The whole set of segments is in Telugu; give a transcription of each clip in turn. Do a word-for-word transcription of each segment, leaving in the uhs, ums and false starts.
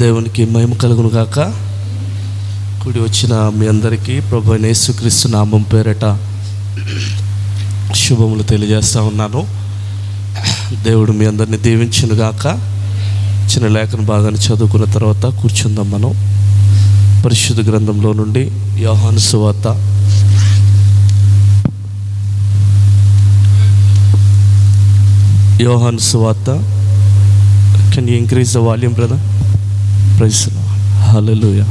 దేవునికి మహిమ కలుగును గాక. కూడి వచ్చిన మీ అందరికీ ప్రభువైన యేసుక్రీస్తు నామం పేరట శుభములు తెలియజేస్తూ ఉన్నాను. దేవుడు మీ అందరినీ దీవించును గాక. చిన్న లేఖన భాగాన్ని చదువుకున్న తర్వాత కూర్చుందాం. మనం పరిశుద్ధ గ్రంథంలో నుండి యోహాను సువార్త యోహాను సువార్త can you increase the volume brother? Praise the lord. హల్లెలూయా.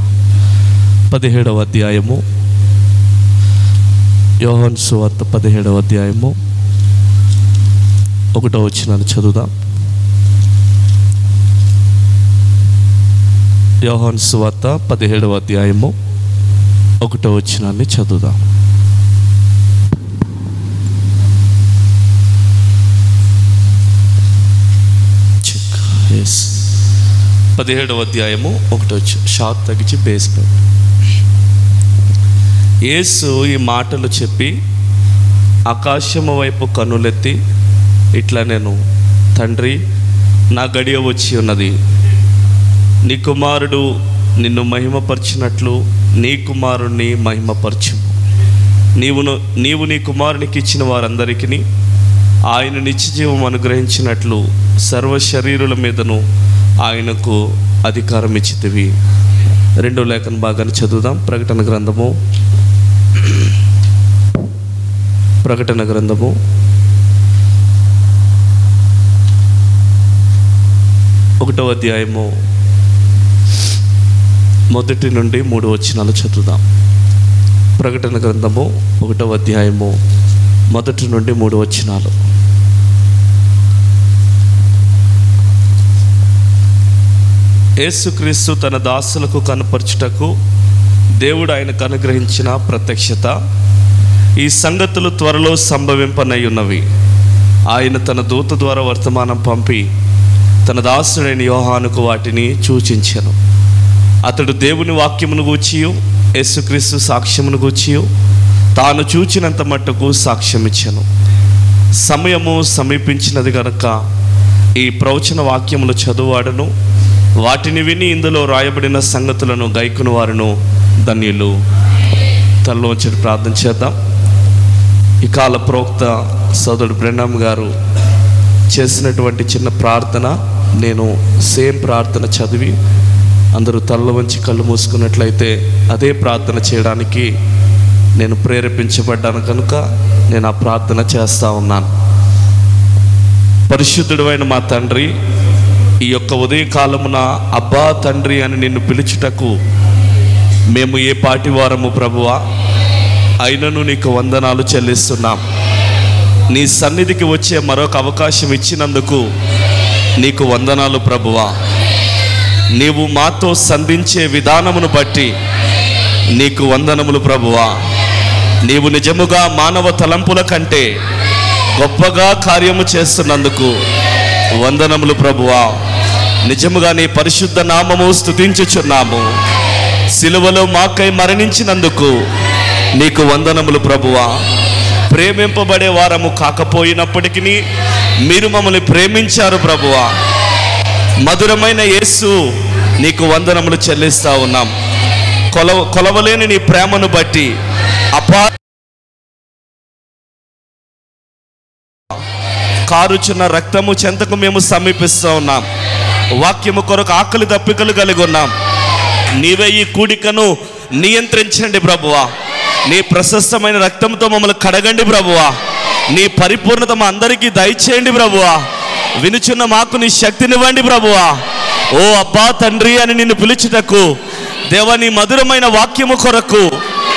పదిహేడవ అధ్యాయము, యోహాను సువార్త పదిహేడవ అధ్యాయము ఒకటో వచనాన్ని చదువుదాం. యోహాను సువార్త పదిహేడవ అధ్యాయము ఒకటో వచనాన్ని చదువుదాం. పదిహేడవ అధ్యాయము ఒకటో షాప్ తగ్గించి బేస్మెంట్. యేసు ఈ మాటలు చెప్పి ఆకాశము వైపు కన్నులెత్తి, ఇట్లా నేను తండ్రి, నా గడియ వచ్చి ఉన్నది, నీ కుమారుడు నిన్ను మహిమపరిచినట్లు నీ కుమారుణ్ణి మహిమపరచు, నీవును నీవు నీ కుమారునికి ఇచ్చిన వారందరికీ ఆయన నిత్యజీవం అనుగ్రహించినట్లు సర్వ శరీరుల మీదను ఆయనకు అధికారం ఇచ్చితివి. రెండో లేఖన భాగాన్ని చదువుదాం. ప్రకటన గ్రంథము ప్రకటన గ్రంథము ఒకటవ అధ్యాయము మొదటి నుండి మూడు వచనాలు చదువుదాం. ప్రకటన గ్రంథము ఒకటవ అధ్యాయము మొదటి నుండి మూడు వచనాలు. యేసుక్రీస్తు తన దాసులకు కనపరచుటకు దేవుడు ఆయనకు అనుగ్రహించిన ప్రత్యక్షత. ఈ సంగతులు త్వరలో సంభవింపనై ఉన్నవి. ఆయన తన దూత ద్వారా వర్తమానం పంపి తన దాసుడైన యోహానుకు వాటిని సూచించెను. అతడు దేవుని వాక్యమును గూర్చియు యేసుక్రీస్తు సాక్ష్యమును గూర్చియు తాను చూచినంత మట్టుకు సాక్ష్యమిచ్చెను. సమయము సమీపించినది గనుక ఈ ప్రవచన వాక్యములు చదువువాడును వాటిని విని ఇందులో రాయబడిన సంగతులను గైకుని వారును ధన్యులు. తనలోంచి ప్రార్థన చేద్దాం. ఈ కాల ప్రోక్త సోదరుడు బ్రెన్హామ్ గారు చేసినటువంటి చిన్న ప్రార్థన, నేను సేమ్ ప్రార్థన చదివి అందరూ తల్ల వంచి కళ్ళు మూసుకున్నట్లయితే అదే ప్రార్థన చేయడానికి నేను ప్రేరేపించబడ్డాను కనుక నేను ఆ ప్రార్థన చేస్తూ ఉన్నాను. పరిశుద్ధుడు అయిన మా తండ్రి, ఈ యొక్క ఉదయకాలమున అబ్బా తండ్రి అని నిన్ను పిలుచుటకు మేము ఏ పాటి వారము ప్రభువా, అయినను నీకు వందనాలు చెల్లిస్తున్నాం. నీ సన్నిధికి వచ్చే మరొక అవకాశం ఇచ్చినందుకు నీకు వందనాలు ప్రభువా. నీవు మాతో సంధించే విధానమును బట్టి నీకు వందనములు ప్రభువా. నీవు నిజముగా మానవ తలంపుల కంటే గొప్పగా కార్యము చేస్తున్నందుకు వందనములు ప్రభువా. నిజముగా నీ పరిశుద్ధ నామము స్తుతించుచున్నాము. సిలువలో మాకై మరణించినందుకు నీకు వందనములు ప్రభువా. ప్రేమింపబడే వారము కాకపోయినప్పటికీ మీరు మమ్మల్ని ప్రేమించారు ప్రభువా. మధురమైన యేసు నీకు వందనములు చెల్లిస్తా ఉన్నాం. కొల కొలవలేని నీ ప్రేమను బట్టి అపా కారుచున్న రక్తము చెంతకు మేము సమీపిస్తూ ఉన్నాం. వాక్యము కొరకు ఆకలి దప్పికలు కలిగి ఉన్నాం. నీవే ఈ కూడికను నియంత్రించండి ప్రభువా. నీ ప్రశస్తమైన రక్తంతో మమ్మల్ని కడగండి ప్రభువా. నీ పరిపూర్ణత మా అందరికీ దయచేయండి ప్రభువా. వినుచున్న మాకు నీ శక్తినివ్వండి ప్రభువా. ఓ అబ్బా తండ్రి అని నిన్ను పిలుచుటకు దేవా, నీ మధురమైన వాక్యము కొరకు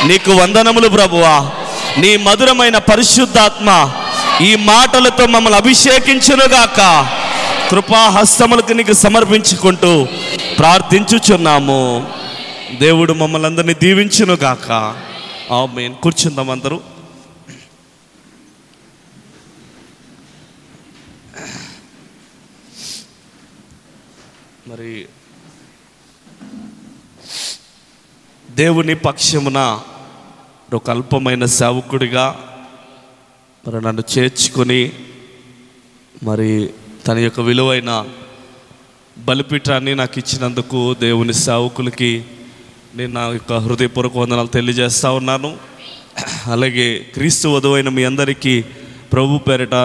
నీకు వందనములు ప్రభువా. నీ మధురమైన పరిశుద్ధాత్మ ఈ మాటలతో మమ్మల్ని అభిషేకించునుగాక. కృపాహస్తములకు నీకు సమర్పించుకుంటూ ప్రార్థించుచున్నాము. దేవుడు మమ్మల్ని అందరినీ దీవించునుగాక. ఆమేన్. కూర్చుందాం అందరూ. మరి దేవుని పక్షమున ఒక అల్పమైన సేవకుడిగా మరి నన్ను చేర్చుకొని మరి తన యొక్క విలువైన బలిపీఠాన్ని నాకు ఇచ్చినందుకు దేవుని సేవకులకి నేను నా యొక్క హృదయపూర్వక వందనాలు తెలియజేస్తూ ఉన్నాను. అలాగే క్రీస్తు వధువైన మీ అందరికీ ప్రభు పేరిట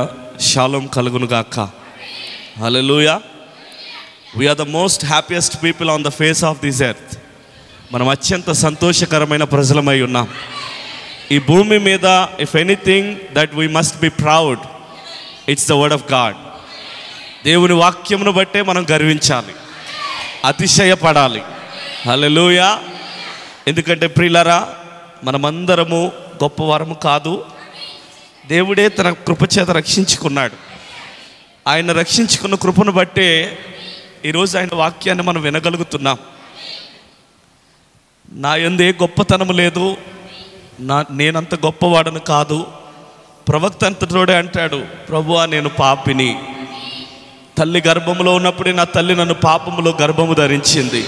షాలోమ్ కలుగునుగాక. హల్లెలూయా. We are the most happiest people on the face of this earth. మనం అత్యంత సంతోషకరమైన ప్రజలమై ఉన్నాం ఈ భూమి మీద. If anything that we must be proud, it's the word of God. దేవుని వాక్యమును బట్టే మనం గర్వించాలి, అతిశయపడాలి. హల్లెలూయా. ఎందుకంటే ప్రియులారా, మనమందరము గొప్పవారము కాదు. దేవుడే తన కృపచేత రక్షించుకున్నాడు. ఆయన రక్షించుకున్న కృపను బట్టే ఈరోజు ఆయన వాక్యాన్ని మనం వినగలుగుతున్నాం. నా యందు ఏ గొప్పతనము లేదు, నా నేనంత గొప్పవాడను కాదు. ప్రవక్త అంతటోడే అంటాడు, ప్రభువా నేను పాపిని, తల్లి గర్భములో ఉన్నప్పుడే నా తల్లి నన్ను పాపములో గర్భము ధరించింది,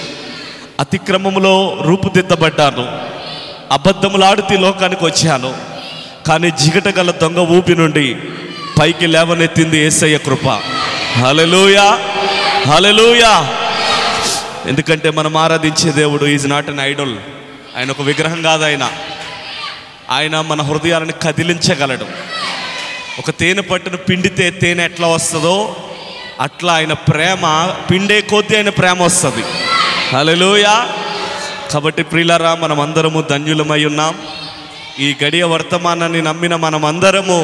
అతిక్రమములో రూపుదిద్దబడ్డాను, అబద్ధములాడుతూ లోకానికి వచ్చాను, కానీ జిగట గల దొంగ ఊపి నుండి పైకి లేవనెత్తింది యేసయ్య కృప. హల్లెలూయా, హల్లెలూయా. ఎందుకంటే మనం ఆరాధించే దేవుడు ఈజ్ నాట్ అన్ ఐడల్. ఆయన ఒక విగ్రహం కాదు. ఆయన ఆయన మన హృదయాలను కదిలించగలడు. ఒక తేనె పట్టును పిండితే తేనె ఎట్లా వస్తుందో అట్లా ఆయన ప్రేమ పిండే కొద్దీ ఆయన ప్రేమ వస్తుంది. హల్లెలూయా. కాబట్టి ప్రియులారా, మనం అందరము ధన్యులమై ఉన్నాం. ఈ గడియ వర్తమానాన్ని నమ్మిన మనం అందరము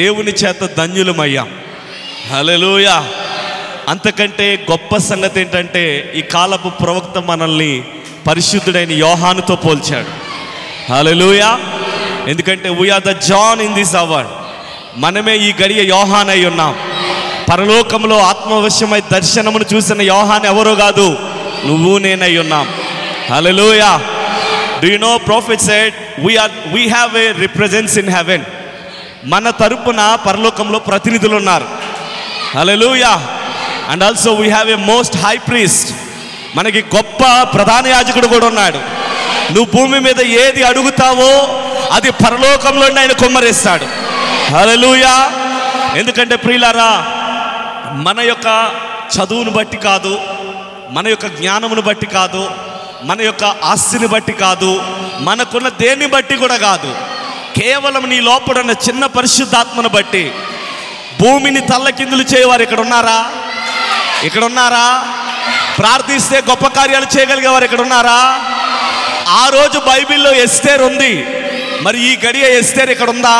దేవుని చేత ధన్యులమయ్యాం. హల్లెలూయా. అంతకంటే గొప్ప సంగతి ఏంటంటే, ఈ కాలపు ప్రవక్త మనల్ని పరిశుద్ధుడైన యోహానుతో పోల్చాడు. హల్లెలూయా. ఎందుకంటే we are the John in this hour. మనమే ఈ గడియ యోహాన్ అయి ఉన్నాం. పరలోకంలో ఆత్మవశ్యమై దర్శనమును చూసిన యోహాన్ ఎవరో కాదు, నువ్వు నేనై ఉన్నాం. హల్లెలూయా. Do you know prophet said we are we have a representatives in heaven. మన తరపున పరలోకంలో ప్రతినిధులు ఉన్నారు. హల్లెలూయా. And also we have a most high priest. మనకి గొప్ప ప్రధాన యాజకుడు కూడా ఉన్నాడు. నువ్వు భూమి మీద ఏది అడుగుతావో అది పరలోకంలో ఆయన కుమ్మరిస్తాడు. హల్లెలూయా. ఎందుకంటే ప్రియులారా, మన యొక్క చదువును బట్టి కాదు, మన యొక్క జ్ఞానమును బట్టి కాదు, మన యొక్క ఆస్తిని బట్టి కాదు, మనకున్న దేన్ని బట్టి కూడా కాదు, కేవలం నీ లోపల ఉన్న చిన్న పరిశుద్ధాత్మను బట్టి. భూమిని తల్లకిందులు చేయవారు ఇక్కడ ఉన్నారా? ఇక్కడ ఉన్నారా? ప్రార్థిస్తే గొప్ప కార్యాలు చేయగలిగేవారు ఇక్కడ ఉన్నారా? ఆ రోజు బైబిల్లో ఎస్తేర్ ఉంది, మరి ఈ గడియ ఎస్తేర్ ఇక్కడ ఉందా?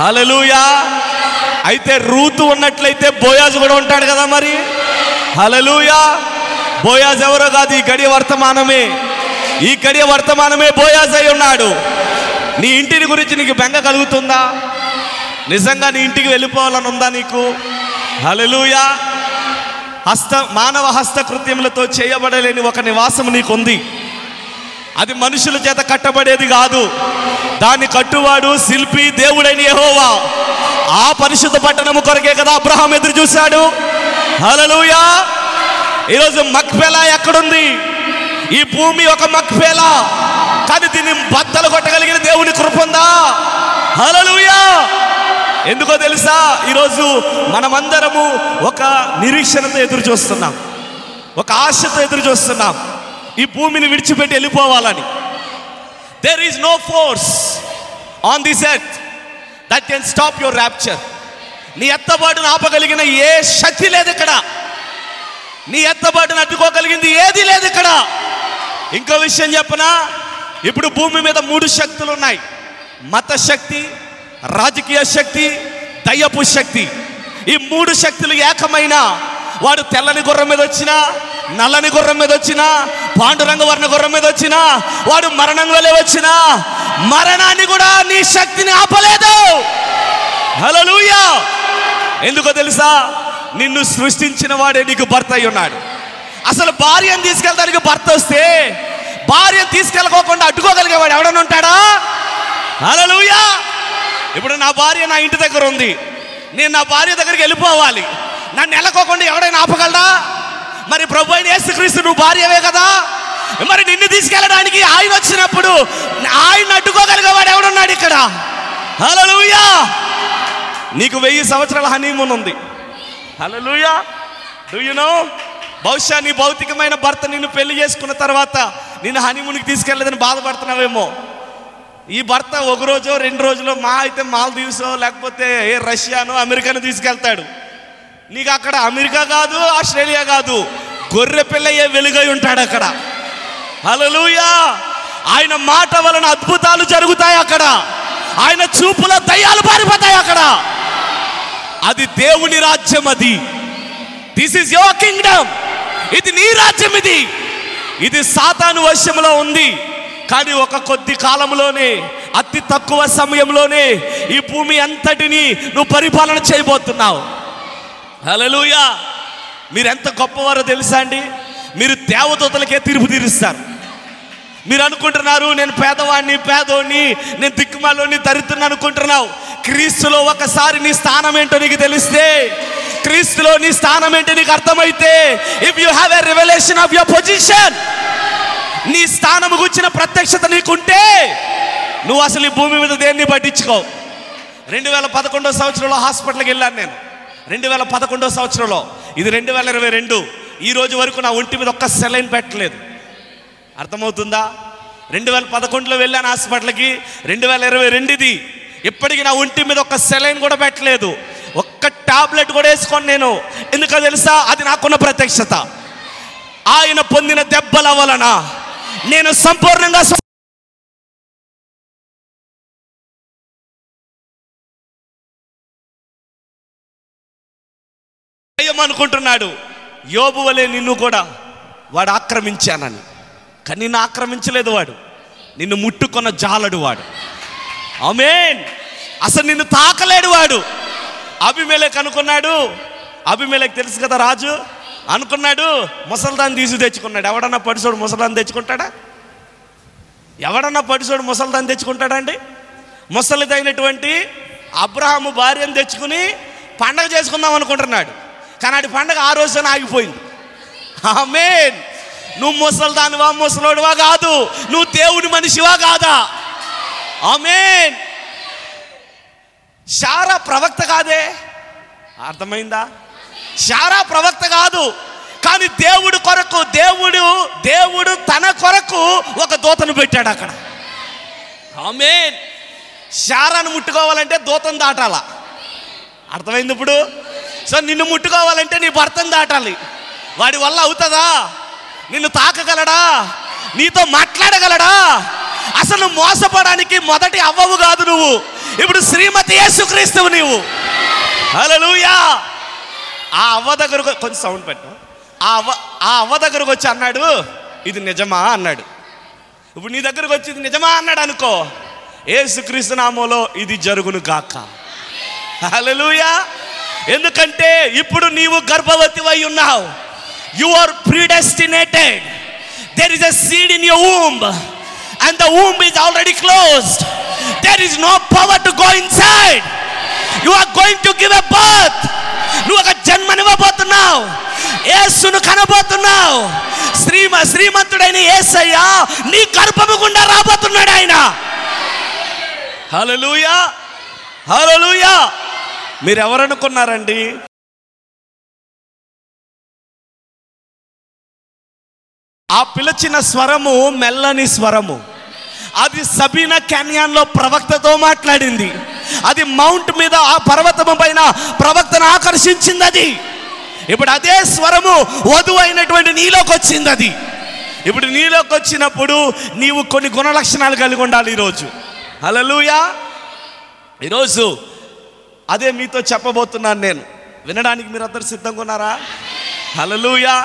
హల్లెలూయా. అయితే రూతు ఉన్నట్లయితే బోయాజ్ కూడా ఉంటాడు కదా మరి. హల్లెలూయా. బోయాజ్ ఎవరో కాదు, ఈ గడియ వర్తమానమే. ఈ గడియ వర్తమానమే బోయాజ్ అయి ఉన్నాడు. నీ ఇంటిని గురించి నీకు బెంగ కలుగుతుందా? నిజంగా నీ ఇంటికి వెళ్ళిపోవాలని ఉందా నీకు? హల్లెలూయా. హస్త మానవ హస్తకృత్యములతో చేయబడలేని ఒక నివాసం నీకుంది. అది మనుషుల చేత కట్టబడేది కాదు. దాన్ని కట్టువాడు శిల్పి దేవుడైన యెహోవా. ఆ పరిశుద్ధ పట్టణము కొరకే కదా అబ్రహాం ఎదురు చూశాడు. హల్లెలూయా. ఈరోజు మక్పేలా ఎక్కడుంది? ఈ భూమి ఒక మక్పేలా, కానీ దీన్ని బద్దలు కొట్టగలిగిన దేవుని కృపందా? హల్లెలూయా. ఎందుకో తెలుసా, ఈరోజు మనమందరము ఒక నిరీక్షణతో ఎదురు చూస్తున్నాం, ఒక ఆశతో ఎదురు చూస్తున్నాం, ఈ భూమిని విడిచిపెట్టి వెళ్ళిపోవాలని. There is no force on this earth that can stop your rapture. నీ ఎత్తబాటును ఆపగలిగిన ఏ శక్తి లేదు ఇక్కడ. నీ ఎత్తబాటును అడ్డుకోగలిగింది ఏది లేదు ఇక్కడ. ఇంకో విషయం చెప్పనా, ఇప్పుడు భూమి మీద మూడు శక్తులు ఉన్నాయి. మత శక్తి, రాజకీయ శక్తి, దయ్యపు శక్తి. ఈ మూడు శక్తులు ఏకమైన వాడు తెల్లని గుర్రం మీద వచ్చినా, నల్లని గుర్రం మీద వచ్చినా, పాండురంగ వర్ణ గుర్రం మీద వచ్చినా, వాడు మరణం వలె వచ్చినా, మరణాన్ని కూడా నీ శక్తిని ఆపలేదు. హల్లెలూయా. ఎందుకో తెలుసా, నిన్ను సృష్టించిన వాడే నీకు భర్త అయి ఉన్నాడు. అసలు భార్యను తీసుకెళ్తానికి భర్త వస్తే భార్యను తీసుకెళ్ళకోకుండా అడ్డుకోగలిగేవాడు ఎవడన్నా ఉంటాడా? హల్లెలూయా. ఇప్పుడు నా భార్య నా ఇంటి దగ్గర ఉంది, నేను నా భార్య దగ్గరికి వెళ్ళిపోవాలి, నన్ను వెళ్ళకోకుండా ఎవడైనా ఆపగలడా? మరి ప్రభు అయిన యేసుక్రీస్తు నువ్వు భార్యవే కదా, మరి నిన్ను తీసుకెళ్ళడానికి ఆయన వచ్చినప్పుడు ఆయన అడ్డుకోగలిగేవాడు ఎవడున్నాడు ఇక్కడ? హల్లెలూయా. నీకు వెయ్యి సంవత్సరాల హనీమూన్ ఉంది. హల్లెలూయా. డూ యు నో బహుశా నీ భౌతికమైన భర్త నిన్ను పెళ్లి చేసుకున్న తర్వాత నిన్ను హనీమూన్కి తీసుకెళ్ళలేదని బాధపడుతున్నావేమో. ఈ భర్త ఒక రోజో రెండు రోజులో మా అయితే మాల్దీవ్సో లేకపోతే ఏ రష్యానో అమెరికాను తీసుకెళ్తాడు. నీకు అక్కడ అమెరికా కాదు, ఆస్ట్రేలియా కాదు, గొర్రె పిల్లయ్యే వెలుగై ఉంటాడు అక్కడ. హల్లెలూయా. ఆయన మాట వలన అద్భుతాలు జరుగుతాయి అక్కడ, ఆయన చూపుల దయ్యాలు పారిపోతాయి అక్కడ. అది దేవుని రాజ్యం. అది దిస్ ఈజ్ యువర్ కింగ్డమ్. ఇది నీ రాజ్యం. ఇది ఇది సాతాను వశంలో ఉంది. కానీ ఒక కొద్ది కాలంలోనే, అతి తక్కువ సమయంలోనే ఈ భూమి అంతటిని నువ్వు పరిపాలన చేయబోతున్నావు. హల్లెలూయా. మీరు ఎంత గొప్పవారో తెలుసా అండి. మీరు దేవదూతలకే తీర్పు తీరుస్తారు. మీరు అనుకుంటున్నారు నేను పేదవాడిని, పేదోని, నేను దిక్కుమాలోని, దరిద్రుని అనుకుంటున్నావు. క్రీస్తులో ఒకసారి నీ స్థానం ఏంటో నీకు తెలిస్తే, క్రీస్తులో నీ స్థానం ఏంటో నీకు అర్థమైతే, if you have a revelation of your position, నీ స్థానం గుర్చిన ప్రత్యక్షత నీకుంటే నువ్వు అసలు ఈ భూమి మీద దేన్ని పట్టించుకోవు. రెండు వేల పదకొండో సంవత్సరంలో హాస్పిటల్కి వెళ్ళాను నేను. రెండు వేల పదకొండో సంవత్సరంలో ఇది రెండు వేల ఇరవై రెండు. ఈ రోజు వరకు నా ఒంటి మీద ఒక్క సెలైన్ పెట్టలేదు. అర్థమవుతుందా? రెండు వేల పదకొండులో వెళ్ళాను హాస్పిటల్కి. రెండు వేల ఇరవై రెండు ఇది. ఇప్పటికీ నా ఒంటి మీద ఒక్క సెలైన్ కూడా పెట్టలేదు, ఒక్క టాబ్లెట్ కూడా వేసుకోను నేను. ఎందుకో తెలుసా? అది నాకున్న ప్రత్యక్షత. ఆయన పొందిన దెబ్బల వలన నేను సంపూర్ణంగా అనుకుంటున్నాడు. యోబు వలె నిన్ను కూడా వాడు ఆక్రమించానని, కానీ నిన్ను ఆక్రమించలేదు వాడు. నిన్ను ముట్టుకున్న జాలడు వాడు. ఆమేన్. అసలు నిన్ను తాకలేడు వాడు. అభిమేలెకు అనుకున్నాడు. అభిమేలెకు తెలుసు కదా రాజు అనుకున్నాడు, ముసల్దాన్ని తీసి తెచ్చుకున్నాడు. ఎవడన్నా పడిసోడు ముసల్దాన్ని తెచ్చుకుంటాడా? ఎవడన్నా పడిసోడు ముసల్దాన్ని తెచ్చుకుంటాడా అండి? ముసలిదైనటువంటి అబ్రహాము భార్యను తెచ్చుకుని పండగ చేసుకుందాం అనుకుంటున్నాడు. కానీ అటు పండగ ఆ రోజున ఆగిపోయింది. ఆమేన్. నువ్వు ముసలిదానివా, ముసలోడువా కాదు, నువ్వు దేవుని మనిషివా కాదా? ఆమేన్. శారా ప్రవక్త కాదే, అర్థమైందా? శారా ప్రవక్త కాదు, కానీ దేవుడు కొరకు, దేవుడు దేవుడు తన కొరకు ఒక దూతను పెట్టాడు అక్కడ. ఆమేన్. శారాను ముట్టుకోవాలంటే దూతను దాటాల. అర్థమైంది ఇప్పుడు? సో నిన్ను ముట్టుకోవాలంటే నీ భర్తను దాటాలి. వాడి వల్ల అవుతుందా? నిన్ను తాకగలడా? నీతో మాట్లాడగలడా? అసలు మోసపోవడానికి మొదటి అవ్వవు కాదు నువ్వు. ఇప్పుడు శ్రీమతి యేసుక్రీస్తువు నీవు. హల్లెలూయా. ఆ అవ్వ దగ్గరకు కొంచెం సౌండ్ పెట్టు. ఆ అవ్వ ఆ అవ్వ దగ్గరకు వచ్చి అన్నాడు, ఇది నిజమా అన్నాడు. ఇప్పుడు నీ దగ్గరకు వచ్చి ఇది నిజమా అన్నాడు అనుకో, యేసుక్రీస్తు నామములో ఇది జరుగును గాక. హల్లెలూయా. ఎందుకంటే ఇప్పుడు నీవు గర్భవతి అయి ఉన్నావు. You are predestinated. There is a seed in your womb and the womb is already closed. There is no power to go inside. You are going to give a birth. You are janmanivabothunnav. Yesunu kanabothunnav. Sreema sreemantudaina Yesayya nee garbhamu gunda raabothunnaadu aina. Hallelujah. Hallelujah. Meer evaru anukunnarandi? ఆ పిలిచిన స్వరము మెల్లని స్వరము. అది సబీనా క్యాన్యాన్లో ప్రవక్తతో మాట్లాడింది. అది మౌంట్ మీద, ఆ పర్వతము పైన ప్రవక్తను ఆకర్షించింది. అది ఇప్పుడు అదే స్వరము వధువు అయినటువంటి నీలోకి వచ్చింది. అది ఇప్పుడు నీలోకి వచ్చినప్పుడు నీవు కొన్ని గుణలక్షణాలు కలిగి ఉండాలి ఈరోజు. హల్లెలూయా. ఈరోజు అదే మీతో చెప్పబోతున్నాను నేను. వినడానికి మీరందరూ సిద్ధంగా ఉన్నారా? హల్లెలూయా.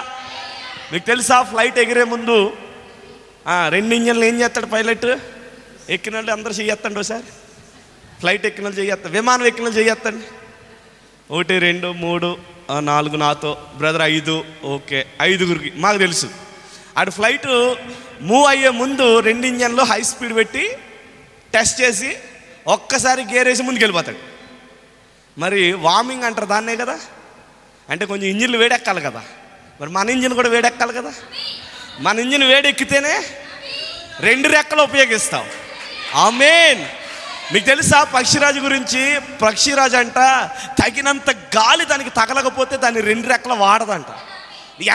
మీకు తెలుసా, ఫ్లైట్ ఎగిరే ముందు రెండు ఇంజన్లు ఏం చేస్తాడు పైలట్? ఎక్కిన వాళ్ళు అందరూ చెయ్యేస్తాడు ఒకసారి. ఫ్లైట్ ఎక్కిన వాళ్ళు చెయ్యేస్తాడు, విమానం ఎక్కిన వాళ్ళు చెయ్యేస్తాడు. ఒకటి, రెండు, మూడు, నాలుగు, నాతో బ్రదర్ ఐదు. ఓకే, ఐదుగురికి మాకు తెలుసు. అటు ఫ్లైట్ మూవ్ అయ్యే ముందు రెండు ఇంజన్లు హై స్పీడ్ పెట్టి టెస్ట్ చేసి ఒక్కసారి గేర్ వేసి ముందుకు వెళ్ళిపోతాడు. మరి వార్మింగ్ అంటారు దాన్నే కదా. అంటే కొంచెం ఇంజిన్లు వేడెక్కాలి కదా. మరి మన ఇంజిన్ కూడా వేడెక్కాలి కదా. మన ఇంజిన్ వేడెక్కితేనే రెండు రెక్కలు ఉపయోగిస్తావు. ఆమేన్. మీకు తెలుసా పక్షిరాజు గురించి? పక్షిరాజు అంట తగినంత గాలి దానికి తగలకపోతే దాన్ని రెండు రెక్కలు వాడదంట.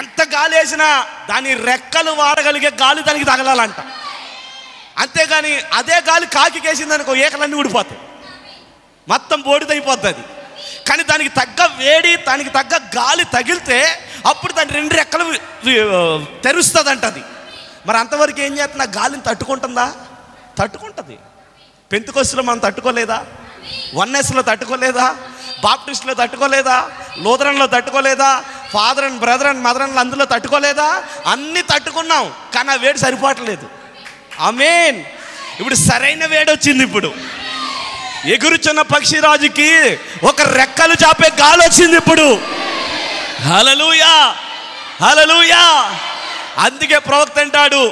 ఎంత గాలి వేసినా దాని రెక్కలు వాడగలిగే గాలి దానికి తగలాలంట. అంతేగాని అదే గాలి కాకి కేసిందనుకో ఏకలన్నీ ఊడిపోతాయి, మొత్తం బోడిదైపోద్ది అది. కానీ దానికి తగ్గ వేడి, దానికి తగ్గ గాలి తగిలితే అప్పుడు దాని రెండు రెక్కలు తెరుస్తుందంట అది. మరి అంతవరకు ఏం చేస్తున్నా గాలిని తట్టుకుంటుందా? తట్టుకుంటుంది. పెంతెకొస్తులో మనం తట్టుకోలేదా? వన్నెస్లో తట్టుకోలేదా? బాప్టిస్ట్లో తట్టుకోలేదా? లూథరన్లో తట్టుకోలేదా? Father and brother and mother and అందులో తట్టుకోలేదా? అన్నీ తట్టుకున్నాం, కానీ ఆ వేడి సరిపోవట్లేదు. ఆమేన్. ఇప్పుడు సరైన వేడి వచ్చింది. ఇప్పుడు ఎగురుచున్న పక్షిరాజుకి ఒక రెక్కలు చాపే గాలి వచ్చింది ఇప్పుడు. హల్లెలూయా, హల్లెలూయా. అందుకే ప్రవక్త అంటాడు,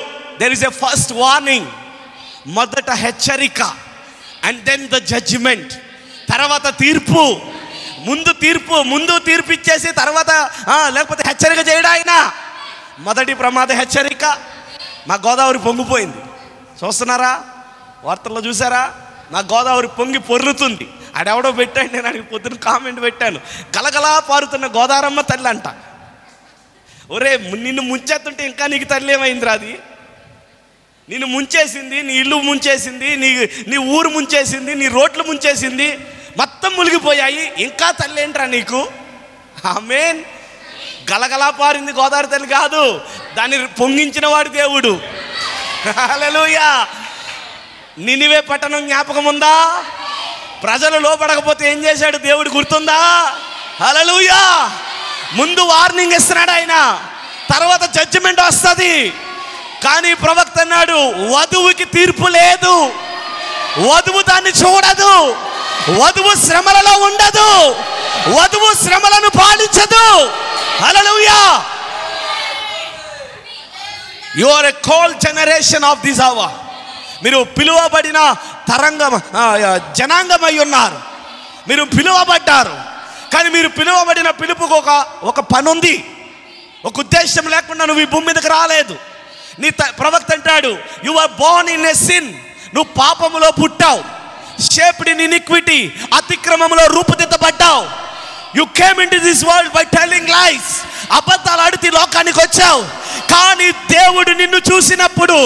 there is a first warning, మొదట హెచ్చరిక, అండ్ దెన్ ద జడ్జిమెంట్, తర్వాత తీర్పు. ముందు తీర్పు, ముందు తీర్పు ఇచ్చేసి తర్వాత లేకపోతే హెచ్చరిక చేయడా ఆయన. మొదటి ప్రమాద హెచ్చరిక. మా గోదావరి పొంగిపోయింది, చూస్తున్నారా? వార్తల్లో చూసారా? నా గోదావరి పొంగి పొర్రుతుంది. ఆడెవడో పెట్టాను, నేను అడిగి పొద్దున్న కామెంట్ పెట్టాను, గలగలా పారుతున్న గోదారమ్మ తల్లి అంట. ఒరే, నిన్ను ముంచేస్తుంటే ఇంకా నీకు తల్లి ఏమైందిరా? అది నిన్ను ముంచేసింది, నీ ఇల్లు ముంచేసింది, నీ నీ ఊరు ముంచేసింది, నీ రోడ్లు ముంచేసింది, మొత్తం మునిగిపోయాయి, ఇంకా తల్లి ఏంట్రా నీకు? ఆమేన్. గలగలా పారింది గోదావరి తల్లి కాదు, దాన్ని పొంగించిన వాడు దేవుడు. హల్లెలూయా. నినివే పట్టణం జ్ఞాపకం ఉందా? ప్రజలు లోపడకపోతే ఏం చేశాడు దేవుడు, గుర్తుందా? హల్లెలూయా. ముందు వార్నింగ్ ఇస్తున్నాడు ఆయన, తర్వాత జడ్జిమెంట్ వస్తుంది. కానీ ప్రవక్త అన్నాడు, వధువుకి తీర్పు లేదు, వధువు దాన్ని చూడదు, వధువు శ్రమలలో ఉండదు, వధువు శ్రమలను పాలించదు. హల్లెలూయా. You are a called generation of this hour. మీరు పిలువబడిన తరంగం, జనాంగమై ఉన్నారు. మీరు పిలువబడ్డారు, కానీ మీరు పిలువబడిన పిలుపుకు ఒక ఒక పని ఉంది, ఒక ఉద్దేశం లేకుండా నువ్వు ఈ భూమి మీదకి రాలేదు. నీ ప్రవక్త అంటాడు, you are born in a sin, నువ్వు పాపములో పుట్టావు, షేప్డ్ ఇన్ ఇనిక్విటీ, అతిక్రమంలో రూపుదిద్దబడ్డావు. You came in to this world by telling lies, అబద్ధాలు ఆడుతూ లోకానికి వచ్చావు. కానీ దేవుడు నిన్ను చూసినప్పుడు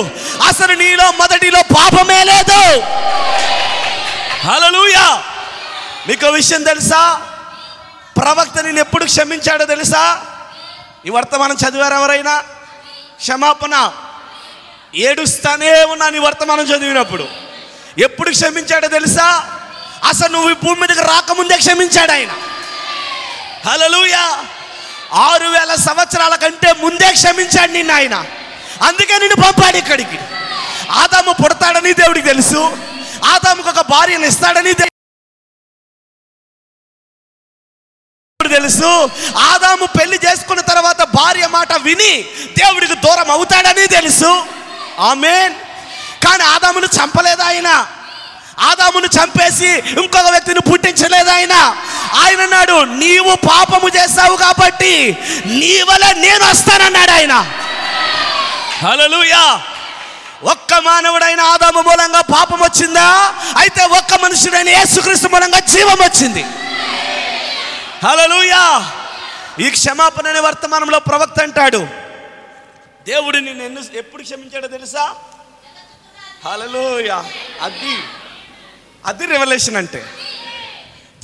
అసలు నీలో మొదటిలో పాపమే లేదు. హల్లెలూయా. మీకు విషయం తెలుసా? ప్రవక్త నిన్ను ఎప్పుడు క్షమించాడో తెలుసా? ఈ వర్తమానం చదివారు ఎవరైనా? క్షమాపణ ఏడుస్తానే ఉన్నా నీ వర్తమానం చదివినప్పుడు. ఎప్పుడు క్షమించాడో తెలుసా? అసలు నువ్వు ఈ భూమి మీదకి రాకముందే క్షమించాడు ఆయన. హల్లెలూయా. ఆరు వేల సంవత్సరాల కంటే ముందే క్షమించాడు నిన్ను ఆయన. అందుకే నిన్ను పంపాడు ఇక్కడికి. ఆదాము పుడతాడని దేవుడికి తెలుసు, ఆదాముకు ఒక భార్యను ఇస్తాడని తెలుసు, ఆదాము పెళ్లి చేసుకున్న తర్వాత భార్య మాట విని దేవుడికి దూరం అవుతాడని తెలుసు. ఆమేన్. కానీ ఆదామును చంపలేదు ఆయన, ఆదామును చంపేసి ఇంకొక వ్యక్తిని పుట్టించలేదు ఆయన. ఆయన అన్నాడు, నీవు పాపము చేసావు కాబట్టి నీ వల్ల నేను వస్తానన్నాడు ఆయన. హల్లెలూయా. ఒక్క మానవుడైన ఆదాము మూలంగా పాపం వచ్చిందా? అయితే ఒక్క మనుషుడైన యేసుక్రీస్తు మూలంగా జీవం వచ్చింది. హల్లెలూయా. ఈ క్షమాపణ అనే వర్తమానంలో ప్రవక్త అంటాడు, దేవుడు నిన్ను ఎన్ని ఎప్పుడు క్షమించాడో తెలుసా? హల్లెలూయా. అది అది రెవల్యూషన్ అంటే.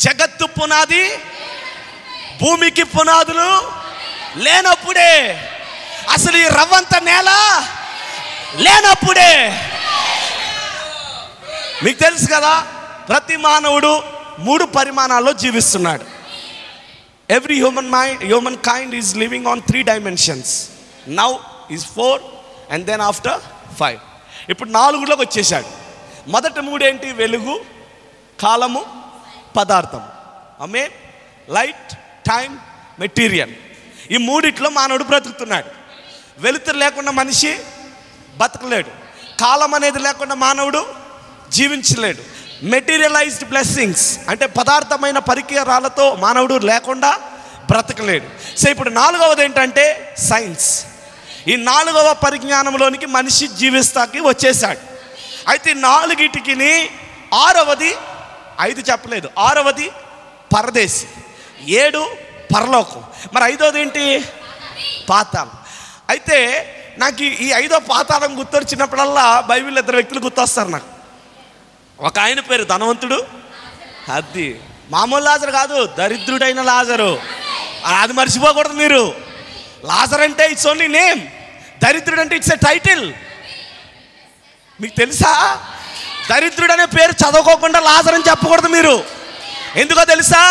జగత్తు పునాది, భూమికి పునాదులు లేనప్పుడే, అసలు ఈ రవ్వంత నేల లేనప్పుడే. మీకు తెలుసు కదా, ప్రతి మానవుడు మూడు పరిమాణాల్లో జీవిస్తున్నాడు. Every human mind, humankind is living on three dimensions. Now is four and then after five. ఇప్పుడు నాలుగులోకి వచ్చేసాడు. మొదటి మూడేంటి? వెలుగు, కాలము, పదార్థం. ఆమే, లైట్, టైం, మెటీరియల్. ఈ మూడిట్లో మానవుడు బ్రతుకుతున్నాడు. వెలుతురు లేకుండా మనిషి బతకలేడు, కాలం అనేది లేకుండా మానవుడు జీవించలేడు, మెటీరియలైజ్డ్ బ్లెస్సింగ్స్ అంటే పదార్థమైన పరికరాలతో మానవుడు లేకుండా బ్రతకలేడు. సో ఇప్పుడు నాలుగవది ఏంటంటే సైన్స్. ఈ నాలుగవ పరిజ్ఞానంలోనికి మనిషి జీవిస్తాకి వచ్చేసాడు. అయితే నాలుగిటికిని ఆరవది, ఐదు చెప్పలేదు, ఆరవది పరదేశి, ఏడు పరలోకం. మరి ఐదోది ఏంటి? పాతాళం. అయితే నాకు ఈ ఐదో పాతాళం గుర్తొచ్చినప్పుడల్లా బైబిల్లో ఇద్దరు వ్యక్తులు గుర్తొస్తారు నాకు. ఒక ఆయన పేరు ధనవంతుడు, అది మామూలు లాజరు కాదు, దరిద్రుడైన లాజరు. అది మర్చిపోకూడదు మీరు. లాజర్ అంటే ఇట్స్ ఓన్లీ నేమ్, దరిద్రుడు అంటే ఇట్స్ ఏ టైటిల్. మీకు తెలుసా, దరిద్రుడు అనే పేరు చదువుకోకుండా లాజర్ అని చెప్పకూడదు మీరు. ఎందుకో తెలుసా,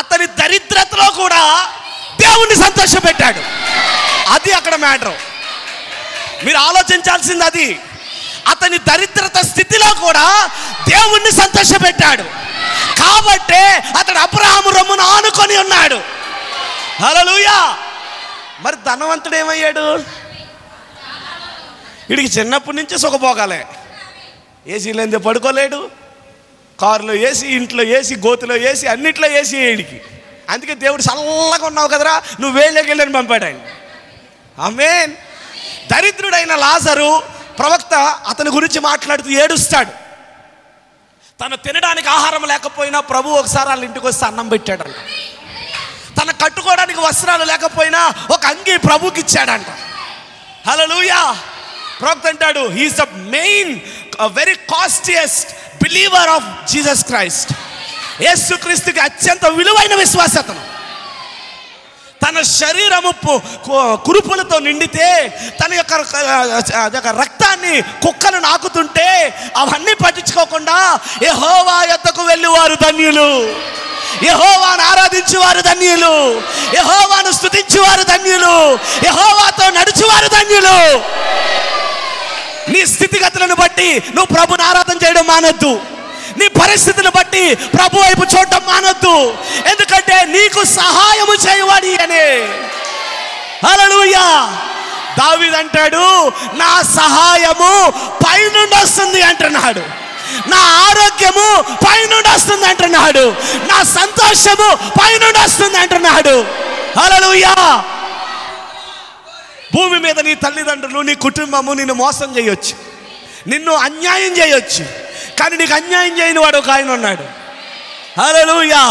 అతని దరిద్రతలో కూడా దేవుణ్ణి సంతోషపెట్టాడు. అది అక్కడ మ్యాటర్, మీరు ఆలోచించాల్సింది అది. అతని దరిద్రత స్థితిలో కూడా దేవుణ్ణి సంతోషపెట్టాడు, కాబట్టే అతడు అబ్రహాము రొమ్మును ఆనుకొని ఉన్నాడు. హల్లెలూయా. మరి ధనవంతుడు ఏమయ్యాడు? వీడికి చిన్నప్పటి నుంచి సుఖభోగాలే, ఏసీ లేనిదే పడుకోలేడు, కారులో ఏసీ, ఇంట్లో ఏసీ, గోతిలో ఏసీ, అన్నిట్లో ఏసీ వేయడికి. అందుకే దేవుడు చల్లగా ఉన్నావు కదరా నువ్వు వేళ్ళకెళ్ళని పంపాడు ఆయన. ఆమేన్. దరిద్రుడైన లాజరు ప్రవక్త అతని గురించి మాట్లాడుతూ ఏడుస్తాడు. తను తినడానికి ఆహారం లేకపోయినా ప్రభు ఒకసారి వాళ్ళ ఇంటికి వస్తే అన్నం పెట్టాడంట. తను కట్టుకోవడానికి వస్త్రాలు లేకపోయినా ఒక అంగీ ప్రభుకి ఇచ్చాడంట. హల్లెలూయా. ప్రవక్త అంటాడు, he is the main very costliest believer of Jesus Christ. యేసుక్రీస్తుకి అత్యంత విలువైన విశ్వాసి అతను. తన శరీరము కురుపులతో నిండితే, తన యొక్క రక్తాన్ని కుక్కలు నాకుతుంటే అవన్నీ పట్టించుకోకుండా యెహోవా యొద్దకు వెళ్ళేవారు ధన్యులు, యెహోవాను ఆరాధించేవారు ధన్యులు, యెహోవాను స్తుతించేవారు ధన్యులు, యెహోవాతో నడిచేవారు ధన్యులు. నీ స్థితిగతులను బట్టి నువ్వు ప్రభుని ఆరాధన చేయడం మానొద్దు. నీ పరిస్థితిని బట్టి ప్రభు వైపు చూడటం మానొద్దు. ఎందుకంటే నీకు సహాయము చేయవాడి అనే. హల్లెలూయా. దావీదు అంటాడు, నా సహాయము పైనుండి వస్తుంది అంటున్నాడు, నా ఆరోగ్యము పైనుండి వస్తుంది అంటున్నాడు, నా సంతోషము పైనుండి వస్తుంది అంటున్నాడు. హల్లెలూయా. భూమి మీద నీ తల్లిదండ్రులు, నీ కుటుంబము నిన్ను మోసం చేయొచ్చు, నిన్ను అన్యాయం చేయొచ్చు, కానీ నీకు అన్యాయం చేయని వాడు ఒక ఆయన ఉన్నాడు. హల్లెలూయా.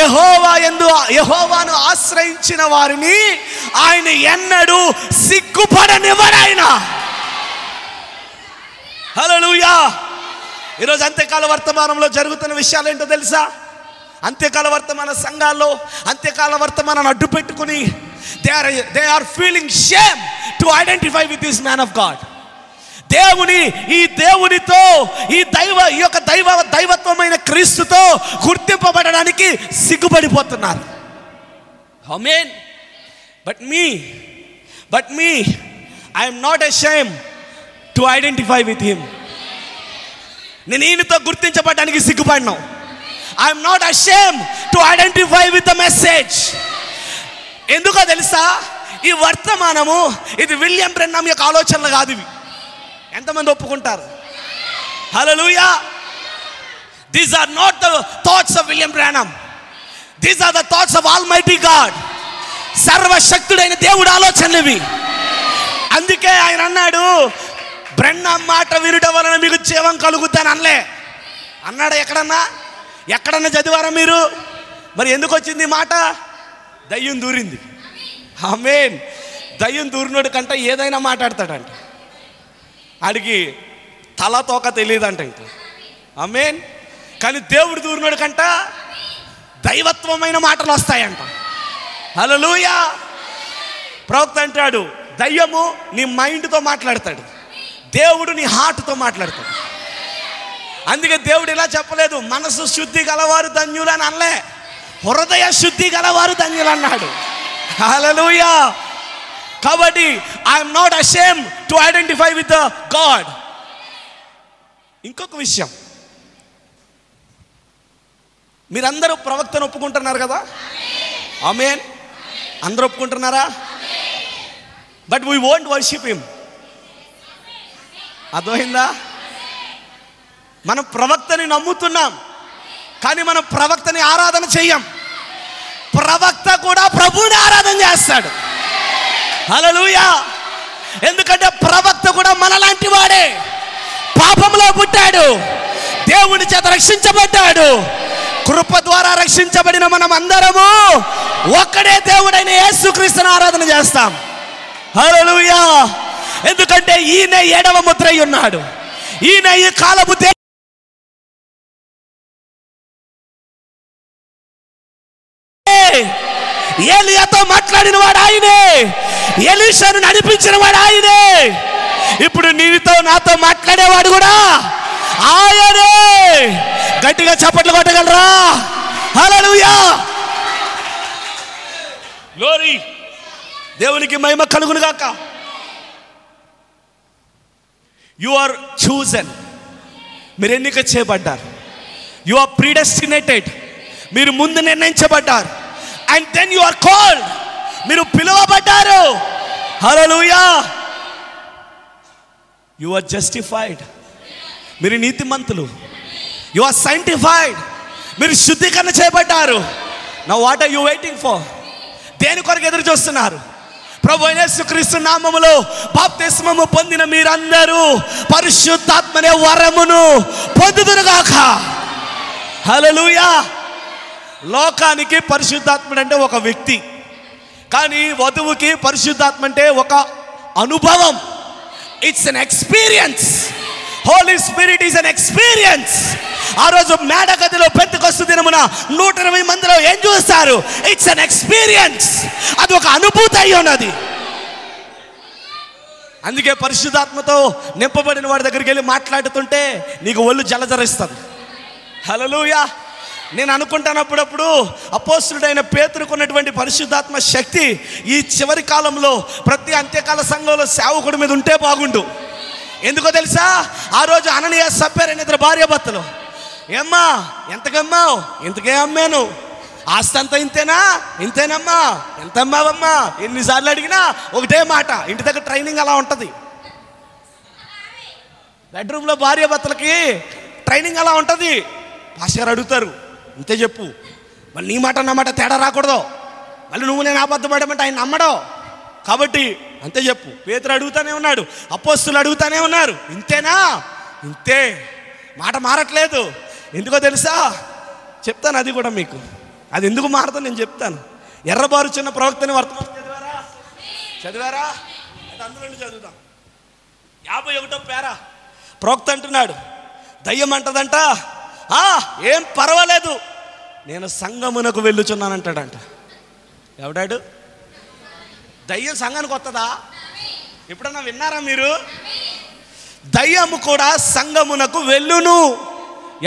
యెహోవా యందు యెహోవాను ఆశ్రయించిన వారిని ఆయన ఎన్నడూ సిగ్గుపడనివ్వరాయన. హల్లెలూయా. ఈరోజు అంత్యకాల వర్తమానంలో జరుగుతున్న విషయాలు ఏంటో తెలుసా? అంత్యకాల వర్తమాన సంఘాల్లో అంత్యకాల వర్తమానాన్ని అడ్డు పెట్టుకుని they are they are feeling shame to identify with this man of God. దేవుని ఈ దేవునితో ఈ దైవ ఈ యొక్క దైవ దైవత్వమైన క్రీస్తుతో గుర్తింపబడడానికి సిగ్గుపడిపోతున్నారు. ఆమేన్. But me but me I am not ashamed to identify with him. నేను ఈయనతో గుర్తించబడడానికి సిగ్గుపడను. I am not ashamed to identify with the message. ఎందుకో తెలుసా, ఈ వర్తమానము ఇది విలియం బ్రెన్హం యొక్క ఆలోచనలు కాదు. ఇవి ఎంతమంది ఒప్పుకుంటారు? హల్లెలూయా. These are not the thoughts of William Branham. These are the thoughts of almighty God. సర్వశక్తుడైన దేవుడు ఆలోచనలు ఇవి. అందుకే ఆయన అన్నాడు, బ్రెన్హం మాట వినడం వలన మీకు జీవం కలుగుతాను అనలే అన్నాడు. ఎక్కడన్నా ఎక్కడన్నా చదివారా మీరు? మరి ఎందుకు వచ్చింది ఈ మాట? దయ్యం దూరింది. ఆమేన్. దయ్యం దూరినోడు కంటే ఏదైనా మాట్లాడతాడంట. ఆడికి తల తోక తెలియదంట ఇంకా. ఆమేన్. కానీ దేవుడు దూరినోడు కంట దైవత్వమైన మాటలు వస్తాయంట. హల్లెలూయా. ప్రవక్త అంటాడు, దయ్యము నీ మైండ్తో మాట్లాడతాడు, దేవుడు నీ హార్ట్తో మాట్లాడతాడు. అందుకే దేవుడు ఇలా చెప్పలేదు, మనసు శుద్ధి గలవారు ధన్యులు అని అనలే, హృదయ శుద్ధి గలవారు ధన్యులు అన్నాడు. హల్లెలూయా. కాబట్టి I'm not ashamed to identify with God. ఇంకొక విషయం, మీరందరూ ప్రవక్తను ఒప్పుకుంటున్నారు కదా? ఆమేన్. అందరూ ఒప్పుకుంటున్నారా? But we won't worship him. అర్థమైందా? మనం ప్రవక్తని నమ్ముతున్నాం, కానీ మనం ప్రవక్తని ఆరాధన చెయ్యం. ప్రవక్త కూడా ప్రభువుని ఆరాధన చేస్తాడు. హల్లెలూయా. ఎందుకంటే ప్రవక్త కూడా మనలాంటి వాడే, పాపంలో పుట్టాడు, దేవుని చేత రక్షించబడ్డాడు, కృప ద్వారా రక్షించబడిన మనం అందరము ఒక్కడే దేవుడైన యేసుక్రీస్తుని ఆరాధన చేస్తాం. హల్లెలూయా. ఎందుకంటే ఈయన ఏడవ ముద్రై ఉన్నాడు. ఈయన ఈ కాలపు ఏలియాతో మాట్లాడిన వాడు ఆయనే, ఎలీషాను నడిపించిన వాడు ఆయనే, ఇప్పుడు నీతో నాతో మాట్లాడేవాడు కూడా ఆయనే. గట్టిగా చప్పట్లు కొట్టగలరా? హల్లెలూయా. గ్లోరీ. దేవునికి మహిమ కలుగును గాక. You are chosen. మీరు ఎన్నిక చేయబడ్డారు. You are predestinated. మీరు ముందు నిర్ణయించబడ్డారు. And then you are called. మీరు పిలువబడ్డారు. హల్లెలూయా. You are justified. మీరు నీతిమంతులు. You are sanctified. మీరు శుద్ధీకరణ చేయబడ్డారు. Now what are you waiting for? దేని కొరకు ఎదురు చూస్తున్నారు? ప్రభువు అయిన యేసుక్రీస్తు నామములో బాప్తిస్మము పొందిన మీరందరూ పరిశుద్ధాత్మనే వరమును పొందుదురు గాక. హల్లెలూయా. లోకానికి పరిశుద్ధాత్ముడు అంటే ఒక వ్యక్తి, కానీ వధువుకి పరిశుద్ధాత్మ అంటే ఒక అనుభవం. It's an experience. Holi spirit is an experience. ఆ రోజు మేడగదిలో పెంతెకొస్తు దినమున నూట ఇరవై మందిలో ఏం చూస్తారు? It's an experience. అది ఒక అనుభూతి అయి ఉన్నది. అందుకే పరిశుద్ధాత్మతో నింపబడిన వాడి దగ్గరికి వెళ్ళి మాట్లాడుతుంటే నీకు ఒళ్ళు జలజరిస్తుంది. హల్లెలూయా. నేను అనుకుంటాను అప్పుడప్పుడు అపోస్తుడైన పేతురుకున్నటువంటి పరిశుద్ధాత్మ శక్తి ఈ చివరి కాలంలో ప్రతి అంత్యకాల సంఘంలో సేవకుడి మీద ఉంటే బాగుండు. ఎందుకో తెలుసా? ఆ రోజు అననీయ సప్పేరని ఇద్దరు భార్యాభర్తలు, ఏమ్మా ఎంతకమ్మావు? ఇంతకే అమ్మాను. ఆస్తి అంతా ఇంతేనా? ఇంతేనమ్మా. ఎంత అమ్మావమ్మా? ఎన్నిసార్లు అడిగినా ఒకటే మాట. ఇంటి దగ్గర ట్రైనింగ్ అలా ఉంటుంది. బెడ్రూమ్లో భార్యాభర్తలకి ట్రైనింగ్ అలా ఉంటుంది. పాస్టర్ అడుగుతారు, ఇంతే చెప్పు, మళ్ళీ నీ మాట నా మాట తేడా రాకూడదు, మళ్ళీ నువ్వు నేను అబద్ధపడమంటే ఆయన నమ్మడం, కాబట్టి అంతే చెప్పు. పేతురు అడుగుతానే ఉన్నాడు, అపోస్తులు అడుగుతానే ఉన్నారు, ఇంతేనా? ఇంతే, మాట మారట్లేదు. ఎందుకో తెలుసా? చెప్తాను అది కూడా మీకు. అది ఎందుకు మారదో నేను చెప్తాను. ఎర్రబారు చిన్న ప్రవక్తని వర్తమానం చదివారా? చదివారా? అంటే అందులోనే చదువుతాం. యాభై ఒకటో పేరా ప్రవక్త అంటున్నాడు, దయ్యం అంటదంట, ఏం పర్వాలేదు, నేను సంఘమునకు వెళ్ళుచున్నానంటాడంట. ఎవడాడు? దయ్యం సంఘానికి వస్తుందా? ఎప్పుడన్నా విన్నారా మీరు? దయ్యము కూడా సంఘమునకు వెళ్ళును.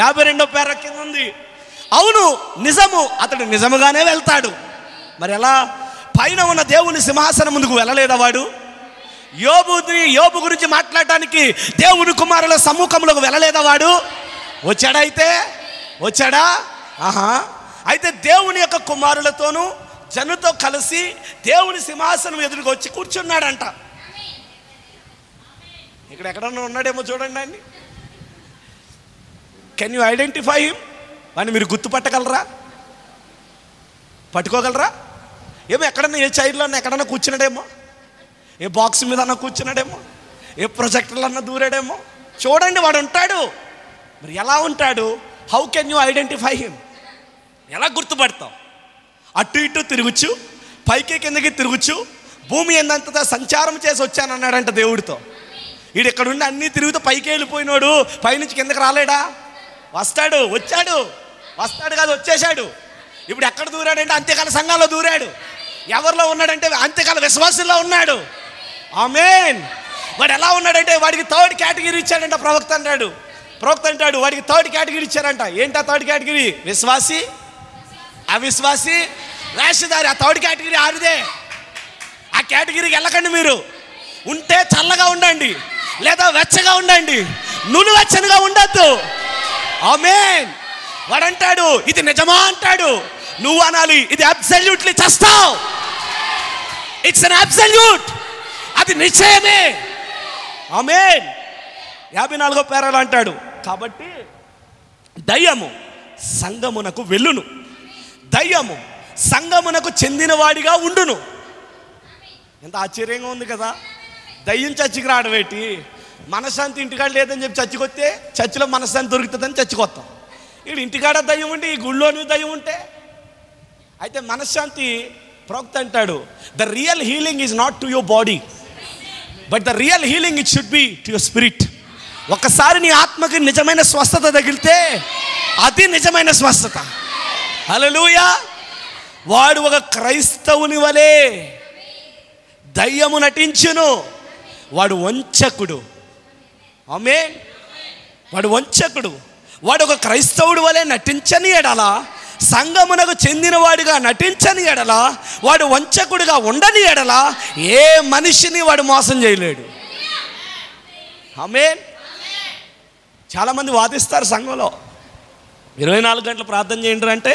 యాభై రెండో పేర కింద ఉంది. అవును నిజము, అతడు నిజముగానే వెళ్తాడు. మరి ఎలా? పైన ఉన్న దేవుని సింహాసనం ముందుకు వెళ్ళలేదా వాడు? యోబుని యోబు గురించి మాట్లాడటానికి దేవుని కుమారుల సముఖంలోకి వెళ్ళలేదా వాడు? వచ్చాడా? అయితే వచ్చాడా? ఆహా. అయితే దేవుని యొక్క కుమారులతోనూ జనుతో కలిసి దేవుని సింహాసనం ఎదురుకు వచ్చి కూర్చున్నాడంట. ఇక్కడ ఎక్కడన్నా ఉన్నాడేమో చూడండి అండి. Can you identify him? అని మీరు గుర్తుపట్టగలరా? పట్టుకోగలరా? ఏమో ఎక్కడన్నా ఏ చైర్లో ఎక్కడన్నా కూర్చున్నాడేమో, ఏ బాక్స్ మీద అన్నా కూర్చున్నాడేమో, ఏ ప్రొజెక్టర్లు అన్నా దూరాడేమో. చూడండి, వాడు ఉంటాడు. మరి ఎలా ఉంటాడు? How can you identify him? ఎలా గుర్తుపడతాం? అటు ఇటు తిరుగుచ్చు, పైకి కిందకి తిరుగుచ్చు, భూమి ఎంతంతా సంచారం చేసి వచ్చాను అన్నాడంట దేవుడితో. వీడు ఇక్కడ ఉండి అన్నీ తిరుగుతూ పైకి వెళ్ళిపోయినోడు పైనుంచి కిందకి రాలేడా? వస్తాడు. వచ్చాడు. వస్తాడు కాదు, వచ్చేసాడు. ఇప్పుడు ఎక్కడ దూరాడంటే అంత్యకాల సంఘాల్లో దూరాడు. ఎవరిలో ఉన్నాడంటే అంత్యకాల విశ్వాసంలో ఉన్నాడు. ఆమేన్. వాడు ఎలా ఉన్నాడంటే వాడికి థర్డ్ కేటగిరీ ఇచ్చాడంట ప్రవక్త అన్నాడు. ప్రవక్త అంటాడు వాడికి థర్డ్ కేటగిరీ ఇచ్చారంట. ఏంటా థర్డ్ కేటగిరీ? విశ్వాసి, అవిశ్వాసి, వేషధారి. ఆ థర్డ్ కేటగిరీ ఆడిదే. ఆ కేటగిరీకి వెళ్ళకండి. మీరు ఉంటే చల్లగా ఉండండి, లేదా వెచ్చగా ఉండండి, నులువెచ్చనిగా ఉండద్దు. ఆమేన్. వాడంటాడు ఇది నిజమా అంటాడు. నువ్వు అనాలి ఇది అబ్సల్యూట్లీ చేస్తావు. It's an absolute. అది నిశ్చయమే. ఆమేన్. యాభై నాలుగో పేరాలు అంటాడు, కాబట్టి దయ్యము సంఘమునకు వెళ్ళును, దయ్యము సంఘమునకు చెందినవాడిగా ఉండును. ఎంత ఆశ్చర్యంగా ఉంది కదా! దయ్యం చర్చికి రాడవేటి? మనశ్శాంతి ఇంటికాడ లేదని చెప్పి చర్చికొస్తే చర్చిలో మనశ్శాంతి దొరుకుతుందని చర్చికొస్తాం. వీడు ఇంటికాడ దయ్యం ఉంటే ఈ గుళ్ళోని దయ్యం ఉంటే అయితే మనశ్శాంతి ప్రవక్త అంటాడు, the real healing is not to your body but the real healing it should be to your spirit. ఒకసారి నీ ఆత్మకి నిజమైన స్వస్థత తగిలితే అది నిజమైన స్వస్థత. హల్లెలూయా. వాడు ఒక క్రైస్తవుని వలే దయ్యము నటించును, వాడు వంచకుడు. ఆమేన్. వాడు వంచకుడు. వాడు ఒక క్రైస్తవుడు వలె నటించని ఎడలా, సంఘమునకు చెందినవాడిగా నటించని ఎడలా, వాడు వంచకుడిగా ఉండని ఎడలా ఏ మనిషిని వాడు మోసం చేయలేడు. ఆమేన్. చాలామంది వాదిస్తారు సంఘంలో, ఇరవై నాలుగు గంటలు ప్రార్థన చేయండి అంటే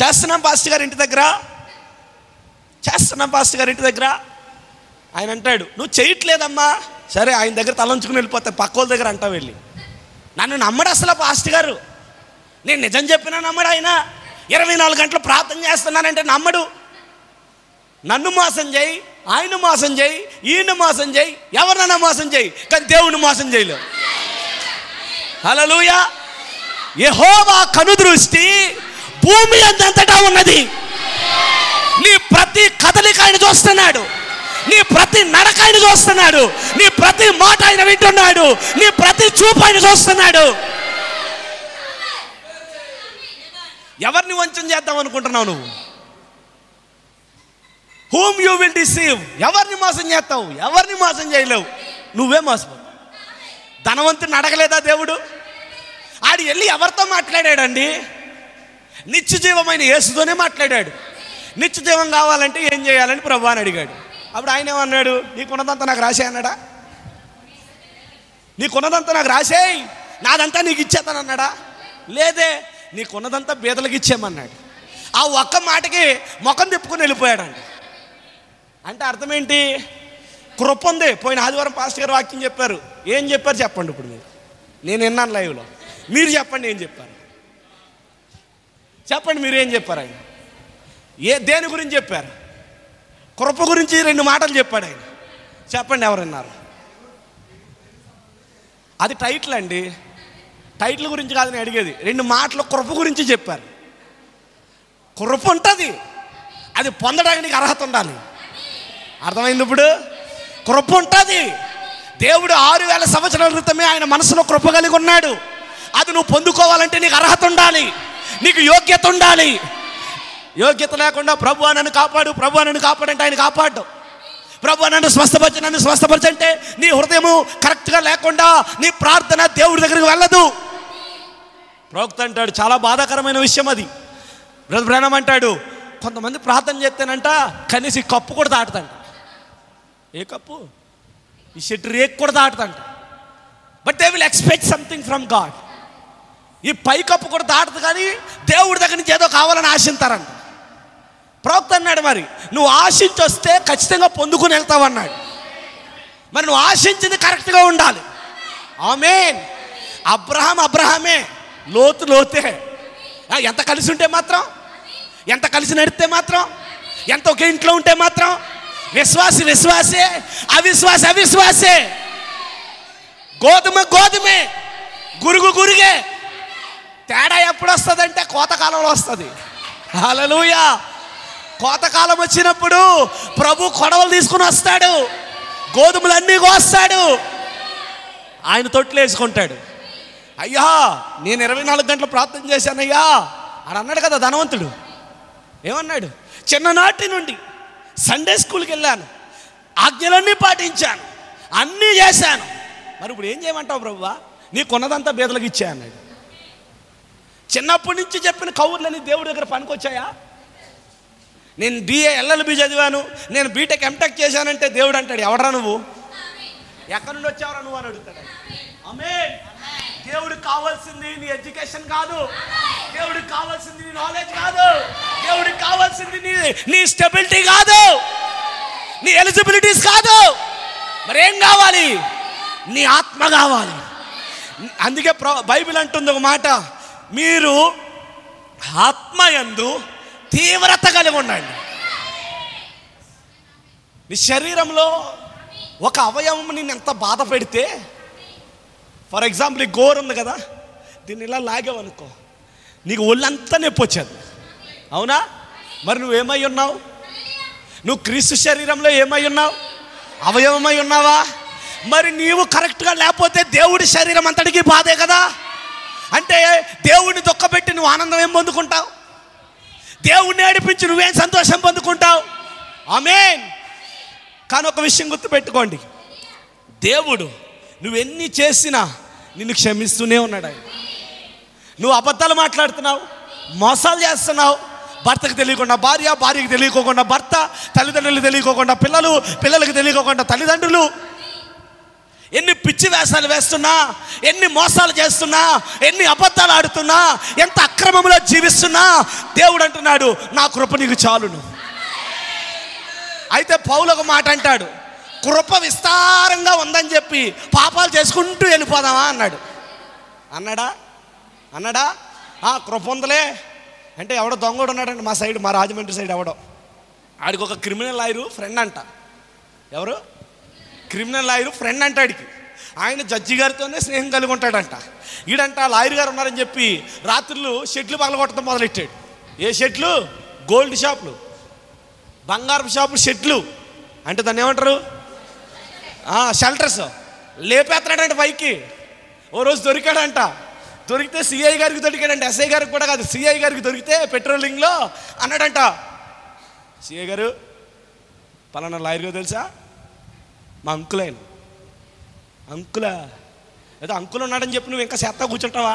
చేస్తున్నాం పాస్టర్ గారి ఇంటి దగ్గర చేస్తున్నాం పాస్టర్ గారి ఇంటి దగ్గర ఆయన అంటాడు, నువ్వు చేయట్లేదమ్మా. సరే, ఆయన దగ్గర తలంచుకుని వెళ్ళిపోతాయి, పక్కోళ్ళ దగ్గర అంటా వెళ్ళి. నన్ను నమ్మడు అసలు పాస్టర్ గారు, నేను నిజం చెప్పినా నమ్మడు ఆయన, ఇరవై నాలుగు గంటలు ప్రార్థన చేస్తున్నానంటే నమ్మడు. నన్ను మోసం చేయి, ఆయన మోసం చేయి, ఈయన మోసం చేయి, ఎవరినైనా మోసం చేయి, కానీ దేవుణ్ణి మోసం చేయలేవు. హల్లెలూయా. యెహోవా కనుదృష్టి భూమి అంతటా ఉన్నది. నీ ప్రతి కదలిక ఆయన చూస్తున్నాడు, నీ ప్రతి నడక ఆయన చూస్తున్నాడు, నీ ప్రతి మాట ఆయన వింటున్నాడు, నీ ప్రతి చూపు ఆయన చూస్తున్నాడు. ఎవరిని వంచన చేద్దాం అనుకుంటున్నావు నువ్వు? Whom you will deceive. ఎవరిని మోసం చేస్తావు? ఎవరిని మోసం చేయలేవు, నువ్వే మోసపోతావు. ధనవంతుని అడగలేదా దేవుడు? ఆడు వెళ్ళి ఎవరితో మాట్లాడాడండి? నిత్యజీవమైన యేసుతోనే మాట్లాడాడు. నిత్యజీవం కావాలంటే ఏం చేయాలని ప్రభువా అని అడిగాడు. అప్పుడు ఆయన ఏమన్నాడు? నీకున్నదంతా నాకు రాసే అన్నాడా? నీకున్నదంతా నాకు రాసేయి, నాదంతా నీకు ఇచ్చేతానన్నాడా? లేదే, నీకున్నదంతా బీదలకు ఇచ్చేయమన్నాడు. ఆ ఒక్క మాటకి ముఖం తిప్పుకుని వెళ్ళిపోయాడంట. అంటే అర్థం ఏంటి? కృప ఉంది. పోయిన ఆదివారం పాస్టర్ గారు వాక్యం చెప్పారు. ఏం చెప్పారు చెప్పండి ఇప్పుడు మీరు. నేను విన్నాను లైవ్లో, మీరు చెప్పండి ఏం చెప్పారు. చెప్పండి మీరు ఏం చెప్పారు. ఆయన ఏ దేని గురించి చెప్పారు? కృప గురించి రెండు మాటలు చెప్పాడు ఆయన. చెప్పండి ఎవరన్నారు? అది టైటిల్ అండి, టైటిల్ గురించి కాదు నేను అడిగేది. రెండు మాటలు కృప గురించి చెప్పారు. కృప ఉంటుంది, అది పొందడానికి అర్హత ఉండాలి. అర్థమైంది ఇప్పుడు? కృప ఉంటుంది. దేవుడు ఆరు వేల సంవత్సరాల క్రితమే ఆయన మనసులో కృప కలిగి ఉన్నాడు. అది నువ్వు పొందుకోవాలంటే నీకు అర్హత ఉండాలి, నీకు యోగ్యత ఉండాలి. యోగ్యత లేకుండా ప్రభువా నన్ను కాపాడు, ప్రభువా నన్ను కాపాడంటే ఆయన కాపాడు, ప్రభువా నన్ను స్వస్థపరచు, నన్ను స్వస్థపరచంటే నీ హృదయము కరెక్ట్గా లేకుండా నీ ప్రార్థన దేవుడి దగ్గరికి వెళ్ళదు. ప్రవక్త అంటాడు, చాలా బాధాకరమైన విషయం అది. బ్రదర్ బ్రానమ్ అంటాడు, కొంతమంది ప్రార్థన చేస్తానంట, కనీసం ఈ కప్పు కూడా దాటుతంట. ఏ కప్పు? ఈ షెట్ రేక్ కూడా దాటుతంట. But they will expect something from God. ఈ పై కప్పు కూడా దాటదు, కానీ దేవుడి దగ్గర నుంచి ఏదో కావాలని ఆశిస్తారంట. ప్రవక్త అన్నాడు, మరి నువ్వు ఆశించి వస్తే ఖచ్చితంగా పొందుకుని వెళ్తావు అన్నాడు. మరి నువ్వు ఆశించింది కరెక్ట్గా ఉండాలి. ఆమేన్. అబ్రహాం అబ్రహామే, లోతు లోతే. ఎంత కలిసి ఉంటే మాత్రం, ఎంత కలిసి నడితే మాత్రం, ఎంత ఒకే ఇంట్లో ఉంటే మాత్రం, విశ్వాసి విశ్వాసే, అవిశ్వాసి అవిశ్వాసే. గోధుమ గోధుమే, గురుగు గురుగే. తేడా ఎప్పుడు వస్తుంది అంటే కోతకాలంలో వస్తుంది. హల్లెలూయా. కోతకాలం వచ్చినప్పుడు ప్రభు కొడవలు తీసుకుని వస్తాడు, గోధుమలన్నీ కోస్తాడు, ఆయన తొట్లు వేసుకుంటాడు. అయ్యా నేను ఇరవై నాలుగు గంటలు ప్రార్థన చేశానయ్యా అని అన్నాడు కదా ధనవంతుడు. ఏమన్నాడు? చిన్ననాటి నుండి సండే స్కూల్కి వెళ్ళాను, ఆజ్ఞలన్నీ పాటించాను, అన్నీ చేశాను, మరి ఇప్పుడు ఏం చేయమంటావు ప్రభువా? నీకున్నదంతా బీదలకు ఇచ్చే అన్నాడు. చిన్నప్పటి నుంచి చెప్పిన కౌర్లని దేవుడి దగ్గర పనికొచ్చాయా? నేను బిఏ ఎల్ఎల్బి చదివాను, నేను బీటెక్ ఎంటెక్ చేశానంటే దేవుడు అంటాడు, ఎవడరా నువ్వు, ఎక్కడి నుండి వచ్చావరా నువ్వు అని అడుగుతాడు. ఆమేన్. దేవుడికి కావాల్సింది నీ ఎడ్యుకేషన్ కాదు, దేవుడికి కావాల్సింది నీ నాలెడ్జ్ కాదు, దేవుడికి కావాల్సింది నీ నీ స్టెబిలిటీ కాదు, నీ ఎలిజిబిలిటీస్ కాదు. మరేం కావాలి? నీ ఆత్మ కావాలి. అందుకే బైబిల్ అంటుంది ఒక మాట, మీరు ఆత్మయందు తీవ్రత కలిగి ఉండండి. నీ శరీరంలో ఒక అవయవం నేను ఎంత బాధ పెడితే, ఫర్ ఎగ్జాంపుల్ ఈ గోరు ఉంది కదా, దీన్ని ఇలా లాగావనుకో, నీకు ఒళ్ళంతా నొప్పి వచ్చేది. అవునా? మరి నువ్వేమై ఉన్నావు? నువ్వు క్రీస్తు శరీరంలో ఏమై ఉన్నావు? అవయవమై ఉన్నావా? మరి నీవు కరెక్ట్గా లేకపోతే దేవుడి శరీరం అంతటికీ బాధే కదా. అంటే దేవుడిని దొక్కబెట్టి నువ్వు ఆనందం ఏం పొందుకుంటావు? దేవుడిని ఏడిపించి నువ్వేం సంతోషం పొందుకుంటావు? ఆమేన్. కానీ ఒక విషయం గుర్తుపెట్టుకోండి, దేవుడు నువ్వెన్ని చేసినా నిన్ను క్షమిస్తూనే ఉన్నాడు. ఆయన నువ్వు అబద్ధాలు మాట్లాడుతున్నావు, మోసాలు చేస్తున్నావు, భర్తకు తెలియకుండా భార్య, భార్యకు తెలియకోకుండా భర్త, తల్లిదండ్రులు తెలియకోకుండా పిల్లలు, పిల్లలకు తెలియకోకుండా తల్లిదండ్రులు, ఎన్ని పిచ్చి వేషాలు వేస్తున్నా, ఎన్ని మోసాలు చేస్తున్నా, ఎన్ని అబద్ధాలు ఆడుతున్నా, ఎంత అక్రమంలో జీవిస్తున్నా, దేవుడు అంటున్నాడు నా కృప నీకు చాలును. అయితే పౌలు ఒక మాట అంటాడు, కృప విస్తారంగా ఉందని చెప్పి పాపాలు చేసుకుంటూ వెళ్ళిపోదామా అన్నాడు. అన్నాడా? అన్నాడా? ఆ కృప ఉందలే అంటే ఎవడో దొంగడు ఉన్నాడండి మా సైడ్, మా రాజమండ్రి సైడ్ ఎవడో, ఆడికి ఒక క్రిమినల్ లాయరు ఫ్రెండ్ అంట. ఎవరు? క్రిమినల్ లాయరు ఫ్రెండ్ అంట. ఆడికి ఆయన జడ్జి గారితోనే స్నేహం కలిగి ఉంటాడంట. ఈడంట లాయర్ గారు ఉన్నారని చెప్పి రాత్రులు షెడ్లు పగలగొట్టడం మొదలెట్టాడు. ఏ షెడ్లు? గోల్డ్ షాపులు, బంగారపు షాపులు షెడ్లు అంటే దాన్ని ఏమంటారు? షెల్టర్స్ లేపేస్తున్నాడంట పైకి. ఓ రోజు దొరికాడంట. దొరికితే సిఐ గారికి దొరికాడంట. ఎస్ఐ గారికి కూడా కాదు, సిఐ గారికి దొరికితే పెట్రోలింగ్లో అన్నాడంట, సిఐ గారు పలానా లాయర్గా తెలుసా, మా అంకుల్ ఆయన. అంకులా? ఏదో అంకులు ఉన్నాడని చెప్పి నువ్వు ఇంకా చేస్తా కూర్చుంటావా?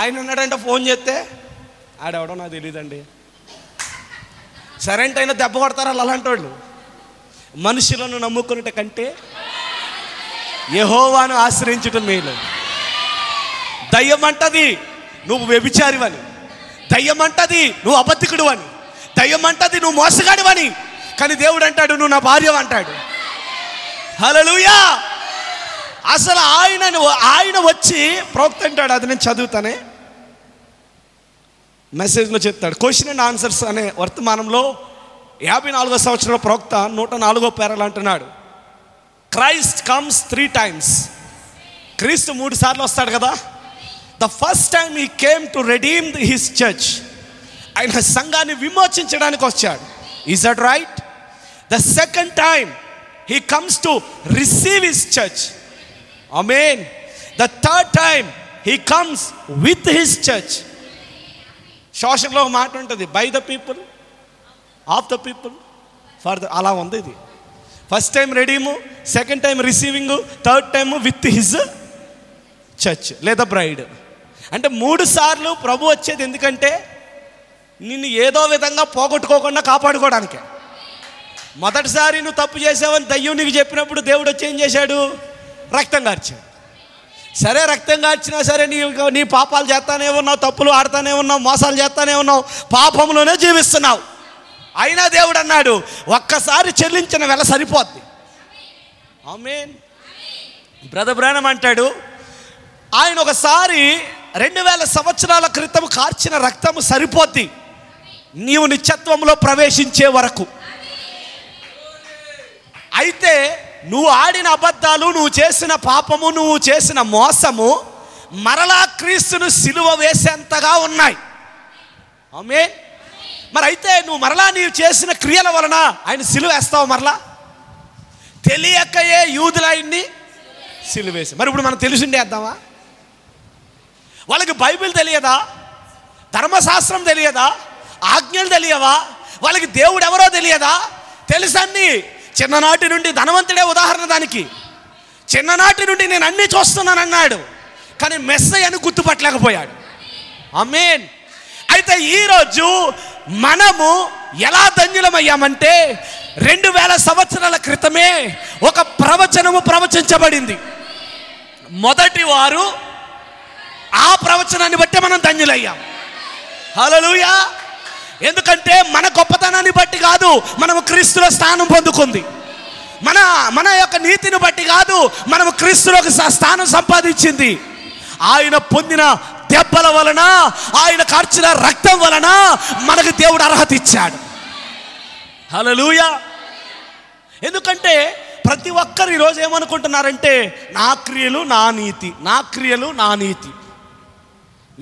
ఆయన ఉన్నాడంట. ఫోన్ చేస్తే ఆడెవడో నాకు తెలియదండి. సరెంట్ అయినా దెబ్బ కొడతారా అలాంటి వాళ్ళు? మనుషులను నమ్ముకున్నట కంటే యెహోవాను ఆశ్రయించటం మేలు. దయ్యమంటది నువ్వు వ్యభిచారివని, దయ్యమంటది నువ్వు అబద్ధికుడు అని, దయ్యమంటది నువ్వు మోసగాడివని. కానీ దేవుడు అంటాడు నువ్వు నా భార్య అంటాడు. హల్లెలూయా. అసలు ఆయన ఆయన వచ్చి ప్రవక్త అంటాడు, అది నేను చదువుతానే మెసేజ్లో చెప్తాడు. క్వశ్చన్ అండ్ ఆన్సర్స్ అనే వర్తమానంలో యాభై నాలుగో సంవత్సరంలో ప్రవక్త నూట నాలుగో పేరాలు అంటున్నాడు, క్రైస్ట్ కమ్స్ త్రీ టైమ్స్. క్రీస్తు మూడు సార్లు వస్తాడు కదా. The first time he came to redeem his church. ఆయన సంఘాన్ని విమోచించడానికి వచ్చాడు. Is that right? The second time he comes to receive his church. ఆమేన్. The third time he comes with his church. శోషంలో ఒక మాట ఉంటుంది, by the people, of the people, for the, అలా ఉంది ఇది. First time redeem, second time receiving, third time with his church లేదా బ్రైడ్. అంటే మూడు సార్లు ప్రభు వచ్చేది ఎందుకంటే నిన్ను ఏదో విధంగా పోగొట్టుకోకుండా కాపాడుకోవడానికే. మొదటిసారి నువ్వు తప్పు చేసావని దయ్యం నీకు చెప్పినప్పుడు దేవుడు వచ్చి ఏం చేశాడు? రక్తం కార్చాడు. సరే రక్తం కార్చినా సరే నీ నీ పాపాలు చేస్తానే ఉన్నావు, తప్పులు ఆడుతానే ఉన్నావు, మోసాలు చేస్తానే ఉన్నావు, పాపంలోనే జీవిస్తున్నావు. అయినా దేవుడు అన్నాడు ఒక్కసారి చెల్లించిన వెల సరిపోద్ది. ఆమేన్. బ్రదర్ బ్రానమ్ అంటాడు, ఆయన ఒకసారి రెండు వేల సంవత్సరాల క్రితం కార్చిన రక్తము సరిపోద్ది నీవు నిత్యత్వంలో ప్రవేశించే వరకు. అయితే నువ్వు ఆడిన అబద్ధాలు, నువ్వు చేసిన పాపము, నువ్వు చేసిన మోసము మరలా క్రీస్తును సిలువ వేసేంతగా ఉన్నాయి. ఆమేన్. మరి అయితే నువ్వు మరలా నీవు చేసిన క్రియల వలన ఆయన సిలువ వేస్తావు. మరలా తెలియకయే యూదులు ఆయన్ని సిలువేసి, మరి ఇప్పుడు మనం తెలిసిండేద్దామా? వాళ్ళకి బైబిల్ తెలియదా? ధర్మశాస్త్రం తెలియదా? ఆజ్ఞలు తెలియవా? వాళ్ళకి దేవుడు ఎవరో తెలియదా? తెలుసన్నీ. చిన్ననాటి నుండి ధనవంతుడే ఉదాహరణ దానికి. చిన్ననాటి నుండి నేను అన్నీ చూస్తున్నానన్నాడు, కానీ మెస్సయ్య అని గుర్తుపట్టలేకపోయాడు. ఆమేన్. అయితే ఈరోజు మనము ఎలా ధన్యులమయ్యామంటే రెండు వేల సంవత్సరాల క్రితమే ఒక ప్రవచనము ప్రవచించబడింది. మొదటి వారు ఆ ప్రవచనాన్ని బట్టి మనం ధన్యులయ్యాం. హల్లెలూయా. ఎందుకంటే మన గొప్పతనాన్ని బట్టి కాదు మనము క్రీస్తులో స్థానం పొందుకుంది, మన మన యొక్క నీతిని బట్టి కాదు మనము క్రీస్తులోకి స్థానం సంపాదించింది. ఆయన పొందిన దెబ్బల వలన, ఆయన కార్చిన రక్తం వలన మనకు దేవుడు అర్హత ఇచ్చాడు. హల్లెలూయా. ఎందుకంటే ప్రతి ఒక్కరు ఈరోజు ఏమనుకుంటున్నారంటే నా క్రియలు నా నీతి, నా క్రియలు నా నీతి.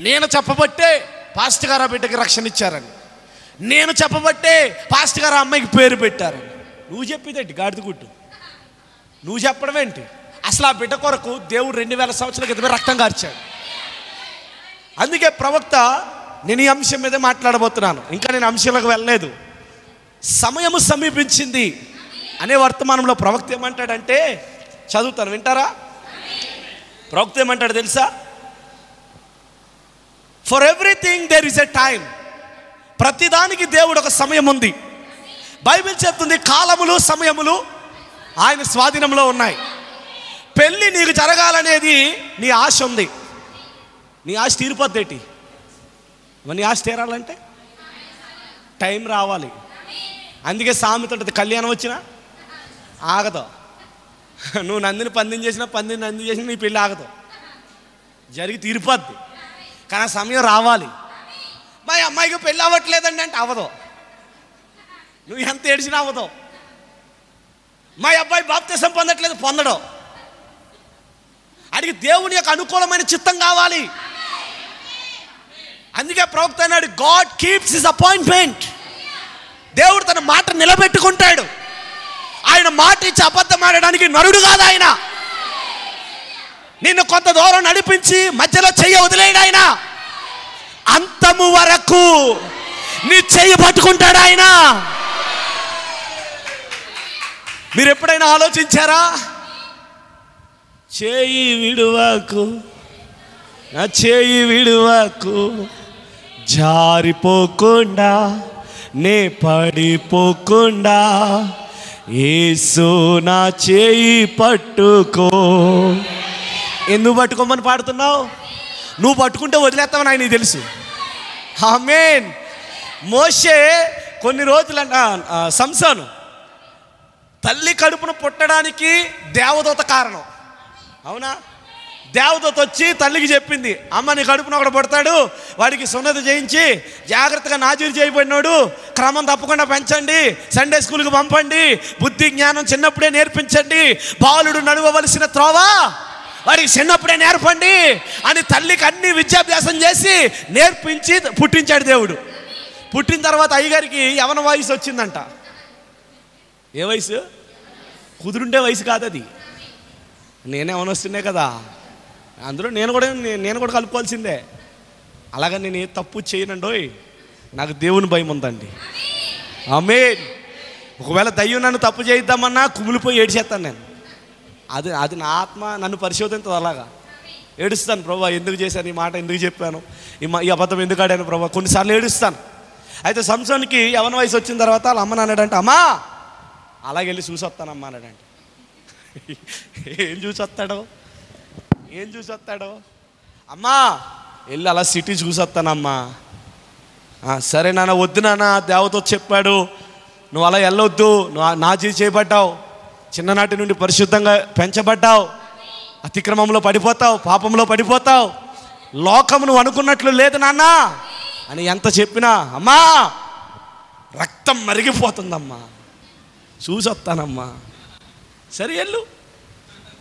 నేను చెప్పబట్టే పాస్టర్ గారు ఆ బిడ్డకి రక్షణ ఇచ్చారని, నేను చెప్పబట్టే పాస్టర్ గారు ఆ అమ్మాయికి పేరు పెట్టారని. నువ్వు చెప్పేదేంటి గాడిద గుట్టు? నువ్వు చెప్పడం ఏంటి? అసలు ఆ బిడ్డ కొరకు దేవుడు రెండు వేల సంవత్సరాల క్రితమే రక్తం కార్చాడు. అందుకే ప్రవక్త నేను ఈ అంశం మీదే మాట్లాడబోతున్నాను, ఇంకా నేను అంశాలకు వెళ్ళలేదు. సమయము సమీపించింది అనే వర్తమానంలో ప్రవక్త ఏమంటాడంటే, చదువుతాను వింటారా? ప్రవక్త ఏమంటాడు తెలుసా? For everything there is a time. ప్రతిదానికి దేవుడు ఒక సమయం ఉంది. బైబిల్ చెప్తుంది కాలములు సమయములు ఆయన స్వాధీనంలో ఉన్నాయి. పెళ్ళి నీకు జరగాలనేది నీ ఆశ ఉంది, నీ ఆశ తీరిపోద్దేటి? నీ ఆశ తీరాలంటే టైం రావాలి. అందుకే సామెత ఉంటుంది, కళ్యాణం వచ్చినా ఆగదు. నువ్వు నందిని పందిని చేసినా పందిని నంది చేసినా నీ పెళ్ళి ఆగదు, జరిగి తీరిపోద్ది. కానీ ఆ సమయం రావాలి. మా అమ్మాయికి పెళ్ళి అవ్వట్లేదండి అంటే అవ్వదు, నువ్వు ఎంత ఏడిచినా అవ్వదు. మా అబ్బాయి బాప్తిసం పొందట్లేదు, పొందడం. అడిగి దేవుని యొక్క అనుకూలమైన చిత్తం కావాలి. అందుకే ప్రవక్త అన్నాడు, గాడ్ కీప్స్ హిస్ అపాయింట్మెంట్. దేవుడు తన మాట నిలబెట్టుకుంటాడు. ఆయన మాట ఇచ్చి అబద్ధం ఆడడానికి నరుడు కాదు ఆయన. నిన్ను కొంత దూరం నడిపించి మధ్యలో చెయ్యి వదిలేడు ఆయన. అంతము వరకు నీ చెయ్యి పట్టుకుంటాడు ఆయన. మీరు ఎప్పుడైనా ఆలోచించారా, చేయి విడువకు నా చేయి విడువకు, జారిపోకుండా నే పడిపోకుండా, యేసు నా చేయి పట్టుకో. ఎందుకు పట్టుకోమని పాడుతున్నావు? నువ్వు పట్టుకుంటే వదిలేస్తావని ఆయన తెలుసు. ఆమేన్. మోషే కొన్ని రోజుల సంసోను తల్లి కడుపును పుట్టడానికి దేవదూత కారణం. అవునా? దేవదూత వచ్చి తల్లికి చెప్పింది, అమ్మ నీ కడుపున ఒకడు పుడతాడు, వాడికి సున్నతి చేయించి జాగ్రత్తగా నాజీరు చేయబడినాడు, క్రమం తప్పకుండా పెంచండి, సండే స్కూల్కి పంపండి, బుద్ధి జ్ఞానం చిన్నప్పుడే నేర్పించండి, బాలుడు నడవవలసిన త్రోవ వాడికి చిన్నప్పుడే నేర్పండి అని తల్లికి అన్ని విద్యాభ్యాసం చేసి నేర్పించి పుట్టించాడు దేవుడు. పుట్టిన తర్వాత అయ్యగారికి యవన వయసు వచ్చిందంట. ఏ వయసు? కుదురుండే వయసు కాదు అది. నేనే అవనొస్తున్నాయి కదా, అందులో నేను కూడా నేను కూడా కలుపుకోవాల్సిందే. అలాగే నేను ఏ తప్పు చేయనండోయ్, నాకు దేవుని భయం ఉందండి. ఆమేన్. ఒకవేళ దయ్యం నన్ను తప్పు చేయిద్దామన్నా కుమిలిపోయి ఏడిచేస్తాను నేను. అది అది నా ఆత్మ నన్ను పరిశోధించదు. అలాగా ఏడుస్తాను, ప్రభా ఎందుకు చేశాను, ఈ మాట ఎందుకు చెప్పాను, ఈ ఈ అబద్ధం ఎందుకు ఆడాను ప్రభా, కొన్నిసార్లు ఏడుస్తాను. అయితే సంసోనికి యవన వయసు వచ్చిన తర్వాత వాళ్ళ అమ్మ నాన్నాడంటే, అమ్మా అలాగే వెళ్ళి చూసొస్తానమ్మా అన్నాడంటే. ఏం చూసొస్తాడో ఏం చూసొస్తాడో అమ్మా వెళ్ళి అలా సిటీ చూసొస్తానమ్మా. సరే నాన్న, వద్దు నాన్న, దేవతో చెప్పాడు, నువ్వు అలా వెళ్ళొద్దు, నువ్వు నాజీ చేయబడ్డావు, చిన్ననాటి నుండి పరిశుద్ధంగా పెంచబడ్డావు, అతిక్రమంలో పడిపోతావు, పాపంలో పడిపోతావు, లోకం నువ్వు అనుకున్నట్లు లేదు నాన్న అని ఎంత చెప్పినా, అమ్మా రక్తం మరిగిపోతుందమ్మా, చూసొస్తానమ్మా. సరే వెళ్ళు.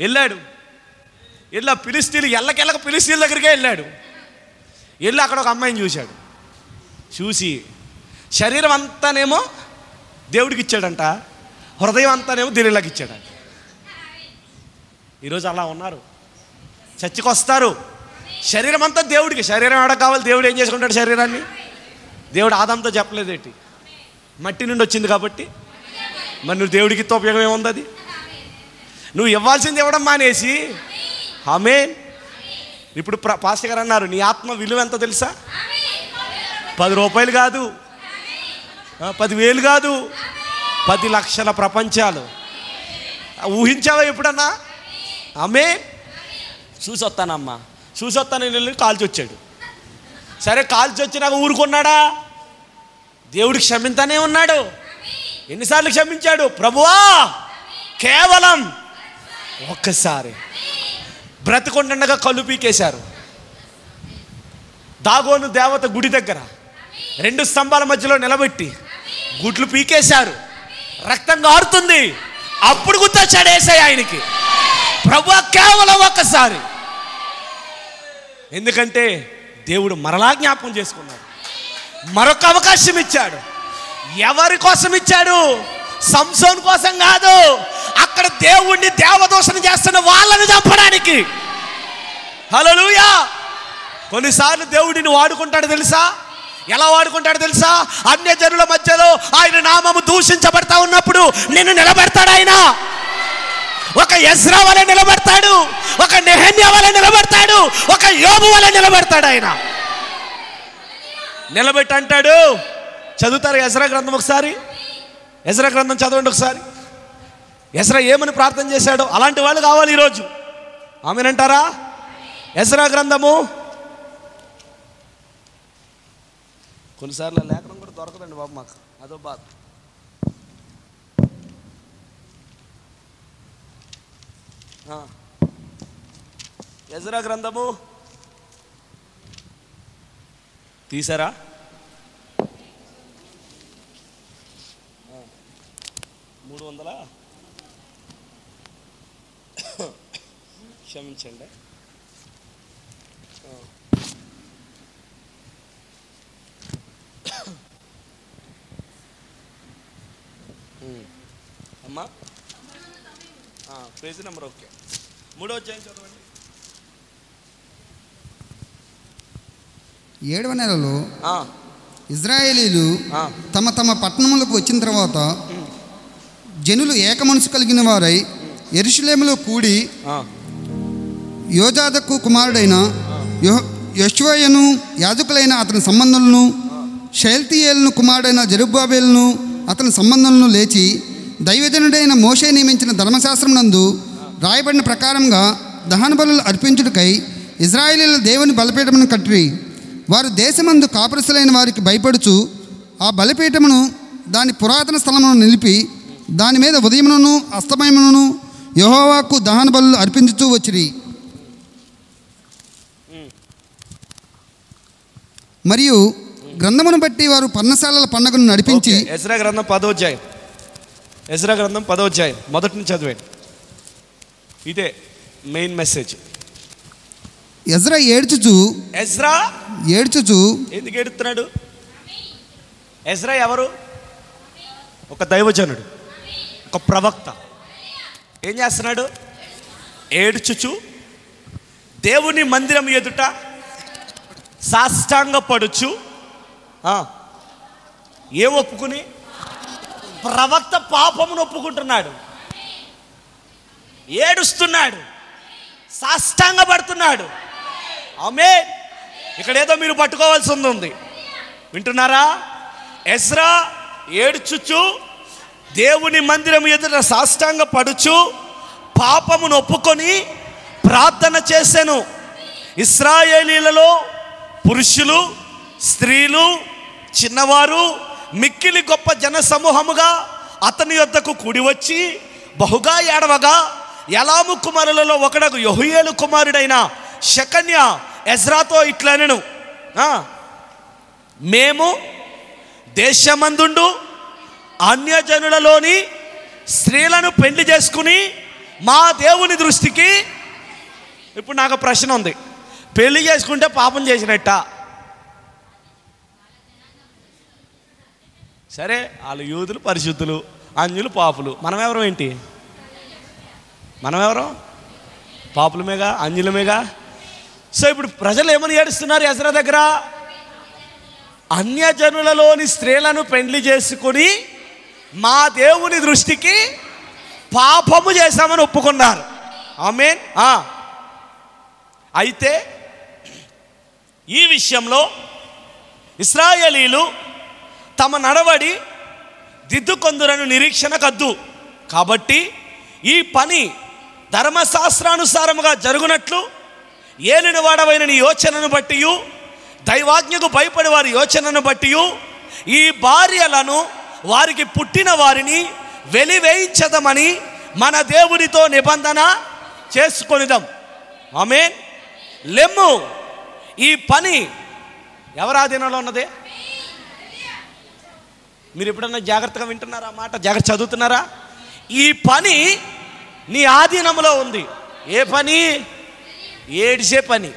వెళ్ళాడు. వెళ్ళి ఆ ఫిలిస్తీన్లు ఎల్లకెళ్ళక ఫిలిస్తీన్ల దగ్గరికే వెళ్ళాడు. వెళ్ళి అక్కడ ఒక అమ్మాయిని చూశాడు. చూసి శరీరం అంతానేమో దేవుడికి ఇచ్చాడంట, హృదయం అంతానేమో దేవుళ్ళకి ఇచ్చాడంట. ఈరోజు అలా ఉన్నారు, చర్చికి వస్తారు, శరీరం అంతా దేవుడికి. శరీరం ఆడ కావాలి, దేవుడు ఏం చేసుకుంటాడు శరీరాన్ని? దేవుడు ఆదాంతో చెప్పలేదేంటి? మట్టి నుండి వచ్చింది కాబట్టి. మరి నువ్వు దేవుడికి ఇస్తే ఉపయోగం ఏముంది? అది నువ్వు ఇవ్వాల్సింది ఇవ్వడం మానేసి. ఆమేన్. ఇప్పుడు పాస్టర్ గారు అన్నారు, నీ ఆత్మ విలువ ఎంత తెలుసా? పది రూపాయలు కాదు, పదివేలు కాదు, పది లక్షల ప్రపంచాలు. ఊహించావా ఎప్పుడన్నా? ఆమేన్. చూసొస్తానమ్మా, చూసొస్తానని వెళ్ళి కాల్చి వచ్చాడు. సరే కాల్చి వచ్చినాక ఊరుకున్నాడా? దేవుడికి క్షమించానే ఉన్నాడు. ఎన్నిసార్లు క్షమించాడు? ప్రభువా కేవలం ఒక్కసారి. బ్రతికొండగా కళ్ళు పీకేశారు. దాగోను దేవత గుడి దగ్గర రెండు స్తంభాల మధ్యలో నిలబెట్టి గుడ్లు పీకేశారు, రక్తం గారుతుంది. అప్పుడు గుర్తా చెడేశాయి ఆయనకి, ప్రభువా కేవలం ఒక్కసారి. ఎందుకంటే దేవుడు మరలా జ్ఞాపకం చేసుకున్నాడు, మరొక అవకాశం ఇచ్చాడు. ఎవరి కోసం ఇచ్చాడు? సంసోన్ కోసం కాదు, అక్కడ దేవుణ్ణి దేవదూషణ చేస్తున్న వాళ్ళని చంపడానికి. హల్లెలూయా. కొన్నిసార్లు దేవుడిని వాడుకుంటాడు తెలుసా? ఎలా వాడుకుంటాడు తెలుసా? అన్య జనుల మధ్యలో ఆయన నామము దూషించబడతా ఉన్నప్పుడు నిన్ను నిలబెడతాడు ఆయన. ఒక ఎజ్రా వలె నిలబెడతాడు, ఒక నెహెమ్యా వలె నిలబెడతాడు, ఒక యోబు వలె నిలబెడతాడు ఆయన. నిలబెట్టి అంటాడు, చదువుతారు ఎజ్రా గ్రంథం ఒకసారి, ఎజ్రా గ్రంథం చదవండి ఒకసారి. ఎజ్రా ఏమని ప్రార్థన చేశాడో అలాంటి వాళ్ళు కావాలి ఈరోజు. ఆమెనంటారా? ఎజ్రా గ్రంథము, కొన్నిసార్లు లేఖనం కూడా దొరకదండి బాబు మాకు, అదో బాధ. ఎజ్రా గ్రంథము తీసారా? మూడు వందల క్షమించండి అమ్మా, పేజీ నెంబర్ ఓకే. మూడో అధ్యాయం చదవండి. ఏడవ నెలలో ఇజ్రాయేలీలు తమ తమ పట్టణములకు వచ్చిన తర్వాత జనులు ఏక మనసు కలిగిన వారై యెరూషలేములో కూడి యోజాదకు కుమారుడైన యోషువను యాజకులైన అతని సంబంధులను, షెల్తీయేలును కుమారుడైన జెరుబ్బాబెలును అతని సంబంధులను లేచి దైవజనుడైన మోషే నియమించిన ధర్మశాస్త్రం నందు రాయబడిన ప్రకారంగా దహన బలులు అర్పించుటకై ఇజ్రాయేలీల దేవుని బలిపీఠమును కట్టిరి. వారు దేశమందు కాపురసులైన వారికి భయపడుచు ఆ బలిపీఠమును దాని పురాతన స్థలమును నిలిపి దాని మీద ఉదయమును అస్తమయమును యెహోవాకు దహన బలులు అర్పించుతూ వచ్చిరి. మరియు గ్రంథమును బట్టి వారు పర్ణశాలల పండుగను నడిపించి. ఎజ్రా గ్రంథం పదో అధ్యాయం, ఎజ్రా గ్రంథం పదో అధ్యాయం మొదటి నుంచి చదివేయండి, ఇదే మెయిన్ మెసేజ్. ఎజ్రా ఏడ్చుచు ఎజ్రా ఏడ్చుచు ఎందుకు ఏడుతున్నాడు? ఎజ్రా ఎవరు? ఒక దైవజనుడు, ఒక ప్రవక్త. ఏం చేస్తున్నాడు? ఏడ్చుచు దేవుని మందిరం ఎదుట సాష్టాంగపడుచు ఏం ఒప్పుకుని? ప్రవక్త పాపమును ఒప్పుకుంటున్నాడు, ఏడుస్తున్నాడు, సాష్టాంగపడుతున్నాడు. ఆమె ఇక్కడ ఏదో మీరు పట్టుకోవాల్సి ఉంది, వింటున్నారా? ఎజ్రా ఏడ్చుచు దేవుని మందిరం ఎదుట సాష్టాంగపడుచు పాపమును ఒప్పుకొని ప్రార్థన చేశాను. ఇశ్రాయేలీలలో పురుషులు, స్త్రీలు, చిన్నవారు మిక్కిలి గొప్ప జన సమూహముగా అతని యొద్దకు కూడివచ్చి బహుగా ఏడవగా ఎలాము కుమారులలో ఒకడకు యెహూయేలు కుమారుడైన షెకన్య ఎజ్రాతో ఇట్లనెను, మేము దేశమందుండు అన్యజనులలోని స్త్రీలను పెళ్లి చేసుకుని మా దేవుని దృష్టికి. ఇప్పుడు నాకు ప్రశ్న ఉంది, పెళ్లి చేసుకుంటే పాపం చేసినట్ట? సరే, వాళ్ళు యూదులు పరిశుద్ధులు, అన్యులు పాపులు. మనమెవరం ఏంటి? మనమెవరం? పాపులమేగా, అన్యులమేగా. సో ఇప్పుడు ప్రజలు ఏమని ఏడుస్తున్నారు ఎజ్రా దగ్గర? అన్యజనులలోని స్త్రీలను పెండ్లి చేసుకుని మా దేవుని దృష్టికి పాపము చేశామని ఒప్పుకున్నారు. ఆమేన్. అయితే ఈ విషయంలో ఇశ్రాయేలీలు తమ నడవడి దిద్దుకొందురను నిరీక్షణ కద్దు. కాబట్టి ఈ పని ధర్మశాస్త్రానుసారముగా జరుగునట్లు ఏలిన వాడవైన నీ యోచనను బట్టి, దైవాజ్ఞకు భయపడి వారి యోచనను బట్టి ఈ భార్యలను వారికి పుట్టిన వారిని వెలివేయించదమని మన దేవునితో నిబంధన చేసుకొనిదాం. ఆమేన్. లెమ్ము, ఈ పని ఎవరి ఆధీనంలో ఉన్నదే? మీరు ఎప్పుడన్నా జాగ్రత్తగా వింటున్నారా మాట? జాగ్రత్త చదువుతున్నారా? ఈ పని నీ ఆధీనంలో ఉంది. ఏ పని? ఏడిసే పని.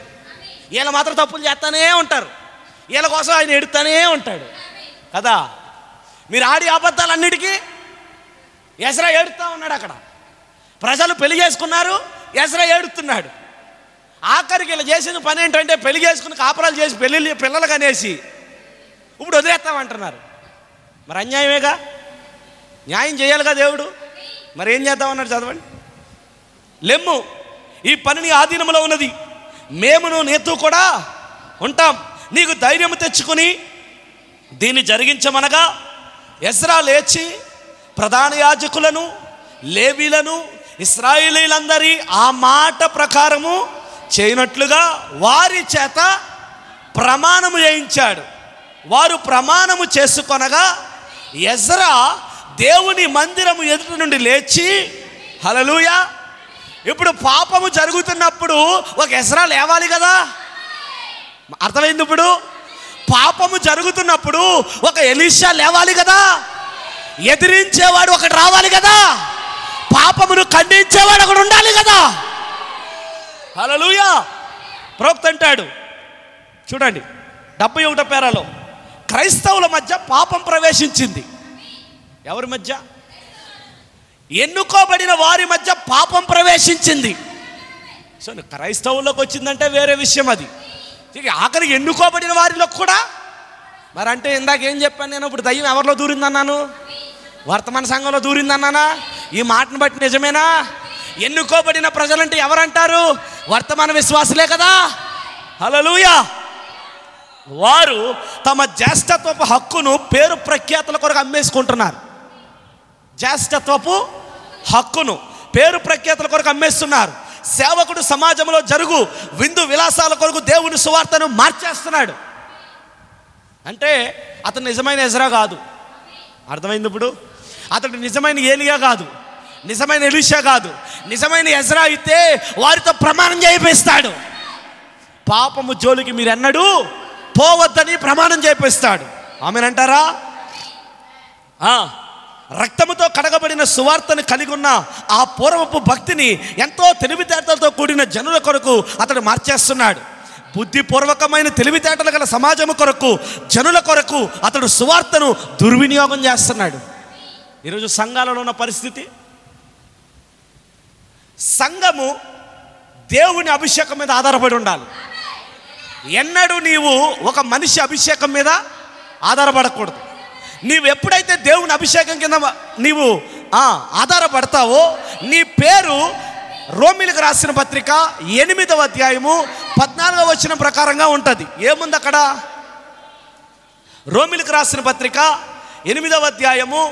వీళ్ళు మాత్రం తప్పులు చేస్తానే ఉంటారు, వీళ్ళ కోసం ఆయన ఎడుతానే ఉంటాడు కదా. మీరు ఆడి అబద్ధాలన్నిటికీ ఎస్రా ఏడుతూ ఉన్నాడు. అక్కడ ప్రజలు పెళ్లి చేసుకున్నారు, ఎస్రా ఏడుతున్నాడు. ఆఖరికి వీళ్ళు చేసిన పని ఏంటంటే పెళ్లి చేసుకుని కాపురాలు చేసి పెళ్ళి పిల్లలు కనేసి ఇప్పుడు వదిలేస్తామంటున్నారు. మరి అన్యాయమేగా, న్యాయం చేయాలిగా దేవుడు. మరి ఏం చేద్దామన్నాడు చదవండి. లెమ్ము, ఈ పని నీ ఆధీనంలో ఉన్నది, మేమును నీతో కూడా ఉంటాం, నీకు ధైర్యం తెచ్చుకుని దీన్ని జరిగించమనగా ఎజ్రా లేచి ప్రధాన యాజకులను లేవీలను ఇశ్రాయేలీలందరి ఆ మాట ప్రకారము చేయనట్లుగా వారి చేత ప్రమాణము చేయించాడు. వారు ప్రమాణము చేసుకొనగా ఎజ్రా దేవుని మందిరము ఎదుట నుండి లేచి, హల్లెలూయా. ఇప్పుడు పాపము జరుగుతున్నప్పుడు ఒక ఎజ్రా లేవాలి కదా, అర్థమైంది. ఇప్పుడు పాపము జరుగుతున్నప్పుడు ఒక ఎలీషా లేవాలి కదా, ఎదిరించేవాడు ఒకటి రావాలి కదా, పాపమును ఖండించేవాడు ఒకడు ఉండాలి కదా. హల్లెలూయా. ప్రవక్త అంటాడు, చూడండి డెబ్బై ఒకటో పేరాలో, క్రైస్తవుల మధ్య పాపం ప్రవేశించింది. ఎవరి మధ్య? ఎన్నుకోబడిన వారి మధ్య పాపం ప్రవేశించింది. సో క్రైస్తవుల్లోకి వచ్చిందంటే వేరే విషయం అది. ఆఖరికి ఎన్నుకోబడిన వారిలో కూడా మరి అంటే ఇందాక ఏం చెప్పాను నేను? ఇప్పుడు దయ్యం ఎవరిలో దూరిందన్నాను? వర్తమాన సంఘంలో దూరిందన్నానా? ఈ మాటను బట్టి నిజమేనా? ఎన్నుకోబడిన ప్రజలంటే ఎవరంటారు? వర్తమాన విశ్వాసులే కదా. హల్లెలూయా. వారు తమ జ్యేష్ఠత్వపు హక్కును పేరు ప్రఖ్యాతుల కొరకు అమ్మేసుకుంటున్నారు. జ్యేష్ఠత్వపు హక్కును పేరు ప్రఖ్యాతుల కొరకు అమ్మేస్తున్నారు. సేవకుడు సమాజంలో జరుగు విందు విలాసాల కొరకు దేవుని సువార్తను మార్చేస్తున్నాడు. అంటే అతను నిజమైన ఎజ్రా కాదు, అర్థమైంది. ఇప్పుడు అతడు నిజమైన ఏలియా కాదు, నిజమైన ఎలీషా కాదు. నిజమైన ఎజ్రా అయితే వారితో ప్రమాణం చేయిస్తాడు, పాపము జోలికి మీరు ఎన్నడూ పోవద్దని ప్రమాణం చేయిస్తాడు. ఆమెనంటారా? రక్తముతో కడగబడిన సువార్తను కలిగి ఉన్న ఆ పూర్వపు భక్తిని ఎంతో తెలివితేటలతో కూడిన జనుల కొరకు అతడు మార్చేస్తున్నాడు. బుద్ధిపూర్వకమైన తెలివితేటలు గల సమాజము కొరకు, జనుల కొరకు అతడు సువార్తను దుర్వినియోగం చేస్తున్నాడు. ఈరోజు సంఘాలలో ఉన్న పరిస్థితి, సంఘము దేవుని అభిషేకం మీద ఆధారపడి ఉండాలి. ఎన్నడూ నీవు ఒక మనిషి అభిషేకం మీద ఆధారపడకూడదు. నీవు ఎప్పుడైతే దేవుని అభిషేకం కింద నీవు ఆధారపడతావో నీ పేరు రోమిలకు రాసిన పత్రిక ఎనిమిదవ అధ్యాయము పద్నాలుగవ వచనం ప్రకారంగా ఉంటుంది. ఏముంది అక్కడ? రోమిలకు రాసిన పత్రిక ఎనిమిదవ అధ్యాయము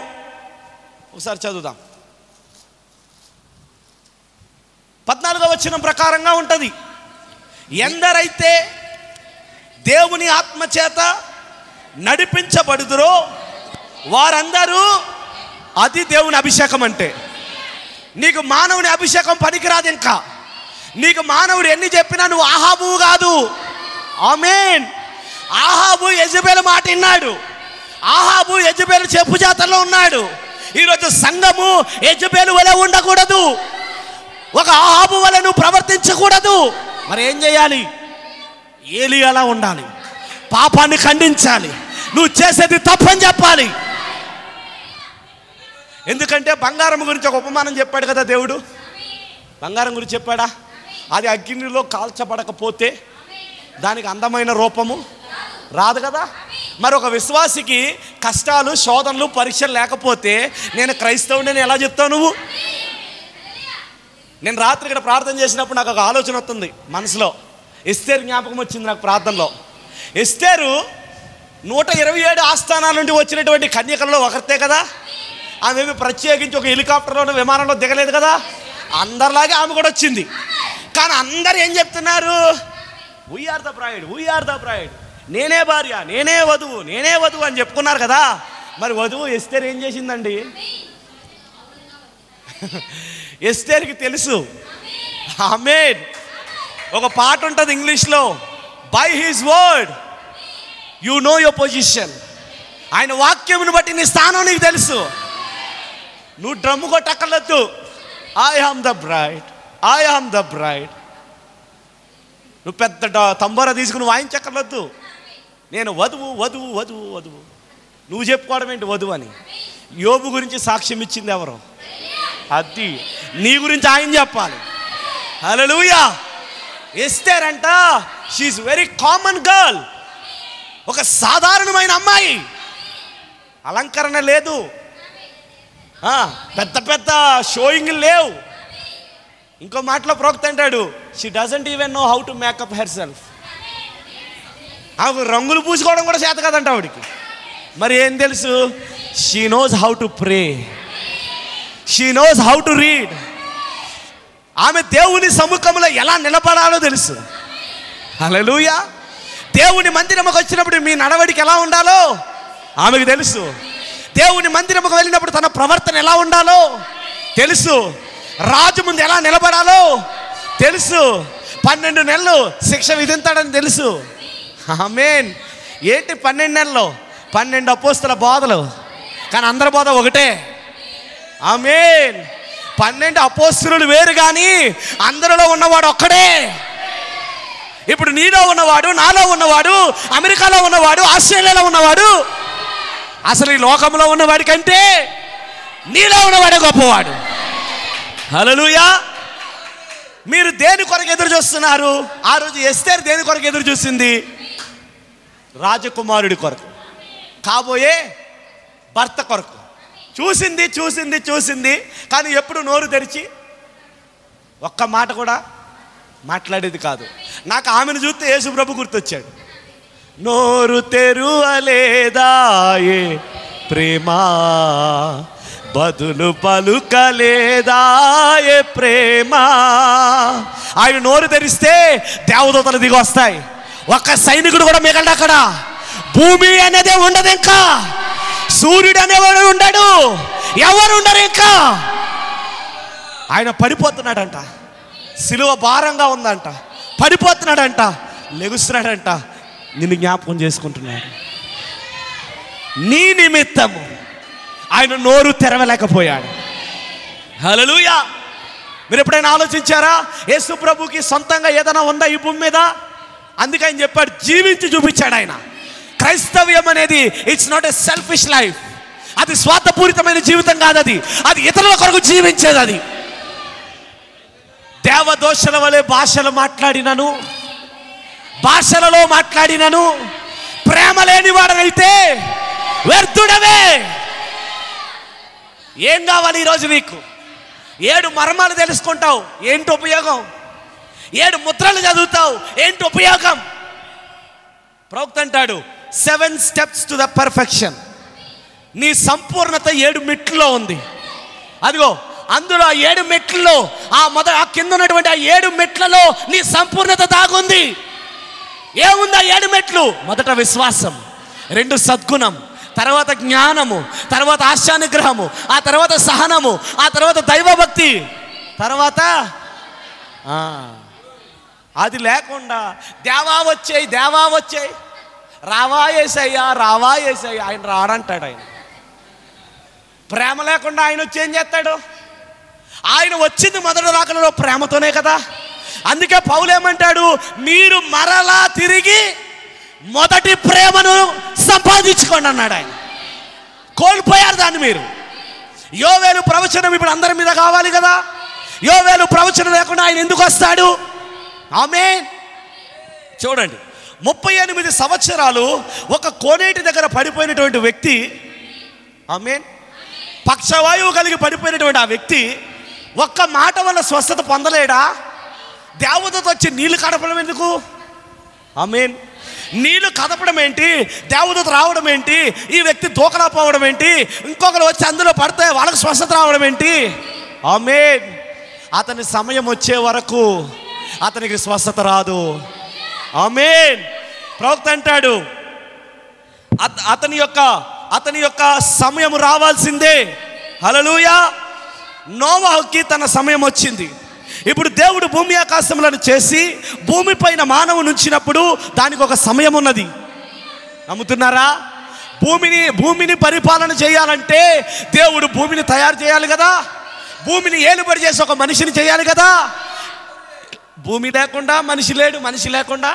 ఒకసారి చదువుదాం. పద్నాలుగవ వచనం ప్రకారంగా ఉంటుంది. ఎందరైతే దేవుని ఆత్మచేత నడిపించబడుదురో వారందరూ, అది దేవుని అభిషేకం. అంటే నీకు మానవుని అభిషేకం పనికిరాదు. ఇంకా నీకు మానవుడు ఎన్ని చెప్పినా నువ్వు ఆహాబు కాదు. ఆమేన్. ఆహాబు యెజెబెలు మాట విన్నాడు, ఆహాబు యెజెబెలు చెప్పు జాతరలో ఉన్నాడు. ఈరోజు సంఘము యెజెబెలు వలె ఉండకూడదు, ఒక ఆహాబు వలె నువ్వు ప్రవర్తించకూడదు. మరి ఏం చేయాలి? ఏలియాలా ఉండాలి, పాపాన్ని ఖండించాలి, నువ్వు చేసేది తప్పని చెప్పాలి. ఎందుకంటే బంగారం గురించి ఒక ఉపమానం చెప్పాడు కదా దేవుడు. బంగారం గురించి చెప్పాడా? అది అగ్నిలో కాల్చబడకపోతే దానికి అందమైన రూపము రాదు కదా. మరి ఒక విశ్వాసికి కష్టాలు, శోధనలు, పరీక్షలు లేకపోతే నేను క్రైస్తవుని నేను ఎలా చెప్తావు నువ్వు? నేను రాత్రి ఇక్కడ ప్రార్థన చేసినప్పుడు నాకు ఒక ఆలోచన వస్తుంది మనసులో. ఎస్తేరు జ్ఞాపకం వచ్చింది నాకు ప్రార్థనలో. ఎస్తేరు నూట ఇరవై ఏడు ఆస్థానాల నుండి వచ్చినటువంటి కన్యకలలో ఒకరితే కదా. ఆమె ప్రత్యేకించి ఒక హెలికాప్టర్లోనూ విమానంలో దిగలేదు కదా. అందరిలాగే ఆమె కూడా వచ్చింది. కానీ అందరు ఏం చెప్తున్నారు? We are the bride, we are the bride, నేనే భార్య, నేనే వధువు, నేనే వధువు అని చెప్పుకున్నారు కదా. మరి వధువు ఎస్తేరు ఏం చేసిందండి? ఎస్తేరుకి తెలుసు. ఆమేన్. ఒక పాట ఉంటుంది ఇంగ్లీష్లో, by his word you know your position. ఆయన వాక్యమును బట్టి నీ స్థానం నీకు తెలుసు. నువ్వు డ్రమ్ము కొట్టక్కర్లేదు. I am the bride, I am the bride. నువ్వు పెద్ద తంబోరా తీసుకుని వాయించక్కర్లొద్దు. నేను వధువు వధువు వధువు వధువు నువ్వు చెప్పుకోవడం ఏంటి వధువు అని? యోబు గురించి సాక్ష్యం ఇచ్చింది ఎవరు? అది నీ గురించి ఆయన చెప్పాలి. హల్లెలూయా. ఎస్తేర్ అంట, షీఈస్ వెరీ కామన్ గర్ల్, ఒక సాధారణమైన అమ్మాయి, అలంకరణ లేదు, పెద్ద పెద్ద షోయింగ్ లేవు. ఇంకో మాటలో ప్రోక్త అంటాడు, she doesn't even know how to make up her self. ఆమె రంగులు పూసుకోవడం కూడా చేత కదంట ఆవిడికి, మరి ఏం తెలుసు? She knows how to pray, she knows how to read. ఆమె దేవుని సముఖంలో ఎలా నిలబడాలో తెలుసు. హల్లెలూయా. దేవుని మందిరంకి వచ్చినప్పుడు మీ నడవడికి ఎలా ఉండాలో ఆమెకు తెలుసు. దేవుని మందిరంకి వెళ్ళినప్పుడు తన ప్రవర్తన ఎలా ఉండాలో తెలుసు. రాజు ముందు ఎలా నిలబడాలో తెలుసు. పన్నెండు నెలలు శిక్ష విధించాడని తెలుసు. ఆమేన్. ఏంటి పన్నెండు నెలలు? పన్నెండు అపోస్తుల బోధలు, కానీ అందరి బోధ ఒకటే. ఆమేన్. పన్నెండు అపోస్తులు వేరు, కానీ అందరిలో ఉన్నవాడు ఒక్కడే. ఇప్పుడు నీలో ఉన్నవాడు, నాలో ఉన్నవాడు, అమెరికాలో ఉన్నవాడు, ఆస్ట్రేలియాలో ఉన్నవాడు, అసలు ఈ లోకంలో ఉన్నవాడి కంటే నీలో ఉన్నవాడే గొప్పవాడు. హల్లెలూయా. మీరు దేని కొరకు ఎదురు చూస్తున్నారు? ఆ రోజు ఎస్తేరు దేని కొరకు ఎదురు చూసింది? రాజకుమారుడి కొరకు, కాబోయే భర్త కొరకు చూసింది చూసింది చూసింది కానీ ఎప్పుడు నోరు తెరిచి ఒక్క మాట కూడా మాట్లాడేది కాదు. నాకు ఆమెను చూస్తే యేసు ప్రభు గుర్తొచ్చాడు. నోరు తెరువలేదాయే ప్రేమా, బదులు పలుకలేదాయే ప్రేమా. ఆయన నోరు తెరిస్తే దేవదూతలు దిగి వస్తాయి, ఒక్క సైనికుడు కూడా మిగలడు అక్కడ. భూమి అనేది ఉండదు, ఇంకా సూర్యుడు అనేవాడు ఉండడు, ఎవరు ఉండరు. ఇంకా ఆయన పడిపోతున్నాడంట, సిలువ భారంగా ఉందంట, పడిపోతున్నాడంట, లెగుస్తున్నాడంట, నిన్ను జ్ఞాపకం చేసుకుంటున్నాడు. నీ నిమిత్తము ఆయన నోరు తెరవలేకపోయాడు. హల్లెలూయా. మీరు ఎప్పుడైనా ఆలోచించారా, యేసు ప్రభుకి సొంతంగా ఏదైనా ఉందా ఈ భూమి మీద? అందుకే ఆయన చెప్పాడు, జీవించి చూపించాడు ఆయన. క్రైస్తవ్యం అనేది it's not a selfish life. అది స్వార్థపూరితమైన జీవితం కాదు, అది అది ఇతరుల కొరకు జీవించేది. అది దేవదోషల వలె భాషలు మాట్లాడినను, భాషలలో మాట్లాడినను ప్రేమ లేనివాడనైతే వ్యర్థుడవే. ఏం కావాలి ఈరోజు నీకు? ఏడు మర్మాలు తెలుసుకుంటావు, ఏంటి ఉపయోగం? ఏడు ముద్రలు చదువుతావు, ఏంటి ఉపయోగం? ప్రవక్త అంటాడు, seven steps to the perfection. నీ సంపూర్ణత ఏడు మెట్లలో ఉంది. అదిగో అందులో ఆ ఏడు మెట్లలో ఆ మొద ఆ కింద ఉన్నటువంటి ఆ ఏడు మెట్లలో నీ సంపూర్ణత దాగుంది. ఏముందా ఏడు మెట్లు? మొదట విశ్వాసం, రెండు సద్గుణం, తర్వాత జ్ఞానము, తర్వాత ఆశానుగ్రహము, ఆ తర్వాత సహనము, ఆ తర్వాత దైవభక్తి, తర్వాత అది లేకుండా దేవా వచ్చాయి దేవా వచ్చాయి రావా ఏసయ్యా రావా ఏసయ్యా. ఆయన రాడంటాడు. ఆయన ప్రేమ లేకుండా ఆయన వచ్చి ఏం చేస్తాడు? ఆయన వచ్చింది మొదటి రాకలలో ప్రేమతోనే కదా. అందుకే పౌలేమంటాడు, మీరు మరలా తిరిగి మొదటి ప్రేమను సంపాదించుకోండి అన్నాడు. ఆయన కోల్పోయారు దాన్ని. మీరు యోవేలు ప్రవచనం ఇప్పుడు అందరి మీద కావాలి కదా. యోవేలు ప్రవచనం లేకుండా ఆయన ఎందుకు వస్తాడు? ఆమేన్. చూడండి, ముప్పై ఎనిమిది సంవత్సరాలు ఒక కోనేటి దగ్గర పడిపోయినటువంటి వ్యక్తి, ఆమేన్, పక్షవాయువు కలిగి పడిపోయినటువంటి ఆ వ్యక్తి ఒక్క మాట వల్ల స్వస్థత పొందలేడా? దేవదూత వచ్చి నీళ్లు కడపడం ఎందుకు? ఆమేన్. నీళ్లు కదపడం ఏంటి? దేవదూత రావడం ఏంటి? ఈ వ్యక్తి దూకలా పోవడం ఏంటి? ఇంకొకరు వచ్చి అందులో పడితే వాళ్ళకి స్వస్థత రావడం ఏంటి? ఆమేన్. అతని సమయం వచ్చే వరకు అతనికి స్వస్థత రాదు. ఆమేన్. ప్రవక్త అంటాడు, అతని యొక్క అతని యొక్క సమయం రావాల్సిందే. హల్లెలూయా. నోవాహుకి తన సమయం వచ్చింది. ఇప్పుడు దేవుడు భూమి ఆకాశములను చేసి భూమిపైన మానవుని ఉంచినప్పుడు దానికి ఒక సమయం ఉన్నది. నమ్ముతున్నారా? భూమిని భూమిని పరిపాలన చేయాలంటే దేవుడు భూమిని తయారు చేయాలి కదా, భూమిని ఏలుబడి చేసి ఒక మనిషిని చేయాలి కదా. భూమి లేకుండా మనిషి లేడు, మనిషి లేకుండా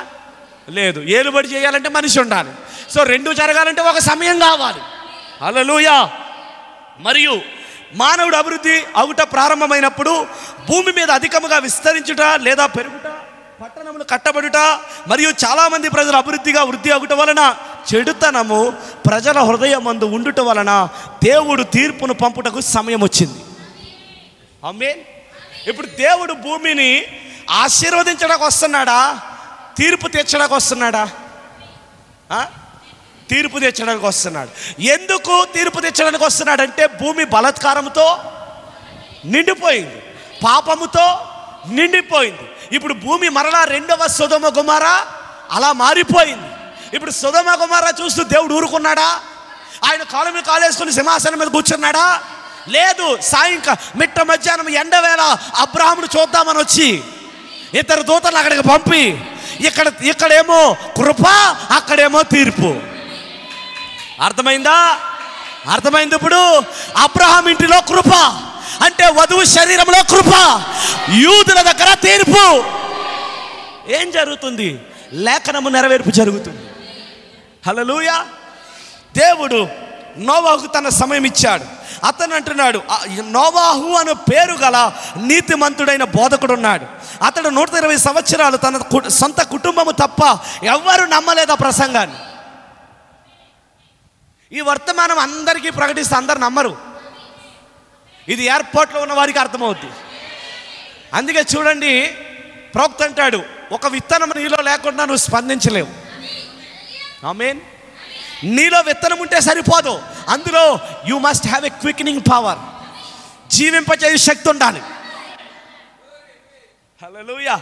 లేదు. ఏలుబడి చేయాలంటే మనిషి ఉండాలి. సో రెండు జరగాలంటే ఒక సమయం కావాలి. హల్లెలూయా. మరియు మానవుడు అభివృద్ధి అవుట ప్రారంభమైనప్పుడు భూమి మీద అధికముగా విస్తరించుట లేదా పెరుగుట, పట్టణములు కట్టబడుట మరియు చాలామంది ప్రజలు అభివృద్ధిగా వృద్ధి అగుట వలన చెడుతనము ప్రజల హృదయమందు ఉండుట వలన దేవుడు తీర్పును పంపుటకు సమయం వచ్చింది. ఆమేన్. ఇప్పుడు దేవుడు భూమిని ఆశీర్వదించడానికి వస్తున్నాడా, తీర్పు తీర్చడానికి వస్తున్నాడా? తీర్పు తీర్చడానికి వస్తున్నాడు. ఎందుకు తీర్పు తీర్చడానికి వస్తున్నాడంటే భూమి బలత్కారంతో నిండిపోయింది, పాపముతో నిండిపోయింది. ఇప్పుడు భూమి మరలా రెండవ సొదొమ గొమొర్రా అలా మారిపోయింది. ఇప్పుడు సొదొమ గొమొర్రా చూస్తూ దేవుడు ఊరుకున్నాడా? ఆయన కాళ్ళ మీద కాలేసుకుని సింహాసనం మీద కూర్చున్నాడా? లేదు. సాయంకాలం మిట్ట మధ్యాహ్నం ఎండవేళ అబ్రాహామును చూద్దామని వచ్చి ఇద్దరు దూతలు అక్కడికి పంపి ఇక్కడ ఇక్కడేమో కృప, అక్కడేమో తీర్పు. అర్థమైందా? అర్థమైంది. ఇప్పుడు అబ్రహాం ఇంటిలో కృప అంటే వధువు శరీరంలో కృప, యూదుల దగ్గర తీర్పు. ఏం జరుగుతుంది? లేఖనము నెరవేర్పు జరుగుతుంది. హల్లెలూయా. దేవుడు నోవాహుకు తన సమయం ఇచ్చాడు. అతను అంటున్నాడు, నోవాహు అనే పేరు గల నీతిమంతుడైన బోధకుడు ఉన్నాడు. అతడు నూట ఇరవై సంవత్సరాలు తన సొంత కుటుంబము తప్ప ఎవ్వరూ నమ్మలేదు ఆ ప్రసంగాన్ని. ఈ వర్తమానం అందరికీ ప్రకటిస్తే అందరు నమ్మరు. ఇది ఎయిర్పోర్ట్లో ఉన్న వారికి అర్థమవుద్ది. అందుకే చూడండి, ప్రవక్త అంటాడు, ఒక విత్తనం నీలో లేకుండా నువ్వు స్పందించలేవు. ఆమేన్. నీలో విత్తనం ఉంటే సరిపోదు, అందులో you must have a quickening power, జీవింపచేయు శక్తి ఉండాలి. హల్లెలూయా.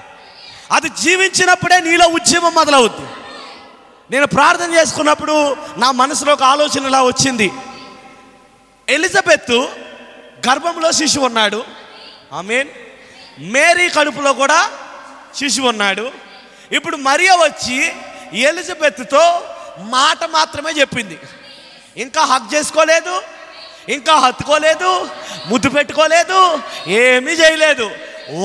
అది జీవించినప్పుడే నీలో ఉద్యమం మొదలవుద్ది. నేను ప్రార్థన చేసుకున్నప్పుడు నా మనసులో ఒక ఆలోచన ఇలా వచ్చింది. ఎలిజబెత్ గర్భంలో శిశువు ఉన్నాడు. ఆమేన్. మేరీ కడుపులో కూడా శిశువు ఉన్నాడు. ఇప్పుడు మరియ వచ్చి ఎలిజబెత్తో మాట మాత్రమే చెప్పింది. ఇంకా హగ్ చేసుకోలేదు, ఇంకా హత్తుకోలేదు, ముద్దు పెట్టుకోలేదు, ఏమీ చేయలేదు.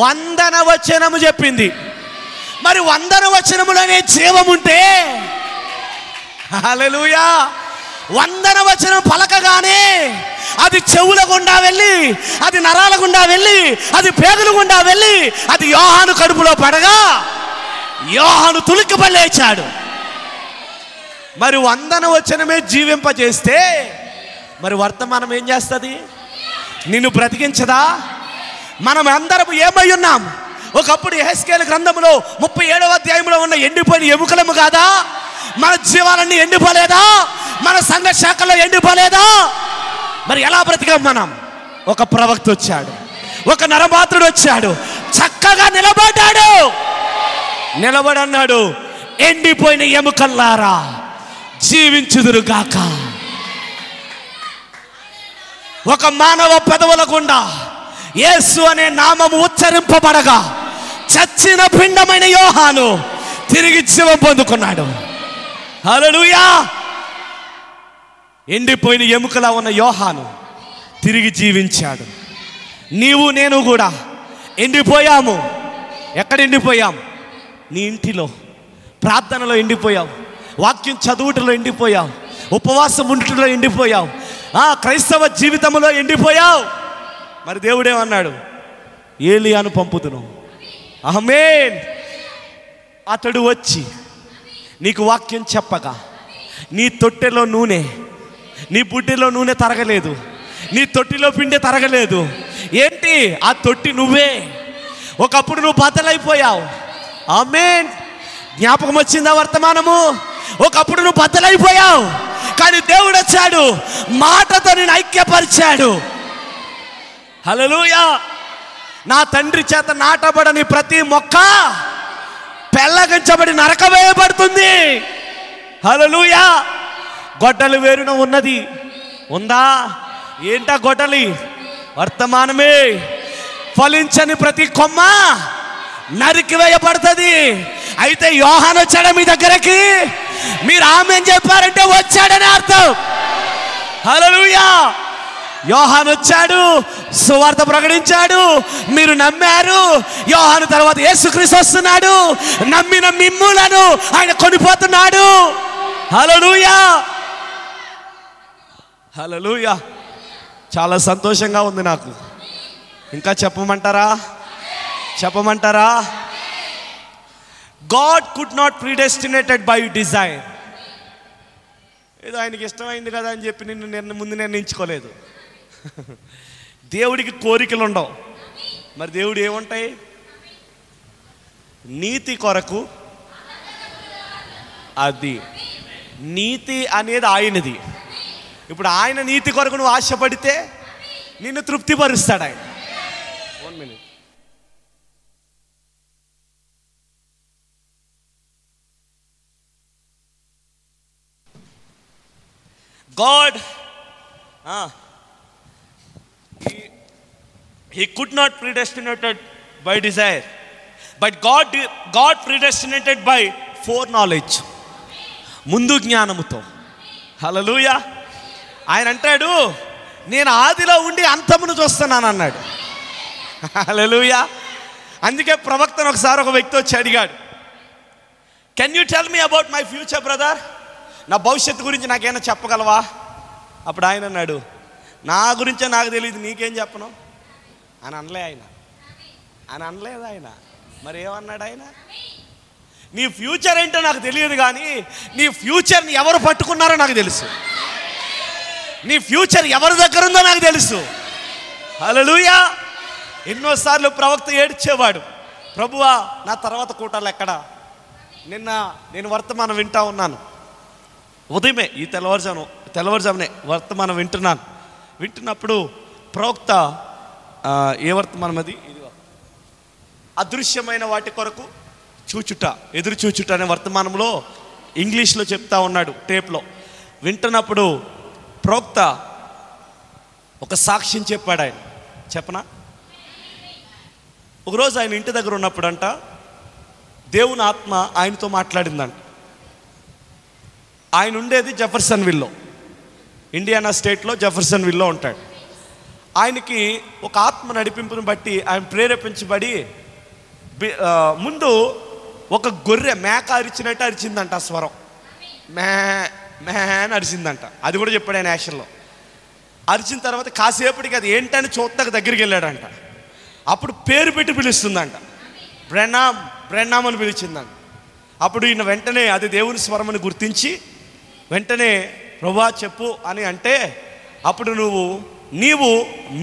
వందన వచనము చెప్పింది. మరి వందన వచనములోనే జీవం ఉంటే, హల్లెలూయా, వందన వచనం పలకగానే అది చెవుల గుండా వెళ్ళి, అది నరాల గుండా వెళ్ళి, అది పేగుల గుండా వెళ్ళి, అది యోహాను కడుపులో పడగా యోహాను తులికిపడి లేచాడు. మరి వందన వచనమే జీవింపజేస్తే మరి వర్తమానం ఏం చేస్తుంది? నిన్ను బ్రతికించదా? మనం అందరం ఏమై ఉన్నాం? ఒకప్పుడు యెహెజ్కేలు గ్రంథంలో ముప్పై ఏడవ అధ్యాయంలో ఉన్న ఎండిపోయిన ఎముకలము కాదా? మన జీవాలన్నీ ఎండిపోలేదా? మన సంఘ శాఖలో ఎండిపోలేదా? మరి ఎలా బ్రతికాం మనం? ఒక ప్రవక్త వచ్చాడు, ఒక నరమాత్రుడు వచ్చాడు, చక్కగా నిలబడ్డాడు. నిలబడి అన్నాడు, ఎండిపోయిన ఎముకల్లారా జీవించుదురుగాక. ఒక మానవ పెదవుల గుండా యేసు అనే నామము ఉచ్చరింపబడగా చచ్చిన పిండమైన యోహాను తిరిగి జీవం పొందుకున్నాడు. హల్లెలూయా. ఎండిపోయిన ఎముకలా ఉన్న యోహాను తిరిగి జీవించాడు. నీవు నేను కూడా ఎండిపోయాము. ఎక్కడ ఎండిపోయాము? నీ ఇంటిలో ప్రార్థనలో ఎండిపోయావు, వాక్యం చదువుటలో ఎండిపోయావు, ఉపవాసం ఉండటంలో ఎండిపోయావు, ఆ క్రైస్తవ జీవితంలో ఎండిపోయావు. మరి దేవుడేమన్నాడు? ఏలియాను పంపుతును. ఆమేన్. అతడు వచ్చి నీకు వాక్యం చెప్పగా నీ తొట్టెలో నూనె, నీ బుడ్డెలో నూనె తరగలేదు, నీ తొట్టిలో పిండి తరగలేదు. ఏంటి? ఆ తొట్టి నువ్వే. ఒకప్పుడు నువ్వు బద్దలైపోయావు. ఆమేన్. జ్ఞాపకం వచ్చిందా వర్తమానము? ఒకప్పుడు నువ్వు బద్దలైపోయావు, కానీ దేవుడు వచ్చాడు, మాటతో నేను ఐక్యపరిచాడు. హల్లెలూయా. నా తండ్రి చేత నాటబడని ప్రతి మొక్క పెళ్ళగించబడి నరకవేయబడుతుంది. హల్లెలూయా. గొడ్డలి వేరున ఉన్నది ఉందా? ఏంటా గొడ్డలి? వర్తమానమే. ఫలించని ప్రతి కొమ్మ నరికివేయబడుతుంది. అయితే యోహాను వచ్చాడు మీ దగ్గరకి. మీరు ఆమె చెప్పారంటే వచ్చాడని అర్థం. హల్లెలూయా. యోహాను వచ్చాడు, సువార్త ప్రకటించాడు, మీరు నమ్మారు. యోహాను తర్వాత యేసుక్రీస్తు వస్తున్నాడు, నమ్మిన మిమ్ములను ఆయన కొనిపోతున్నాడు. హల్లెలూయా, హల్లెలూయా. చాలా సంతోషంగా ఉంది నాకు. ఇంకా చెప్పమంటారా చెప్పమంటారా God could not predestinated by design. ఏదో ఆయనకి ఇష్టమైంది కదా అని చెప్పి నిన్ను నిన్ను ముందు నిర్ణయించుకోలేదు. దేవుడికి కోరికలు ఉండవు. మరి దేవుడు ఏముంటాయి? నీతి కొరకు. అది నీతి అనేది ఆయనది. ఇప్పుడు ఆయన నీతి కొరకు నువ్వు ఆశపడితే నిన్ను తృప్తిపరుస్తాడు ఆయన. One minute. God, ah, he, he could not predestinated by desire, but God, God predestinated by foreknowledge. ముందు జ్ఞానముతో. హల్లెలూయా. ఆయన అంటాడు, నేను ఆదిలో ఉండి అంతమును చూస్తున్నాను అన్నాడు. హల్లెలూయా. అందుకే ప్రవక్తను ఒకసారి ఒక వ్యక్తి వచ్చి అడిగాడు, can you tell me about my future brother? నా భవిష్యత్తు గురించి నాకేమైనా చెప్పగలవా? అప్పుడు ఆయన అన్నాడు, నా గురించే నాకు తెలియదు, నీకేం చెప్పను అని అనలే ఆయన. ఆయన అనలేదు ఆయన. మరి ఏమన్నాడు ఆయన? నీ ఫ్యూచర్ ఏంటో నాకు తెలియదు, కానీ నీ ఫ్యూచర్ని ఎవరు పట్టుకున్నారో నాకు తెలుసు, నీ ఫ్యూచర్ ఎవరి దగ్గర ఉందో నాకు తెలుసు. హల్లెలూయా. ఎన్నోసార్లు ప్రవక్త ఏడ్చేవాడు, ప్రభువా నా తర్వాత కూటాలు ఎక్కడా? నిన్న నేను వర్తమానం వింటా ఉన్నాను, ఉదయమే ఈ తెల్లవారుజాము తెల్లవారుజామునే వర్తమానం వింటున్నాను. వింటున్నప్పుడు ప్రవక్త ఏ వర్తమానం అది? ఇదిగో అదృశ్యమైన వాటి కొరకు చూచుట, ఎదురు చూచుట అనే వర్తమానంలో ఇంగ్లీష్లో చెప్తా ఉన్నాడు టేప్లో. వింటున్నప్పుడు ప్రవక్త ఒక సాక్ష్యం చెప్పాడు ఆయన. చెప్పనా? ఒకరోజు ఆయన ఇంటి దగ్గర ఉన్నప్పుడు అంట దేవుని ఆత్మ ఆయనతో మాట్లాడిందంట. ఆయన ఉండేది జెఫర్సన్విల్లో, ఇండియానా స్టేట్లో జెఫర్సన్విల్లో ఉంటాడు. ఆయనకి ఒక ఆత్మ నడిపింపును బట్టి ఆయన ప్రేరేపించబడి ముందు ఒక గొర్రె మేక అరిచినట్టు అరిచిందంట. ఆ స్వరం మే మే అని అరిచిందంట. అది కూడా చెప్పాడు ఆయన యాక్షన్లో. అరిచిన తర్వాత కాసేపటికి అది ఏంటని చూస్తాక దగ్గరికి వెళ్ళాడంట. అప్పుడు పేరు పెట్టి పిలుస్తుందంట, బ్రహ్నామ్ బ్రహ్నామ్ అని పిలిచిందంట. అప్పుడు ఈయన వెంటనే అది దేవుని స్వరమును గుర్తించి వెంటనే ప్రభువా చెప్పు అని అంటే, అప్పుడు నువ్వు నీవు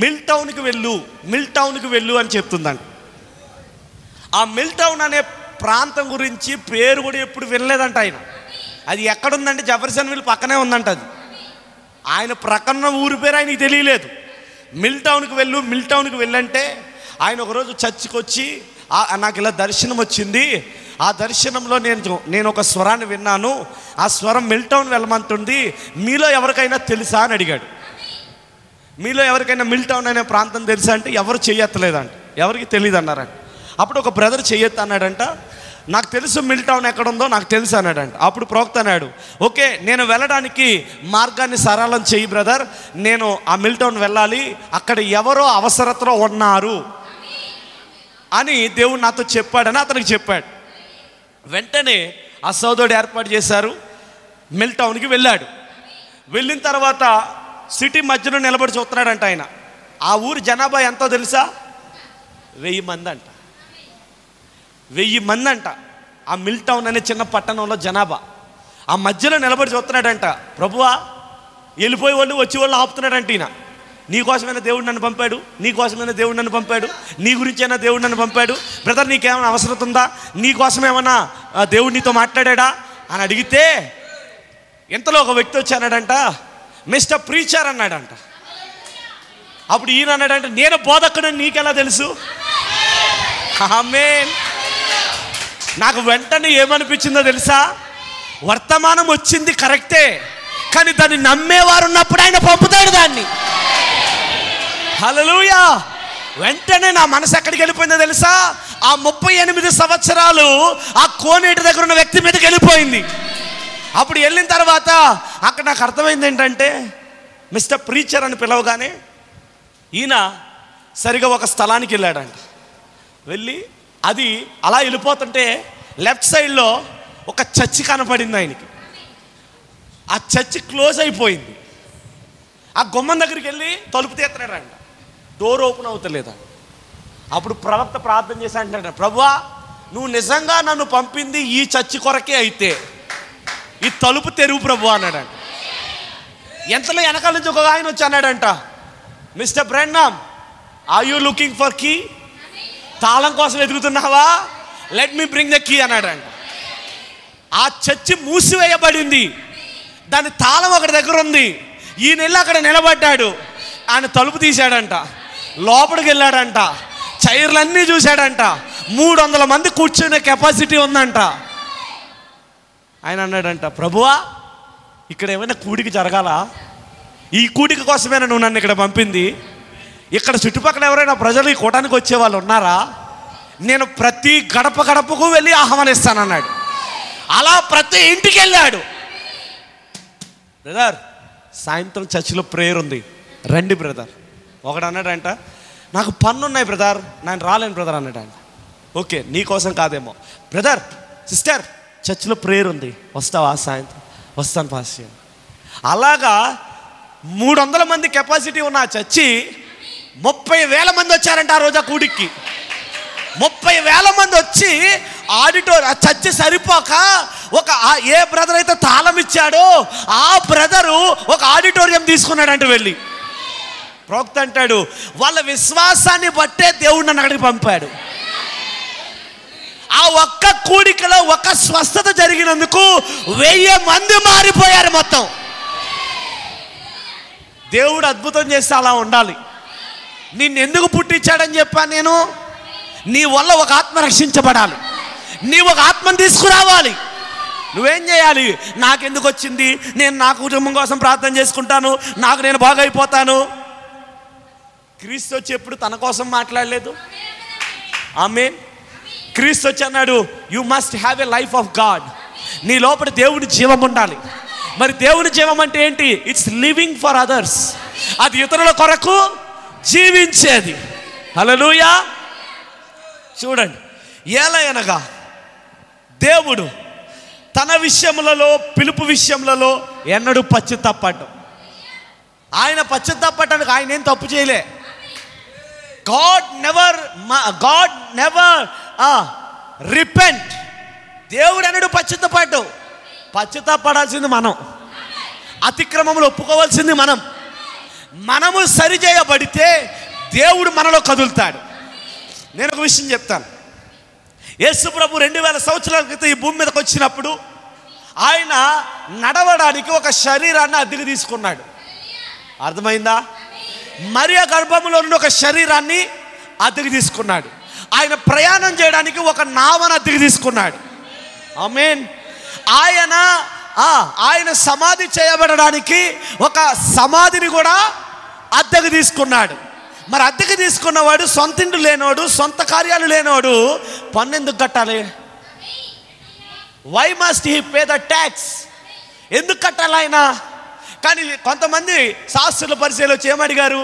మిల్టౌన్కి వెళ్ళు, మిల్టౌన్కి వెళ్ళు అని చెప్తుందంట. ఆ మిల్టౌన్ అనే ప్రాంతం గురించి పేరు కూడా ఎప్పుడు వినలేదంట ఆయన. అది ఎక్కడుందంటే జెఫర్సన్విల్ పక్కనే ఉందంట. అది ఆయన ప్రకన్న ఊరి పేరు ఆయనకి తెలియలేదు. మిల్టౌన్కి వెళ్ళు, మిల్టౌన్కి వెళ్ళంటే ఆయన ఒకరోజు చర్చికొచ్చి నాకు ఇలా దర్శనం వచ్చింది, ఆ దర్శనంలో నేను నేను ఒక స్వరాన్ని విన్నాను, ఆ స్వరం మిల్టౌన్ వెళ్ళమంటుంది, మీలో ఎవరికైనా తెలుసా అని అడిగాడు. మీలో ఎవరికైనా మిల్టౌన్ అనే ప్రాంతం తెలుసా అంటే ఎవరు చేయట్లేదంట, ఎవరికి తెలియదు అన్నారంట. అప్పుడు ఒక బ్రదర్ చేయొద్దు అన్నాడంట. నాకు తెలుసు మిల్టౌన్ ఎక్కడుందో నాకు తెలుసు అన్నాడంట. అప్పుడు ప్రవక్త అన్నాడు, ఓకే నేను వెళ్ళడానికి మార్గాన్ని సరళం చేయి బ్రదర్, నేను ఆ మిల్టౌన్ వెళ్ళాలి, అక్కడ ఎవరో అవసరతలో ఉన్నారు అని దేవుడు నాతో చెప్పాడని అతనికి చెప్పాడు. వెంటనే ఆ సోదరుడు ఏర్పాటు చేశారు, మిల్టౌన్కి వెళ్ళాడు. వెళ్ళిన తర్వాత సిటీ మధ్యలో నిలబడి చూస్తున్నాడంట ఆయన. ఆ ఊరు జనాభా ఎంతో తెలుసా? వెయ్యి మంది అంట, వెయ్యి మంది అంట. ఆ మిల్టౌన్ అనే చిన్న పట్టణంలో జనాభా. ఆ మధ్యలో నిలబడి చూస్తున్నాడంట, ప్రభువా వెళ్ళిపోయే వాళ్ళు వచ్చే వాళ్ళు ఆపుతున్నాడంట ఈయన. నీకోసమైనా దేవుడు నన్ను పంపాడు, నీకోసమైనా దేవుడు నన్ను పంపాడు, నీ గురించైనా దేవుడు నన్ను పంపాడు, బ్రదర్ నీకేమైనా అవసరం ఉందా, నీకోసమేమన్నా దేవుడు నీతో మాట్లాడా అని అడిగితే, ఇంతలో ఒక వ్యక్తి వచ్చి అన్నాడంట, మిస్టర్ ప్రీచర్ అన్నాడంట. అప్పుడు ఈయన అన్నాడంట, నేను బోధకుడని నీకెలా తెలుసు? ఆమేన్. నాకు వెంటనే ఏమనిపించిందో తెలుసా? వర్తమానం వచ్చింది కరెక్టే, కానీ దాన్ని నమ్మేవారు ఉన్నప్పుడు ఆయన పంపుతాడు దాన్ని. హల్లెలూయా. వెంటనే నా మనసు ఎక్కడికి వెళ్ళిపోయిందో తెలుసా? ఆ ముప్పై ఎనిమిది సంవత్సరాలు ఆ కోనేటి దగ్గర ఉన్న వ్యక్తి మీదకి వెళ్ళిపోయింది. అప్పుడు వెళ్ళిన తర్వాత అక్కడ నాకు అర్థమైంది ఏంటంటే, మిస్టర్ ప్రీచర్ అని పిలవగానే ఈయన సరిగా ఒక స్థలానికి వెళ్ళాడంట. వెళ్ళి అది అలా వెళ్ళిపోతుంటే లెఫ్ట్ సైడ్లో ఒక చర్చి కనపడింది ఆయనకి. ఆ చర్చి క్లోజ్ అయిపోయింది. ఆ గుమ్మం దగ్గరికి వెళ్ళి తలుపు తీస్తున్నాడు అంట, డోర్ ఓపెన్ అవుతలేదంట. అప్పుడు ప్రవక్త ప్రార్థన చేసి అంటాడు, ప్రభువా నువ్వు నిజంగా నన్ను పంపింది ఈ చర్చి కొరకే అయితే ఈ తలుపు తెరువు ప్రభు అన్నాడంట. ఎంతలో వెనకాల నుంచి ఒక ఆయన వచ్చి అన్నాడంట, mister Branham are you looking for key? తాళం కోసం ఎదుగుతున్నావా? Let me bring the key అన్నాడంట. ఆ చర్చి మూసివేయబడింది, దాని తాళం ఒకటి దగ్గర ఉంది. ఈయన వెళ్ళి అక్కడ నిలబడ్డాడు, ఆయన తలుపు తీశాడంట, లోపలికి వెళ్ళాడంట, చైర్లన్నీ చూశాడంట, మూడు వందల మంది కూర్చునే కెపాసిటీ ఉందంట. ఆయన అన్నాడంట, ప్రభువా ఇక్కడ ఏమైనా కూడికి జరగాల? ఈ కూడిక కోసమేనా నువ్వు నన్ను ఇక్కడ పంపింది? ఇక్కడ చుట్టుపక్కల ఎవరైనా ప్రజలు ఈ కూటానికి వచ్చే వాళ్ళు ఉన్నారా? నేను ప్రతి గడప గడపకు వెళ్ళి ఆహ్వానిస్తానన్నాడు. అలా ప్రతి ఇంటికి వెళ్ళాడు. బ్రదర్ సాయంత్రం చర్చిలో ప్రేయర్ ఉంది రండి బ్రదర్. ఒకడు అన్నాడంట, నాకు పనులు ఉన్నాయి బ్రదర్ నేను రాలేను బ్రదర్ అన్నాడంట. ఓకే నీకోసం కాదేమో, బ్రదర్ సిస్టర్ చర్చిలో ప్రేయర్ ఉంది వస్తావా సాయంత్రం? వస్తాను పాస్టర్. అలాగా మూడు వందల మంది కెపాసిటీ ఉన్న ఆ చర్చి ముప్పై వేల మంది వచ్చారంట ఆ రోజు. ఆ కూడికి ముప్పై వేల మంది వచ్చి ఆడిటోర్ ఆ చర్చి సరిపోక ఒక ఏ బ్రదర్ అయితే తాళం ఇచ్చాడో ఆ బ్రదరు ఒక ఆడిటోరియం తీసుకున్నాడంటే వెళ్ళి. ప్రవక్త అంటాడు, వాళ్ళ విశ్వాసాన్ని బట్టే దేవుడు నన్ను అక్కడికి పంపాడు. ఆ ఒక్క కూడికలో ఒక స్వస్థత జరిగినందుకు వెయ్యి మంది మారిపోయారు మొత్తం. దేవుడు అద్భుతం చేస్తే అలా ఉండాలి. నిన్నెందుకు పుట్టించాడని చెప్పాను నేను? నీ వల్ల ఒక ఆత్మ రక్షించబడాలి, నీ ఒక ఆత్మను తీసుకురావాలి. నువ్వేం చేయాలి? నాకెందుకు వచ్చింది, నేను నా కుటుంబం కోసం ప్రార్థన చేసుకుంటాను, నాకు నేను బాగైపోతాను. క్రీస్తు వచ్చి ఎప్పుడు తన కోసం మాట్లాడలేదు. ఆమేన్. క్రీస్తు వచ్చి అన్నాడు, you must have a life of God. నీ లోపల దేవుని జీవం ఉండాలి. మరి దేవుని జీవం అంటే ఏంటి? It's living for others. అది ఇతరుల కొరకు జీవించేది. హల్లెలూయా. చూడండి, ఎలా అనగా దేవుడు తన విషయములలో పిలుపు విషయములలో ఎన్నడూ పశ్చాత్తాపపడడు. ఆయన పశ్చాత్తాపడడానికి ఆయన ఏం తప్పు చేయలే. God never God never repent. దేవుడు ఎన్నడూ పశ్చాత్తాపడడు. పశ్చాత్తాపడాల్సింది మనం, అతిక్రమములు ఒప్పుకోవాల్సింది మనం. మనము సరిచేయబడితే దేవుడు మనలో కదులుతాడు. నేను ఒక విషయం చెప్తాను. యేసు ప్రభు రెండు వేల సంవత్సరాల క్రితం ఈ భూమి మీదకి వచ్చినప్పుడు ఆయన నడవడానికి ఒక శరీరాన్ని అద్దెకి తీసుకున్నాడు. అర్థమైందా? మరియ గర్భంలో నుండి ఒక శరీరాన్ని అద్దెకి తీసుకున్నాడు. ఆయన ప్రయాణం చేయడానికి ఒక నావను అద్దెకి తీసుకున్నాడు. ఆమేన్. ఆయన ఆయన సమాధి చేయబడడానికి ఒక సమాధిని కూడా అద్దెకి తీసుకున్నాడు. మరి అద్దెకి తీసుకున్నవాడు సొంతిండు లేనోడు, సొంత కార్యాలు లేనోడు పన్ను ఎందుకు కట్టాలి? Why must he pay the tax? ఎందుకు కట్టాలి ఆయన? కానీ కొంతమంది శాస్త్రుల పరిచయలో ఏమడిగారు,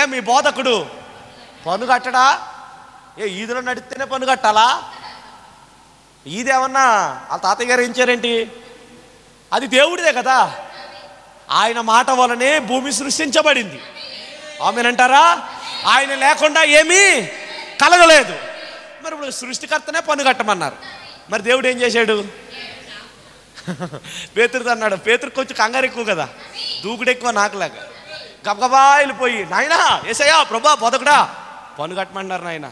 ఏ మీ బోధకుడు పన్ను కట్టడా? ఏ ఈదులో నడిస్తేనే పన్ను కట్టాలా? ఈదేమన్నా వాళ్ళ తాతయ్య గారు ఇచ్చారేంటి? అది దేవుడిదే కదా. ఆయన మాట వలనే భూమి సృష్టించబడింది. ఆమెనంటారా? ఆయన లేకుండా ఏమీ కలగలేదు. మరి ఇప్పుడు సృష్టికర్తనే పన్ను కట్టమన్నారు. మరి దేవుడు ఏం చేశాడు? పేతురుతో అన్నాడు, పేతురు కొంచెం కంగారు ఎక్కువ కదా, దూకుడు ఎక్కువ నాకులాగా. గబగబా వెళ్ళిపోయి, నాయనా ఏసయ్యా ప్రభా బొదకుడా పన్ను కట్టమన్నారు నాయన.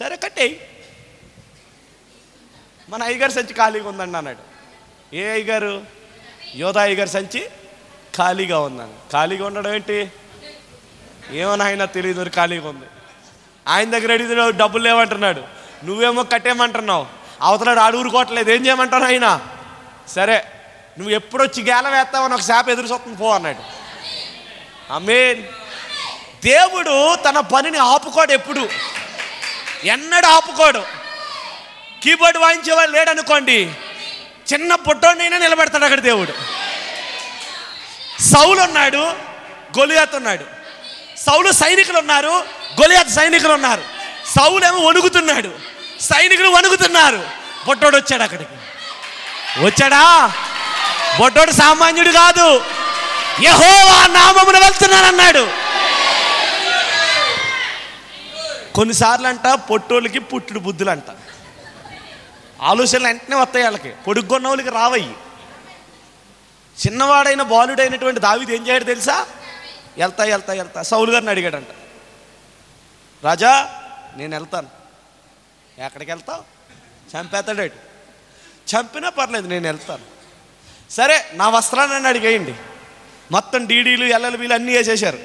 సరే కట్టేయి, మన అయ్యగారు సంచి ఖాళీగా ఉందండి అన్నాడు. ఏ అయ్యగారు? యోధా అయ్యగారు సంచి ఖాళీగా ఉందన్న. ఖాళీగా ఉండడం ఏంటి? ఏమన్నా ఆయన తెలియదు, ఖాళీగా ఉంది. ఆయన దగ్గర అడిగితే డబ్బులు లేవంటున్నాడు, నువ్వేమో కట్టేయమంటున్నావు, అవతలాడు అడుగురుకోవట్లేదు, ఏం చేయమంటావు ఆయన? సరే నువ్వు ఎప్పుడు వచ్చి గేల వేస్తావని ఒక శాప ఎదురు చూస్తుంది పో అన్నాడు. ఆమేన్. దేవుడు తన పనిని ఆపుకోడు, ఎప్పుడు ఎన్నడూ ఆపుకోడు. కీబోర్డ్ వాయించేవాడు లేడనుకోండి, చిన్న పొట్టోడినైనా నిలబెడతాడు అక్కడ దేవుడు. సౌలు ఉన్నాడు, గొలియాత్ ఉన్నాడు. సౌలు సైనికులు ఉన్నారు, గొలియాతు సైనికులు ఉన్నారు. సౌలేమో వణుకుతున్నాడు, సైనికులు వణుకుతున్నారు. బొట్టోడు వచ్చాడు, అక్కడికి వచ్చాడా? బొట్టోడు సామాన్యుడు కాదు. యెహోవా నామమున వెళ్తున్నానన్నాడు. కొన్నిసార్లు అంట పొట్టోళ్ళకి పుట్టుడు బుద్ధులు అంట, ఆలోచనలు వెంటనే వస్తాయి వాళ్ళకి. పొడుగున్న వాళ్ళకి రావయ్యి. చిన్నవాడైన బాలుడైనటువంటి దావీదు ఏం చేయడు తెలుసా? వెళ్తా వెళ్తా వెళ్తా సౌలు గారిని అడిగాడంట, రాజా నేను వెళ్తాను. ఎక్కడికి వెళ్తావు? చంపేస్తాడు, చంపినా పర్లేదు నేను వెళ్తాను. సరే నా వస్త్రాన్ని అడిగేయండి. మొత్తం డీడీలు ఎల్ఎల్బీలు అన్నీ వేసేసారు,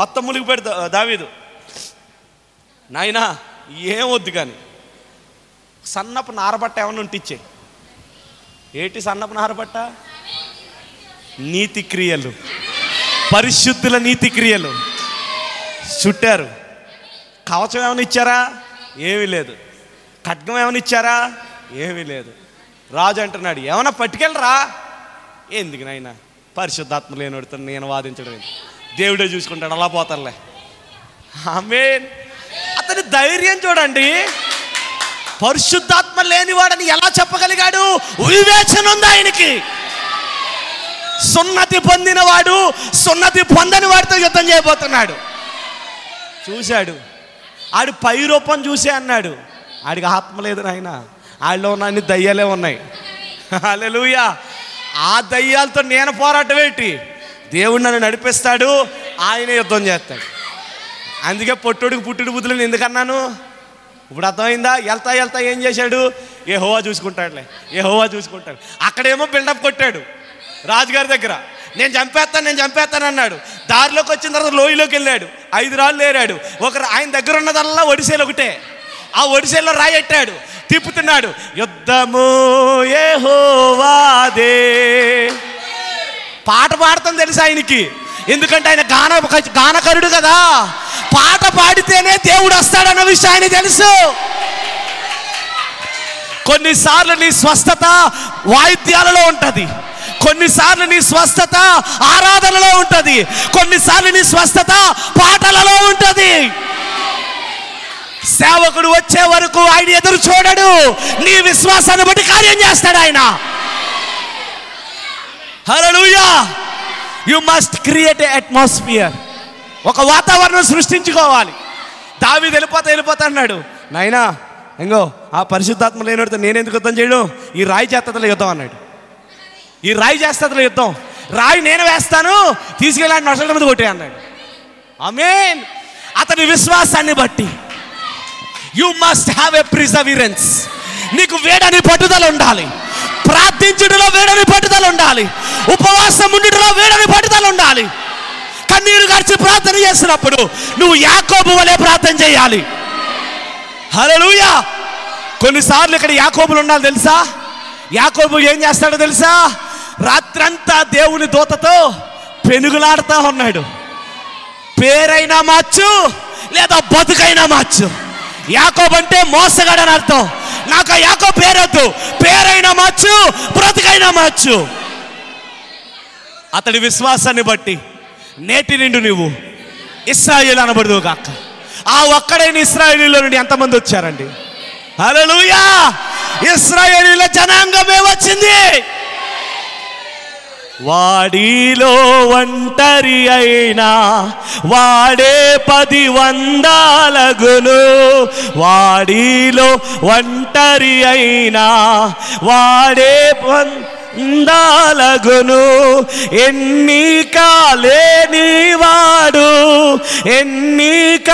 మొత్తం మునిగిపోయాడు దావీదు. నాయనా ఏం వద్దు, కానీ సన్నపు నారబట్ట ఏమన్నా ఉంటిచ్చాయి. ఏటి సన్నపు నారబట్ట? నీతిక్రియలు, పరిశుద్ధుల నీతిక్రియలు చుట్టారు. కవచం ఏమైనా ఇచ్చారా? ఏమీ లేదు. ఖడ్గం ఏమైనా ఇచ్చారా? ఏమీ లేదు. రాజు అంటున్నాడు, ఏమైనా పట్టుకెళ్ళరా? ఎందుకు నాయన, పరిశుద్ధాత్మ లేనివాడితో నేను వాదించడం ఏంటి, దేవుడే చూసుకుంటాడు, అలా పోతారులే. ఆమేన్. అతని ధైర్యం చూడండి. పరిశుద్ధాత్మ లేనివాడని ఎలా చెప్పగలిగాడు? వివేచన ఉంది ఆయనకి. సున్నతి పొందినవాడు సున్నతి పొందని వాడితో యుద్ధం చేయబోతున్నాడు. చూశాడు, ఆడు పై రూపం చూసే అన్నాడు, ఆడికి ఆత్మ లేదు నాయన. ఆడిలో ఉన్న అన్ని దయ్యాలే ఉన్నాయి. హల్లెలూయా. ఆ దయ్యాలతో నేను పోరాటం ఏంటి? దేవుడు నన్ను నడిపిస్తాడు, ఆయన యుద్ధం చేస్తాడు. అందుకే పొట్టుడికి పుట్టుడు బుద్ధులని ఎందుకన్నాను? ఇప్పుడు అర్థమైందా? వెళ్తా వెళ్తా ఏం చేశాడు? యెహోవా చూసుకుంటాడులే, యెహోవా చూసుకుంటాడు. అక్కడేమో బిల్డప్ కొట్టాడు రాజుగారి దగ్గర. నేను చంపేస్తాను, నేను చంపేస్తాను అన్నాడు. దారిలోకి వచ్చిన తర్వాత లోయలోకి వెళ్ళాడు, ఐదు రాళ్ళు ఏరాడు. ఒకరు ఆయన దగ్గర ఉన్నదల్లా ఒడిసేలు ఒకటే. ఆ ఒడిసేలో రాయి ఎట్టాడు, తిప్పుతున్నాడు. యుద్ధము యెహోవాదే పాట పాడతాం తెలుసు ఆయనకి. ఎందుకంటే ఆయన గాన గానకరుడు కదా. పాట పాడితేనే దేవుడు వస్తాడన్న విషయం ఆయన తెలుసు. కొన్నిసార్లు నీ స్వస్థత వాయిద్యాలలో ఉంటుంది, కొన్నిసార్లు నీ స్వస్థత ఆరాధనలో ఉంటుంది, కొన్నిసార్లు నీ స్వస్థత పాటలలో ఉంటుంది. సేవకుడు వచ్చే వరకు ఆయన ఎదురు చూడడు, నీ విశ్వాసాన్ని బట్టి కార్యం చేస్తాడు ఆయన. హల్లెలూయా. You must create a atmosphere. ఒక వాతావరణం సృష్టించుకోవాలి. దావీదు వెళ్ళిపోతా వెళ్ళిపోతా అన్నాడు, నాయనా ఇంగో ఆ పరిశుద్ధాత్మ లేనివాడితో నేనెందుకు యుద్ధం చేయడం, ఈ రాయి చేస్తలో యుద్ధం అన్నాడు. ఈ రాయి చేస్తలో యుద్ధం, రాయి నేను వేస్తాను, తీసుకెళ్ళాడు నొసల మీద కొట్టే అన్నాడు. ఆమేన్. అతని విశ్వాసాన్ని బట్టి. You must have a perseverance. నీకు వేడని పట్టుదల ఉండాలి, ప్రార్థించుటలో వేడని పట్టుదల ఉండాలి, ఉపవాసం ఉండుటలో వేడని పట్టుదల ఉండాలి. కన్నీరు గార్చి ప్రార్థన చేసినప్పుడు నువ్వు యాకోబు వలె ప్రార్థన చేయాలి. హల్లెలూయా. కొన్నిసార్లు ఇక్కడ యాకోబులు ఉండాలి తెలుసా? యాకోబు ఏం చేస్తాడో తెలుసా? రాత్రంతా దేవుని దూతతో పెనుగులాడుతూ ఉన్నాడు. పేరైనా మార్చు, లేదా బతుకైనా మార్చు. యాకోబు అంటే మోసగాడని అర్థం. నాకు యాకోబు పేరొద్దు, పేరైనా మార్చు, బ్రతుకైనా మార్చు. అతడి విశ్వాసాన్ని బట్టి నేటి నిండు నువ్వు ఇశ్రాయేలు అనబడదువు కాక. ఆ ఒక్కడైన ఇశ్రాయేలులో నుండి ఎంతమంది వచ్చారండి? హల్లెలూయా. ఇశ్రాయేలుల జనాంగమే వచ్చింది. వాడిలో ఒంటరి అయినా వాడే పది వందలగును, వాడిలో ఒంటరి అయినా వాడే వందలగును. ఎన్నిక లేనివాడు ఎన్నిక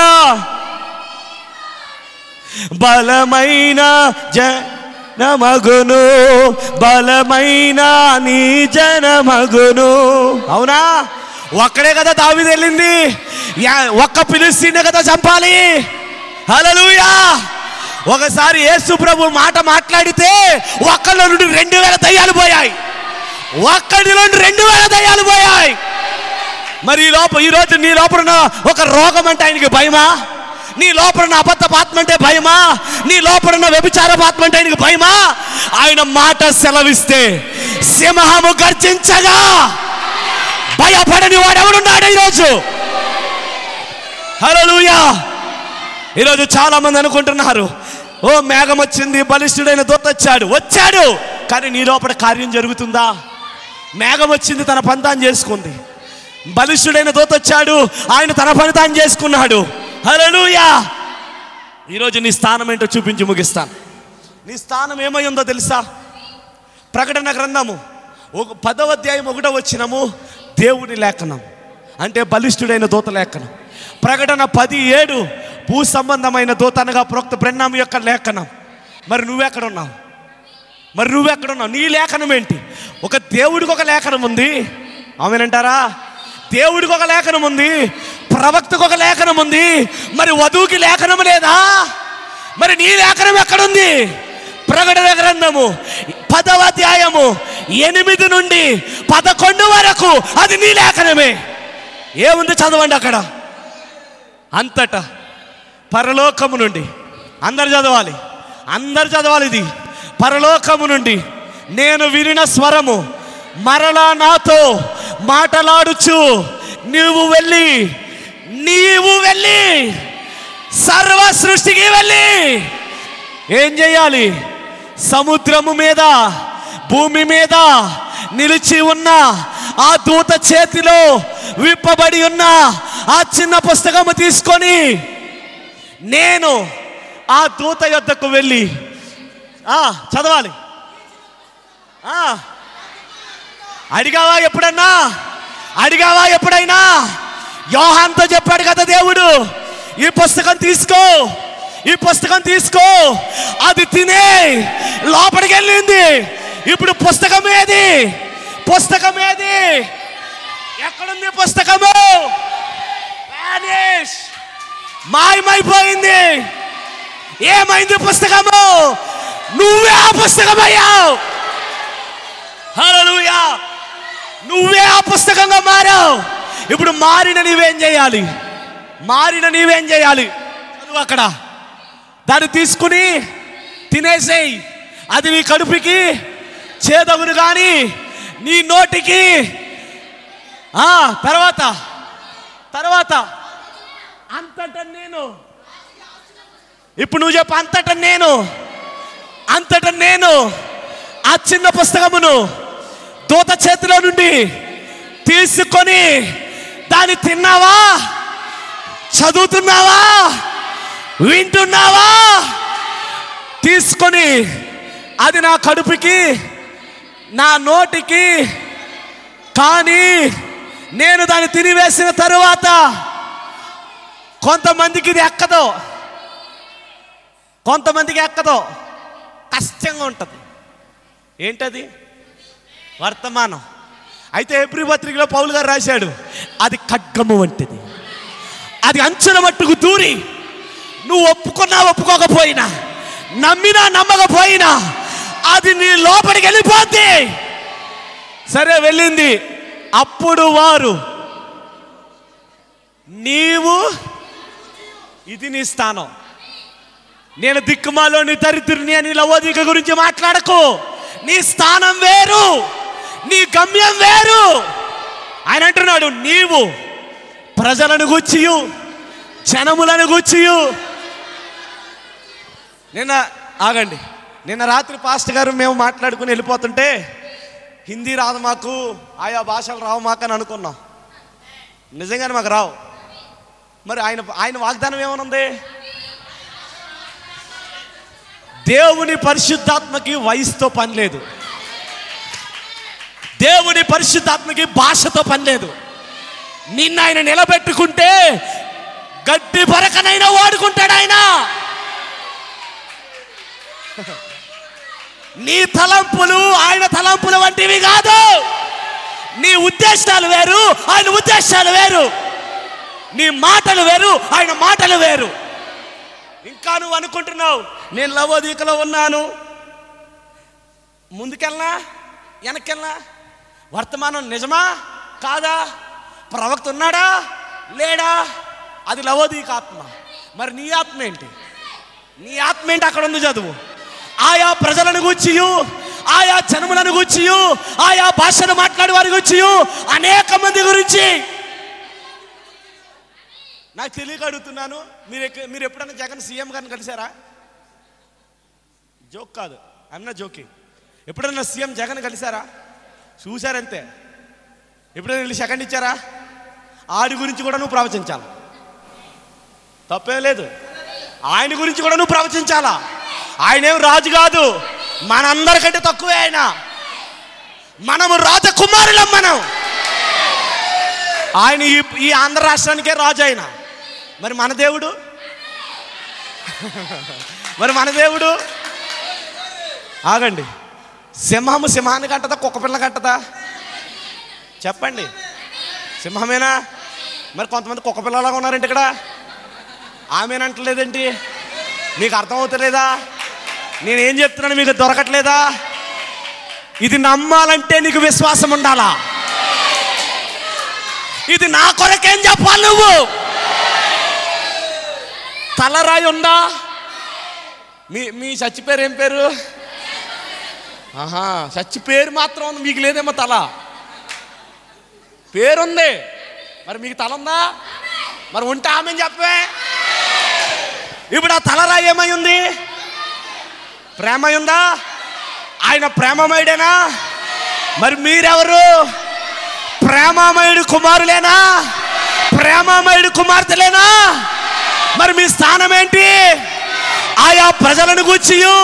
బలమైన జ నమగును, బలమైన నీ జనమగును. అవునా? ఒక్కడే కదా దావీదు వెళ్ళింది, ఒక్క ఫిలిస్తీనే కదా చంపాలి. హల్లెలూయా. ఒకసారి యేసు ప్రభు మాట మాట్లాడితే ఒక్కడిలో నుండి రెండు వేల దయ్యాలు పోయాయి. ఒక్కడిలో నుండి రెండు వేల దయ్యాలు పోయాయి. మరి ఈ లోప ఈరోజు నీ లోపల ఒక రోగం అంటే ఆయనకి భయమా? నీ లోపలన్న అబద్ధపాత్మ అంటే భయమా? నీ లోపలన్న వ్యభిచారపాత్మ అంటే ఆయనకు భయమా? ఆయన మాట సెలవిస్తే సింహము గర్జించగా భయపడని వాడెవడున్నాడు ఈరోజు? హల్లెలూయా. ఈరోజు చాలామంది అనుకుంటున్నారు, ఓ మేఘం వచ్చింది, బలిష్ఠుడైన దూత వచ్చాడు వచ్చాడు కానీ నీ లోపల కార్యం జరుగుతుందా? మేఘం వచ్చింది, తన పని తాను చేసుకుంది. బలిష్ఠుడైన దూత వచ్చాడు, ఆయన తన పని తాను చేసుకున్నాడు. హల్లెలూయా. ఈరోజు నీ స్థానం ఏంటో చూపించి ముగిస్తాను. నీ స్థానం ఏమై ఉందో తెలుసా? ప్రకటన గ్రంథము ఒక పదవ అధ్యాయం ఒకటో వచనము దేవుని లేఖనం, అంటే బలిష్ఠుడైన దూత లేఖనం. ప్రకటన పది ఏడు భూ సంబంధమైన దూత అనగా ప్రవక్త బ్రహ్మం యొక్క లేఖనం. మరి నువ్వెక్కడున్నావు? మరి నువ్వెక్కడున్నావు? నీ లేఖనం ఏంటి? ఒక దేవుడికి ఒక లేఖనం ఉంది, ఆమెనంటారా? దేవుడికి ఒక లేఖనం ఉంది, ప్రవక్తకు ఒక లేఖనం ఉంది, మరి వధువుకి లేఖనం లేదా? మరి నీ లేఖనం ఎక్కడుంది? ప్రకటన గ్రంథము పదవ అధ్యాయము ఎనిమిది నుండి పదకొండు వరకు అది నీ లేఖనమే. ఏముంది చదవండి అక్కడ? అంతటా పరలోకము నుండి, అందరు చదవాలి, అందరు చదవాలి ఇది. పరలోకము నుండి నేను వినిన స్వరము మరలా నాతో మాటలాడుచు, నీవు వెళ్ళి నీవు వెళ్ళి సర్వ సృష్టికి వెళ్ళి ఏం చేయాలి? సముద్రము మీద భూమి మీద నిలిచి ఉన్న ఆ దూత చేతిలో విప్పబడి ఉన్న ఆ చిన్న పుస్తకము తీసుకొని నేను ఆ దూత యొద్దకు వెళ్ళి ఆ చదవాలి. ఆ అడిగావా ఎప్పుడన్నా? అడిగావా ఎప్పుడైనా? యోహాన్తో చెప్పాడు కదా దేవుడు, ఈ పుస్తకం తీసుకో, ఈ పుస్తకం తీసుకో, అది తినే లోపలికి వెళ్ళింది. ఇప్పుడు పుస్తకం ఏది? పుస్తకం ఏది? ఎక్కడుంది పుస్తకము? వానిష్, మాయమైపోయింది. ఏమైంది పుస్తకము? నువ్వే ఆ పుస్తకమయ్యావు. హల్లెలూయా. నువ్వే ఆ పుస్తకంగా మారావు. ఇప్పుడు మారిన నీవేం చేయాలి? మారిన నీవేం చేయాలి? చదువు అక్కడ. దాన్ని తీసుకుని తినేసేయి, అది నీ కడుపుకి చేదవును కానీ నీ నోటికి. తర్వాత తర్వాత అంతట నేను, ఇప్పుడు నువ్వు చెప్పు, అంతట నేను అంతట నేను ఆ చిన్న పుస్తకమును దూత చేతిలో నుండి తీసుకొని దాన్ని తిన్నావా? చదువుతున్నావా? వింటున్నావా? తీసుకొని అది నా కడుపుకి నా నోటికి, కానీ నేను దాన్ని తినివేసిన తరువాత కొంతమందికి ఇది ఎక్కదు, కొంతమందికి ఎక్కదు, కష్టంగా ఉంటుంది. ఏంటది? వర్తమానం. అయితే హెబ్రీ పత్రికలో పౌలు గారు రాశాడు, అది ఖడ్గము వంటిది, అది అంచుల మట్టుకు దూరి నువ్వు ఒప్పుకున్నా ఒప్పుకోకపోయినా, నమ్మినా నమ్మకపోయినా, అది నీ లోపలికి వెళ్ళిపోద్ది. సరే, వెళ్ళింది. అప్పుడు వారు, నీవు, ఇది నీ స్థానం, నేను దిక్కుమాలోని దరిద్రుని అని లవోదిక గురించి మాట్లాడకు. నీ స్థానం వేరు, నీ గమ్యం వేరు. ఆయన అంటున్నాడు, నీవు ప్రజలను గూర్చియు జనములను గూర్చియు. నిన్న ఆగండి నిన్న రాత్రి పాస్టర్ గారు మేము మాట్లాడుకుని వెళ్ళిపోతుంటే, హిందీ రాదు మాకు, ఆయా భాషలు రావు మాకు అని అనుకున్నాం. నిజంగానే మాకు రావు. మరి ఆయన ఆయన వాగ్దానం ఏమనుంది? దేవుని పరిశుద్ధాత్మకి వయసుతో పని లేదు, దేవుని పరిశుద్ధాత్మకి భాషతో పని లేదు. నిన్న ఆయన నిలబెట్టుకుంటే గట్టి పరకనైనా వాడుకుంటాడు ఆయన. నీ తలంపులు ఆయన తలంపుల వంటివి కాదు, నీ ఉద్దేశాలు వేరు, ఆయన ఉద్దేశాలు వేరు, నీ మాటలు వేరు, ఆయన మాటలు వేరు. ఇంకా నువ్వు అనుకుంటున్నావు, నేను లవోదికలో ఉన్నాను, ముందుకెళ్ళనా వెనకెళ్ళనా, వర్తమానం నిజమా కాదా, ప్రవక్త ఉన్నాడా లేడా, అది లవోదిక ఆత్మ. మరి నీ ఆత్మ ఏంటి? నీ ఆత్మ ఏంటి? అక్కడ ఉంది, చదువు. ఆయా ప్రజలను గూర్చియు ఆయా జనములను గూర్చియు ఆయా భాషను మాట్లాడే వారి గుర్చియు అనేక మంది గురించి నాకు తెలియక అడుగుతున్నాను, మీరు మీరు ఎప్పుడైనా జగన్ సీఎం గారిని కలిశారా? జోక్ కాదు, అన్న జోకింగ్. ఎప్పుడన్నా సీఎం జగన్ కలిశారా? చూశారంతే. ఎప్పుడైనా వెళ్ళి సెకండ్ ఇచ్చారా? ఆడి గురించి కూడా నువ్వు ప్రవచించాలా, తప్పేం లేదు. ఆయన గురించి కూడా నువ్వు ప్రవచించాలా. ఆయనేం రాజు కాదు, మనందరికంటే తక్కువే ఆయన. మనము రాజకుమారులం, మనం. ఆయన ఈ ఈ ఆంధ్ర రాష్ట్రానికే రాజు ఆయన. మరి మన దేవుడు మరి మన దేవుడు ఆగండి, సింహము సింహాన్ని కంటదా, కుక్క పిల్ల కంటదా? చెప్పండి, సింహమేనా? మరి కొంతమంది కుక్క పిల్లలాగా ఉన్నారంటే ఇక్కడ ఆమెనంటలేదేంటి? మీకు అర్థమవుతలేదా? నేనేం చెప్తున్నాను మీకు దొరకట్లేదా? ఇది నమ్మాలంటే నీకు విశ్వాసం ఉండాలా. ఇది నా కొరకేం చెప్పాలి నువ్వు? తలరాయి ఉందా? మీ మీ చచ్చి పేరు ఏం పేరు? ఆహా, చచ్చి పేరు మాత్రం ఉంది, మీకు లేదేమో తల. పేరుంది, మరి మీకు తల ఉందా? మరి ఉంటే ఆమె చెప్పే. ఇప్పుడు ఆ తలరాయి ఏమై ఉంది? ప్రేమ ఉందా? ఆయన ప్రేమమయుడేనా? మరి మీరెవరు? ప్రేమమయుడు కుమారులేనా? ప్రేమమయుడు కుమార్తెలేనా? మరి మీ స్థానం ఏంటి? ఆయా ప్రజలను గూర్చియు,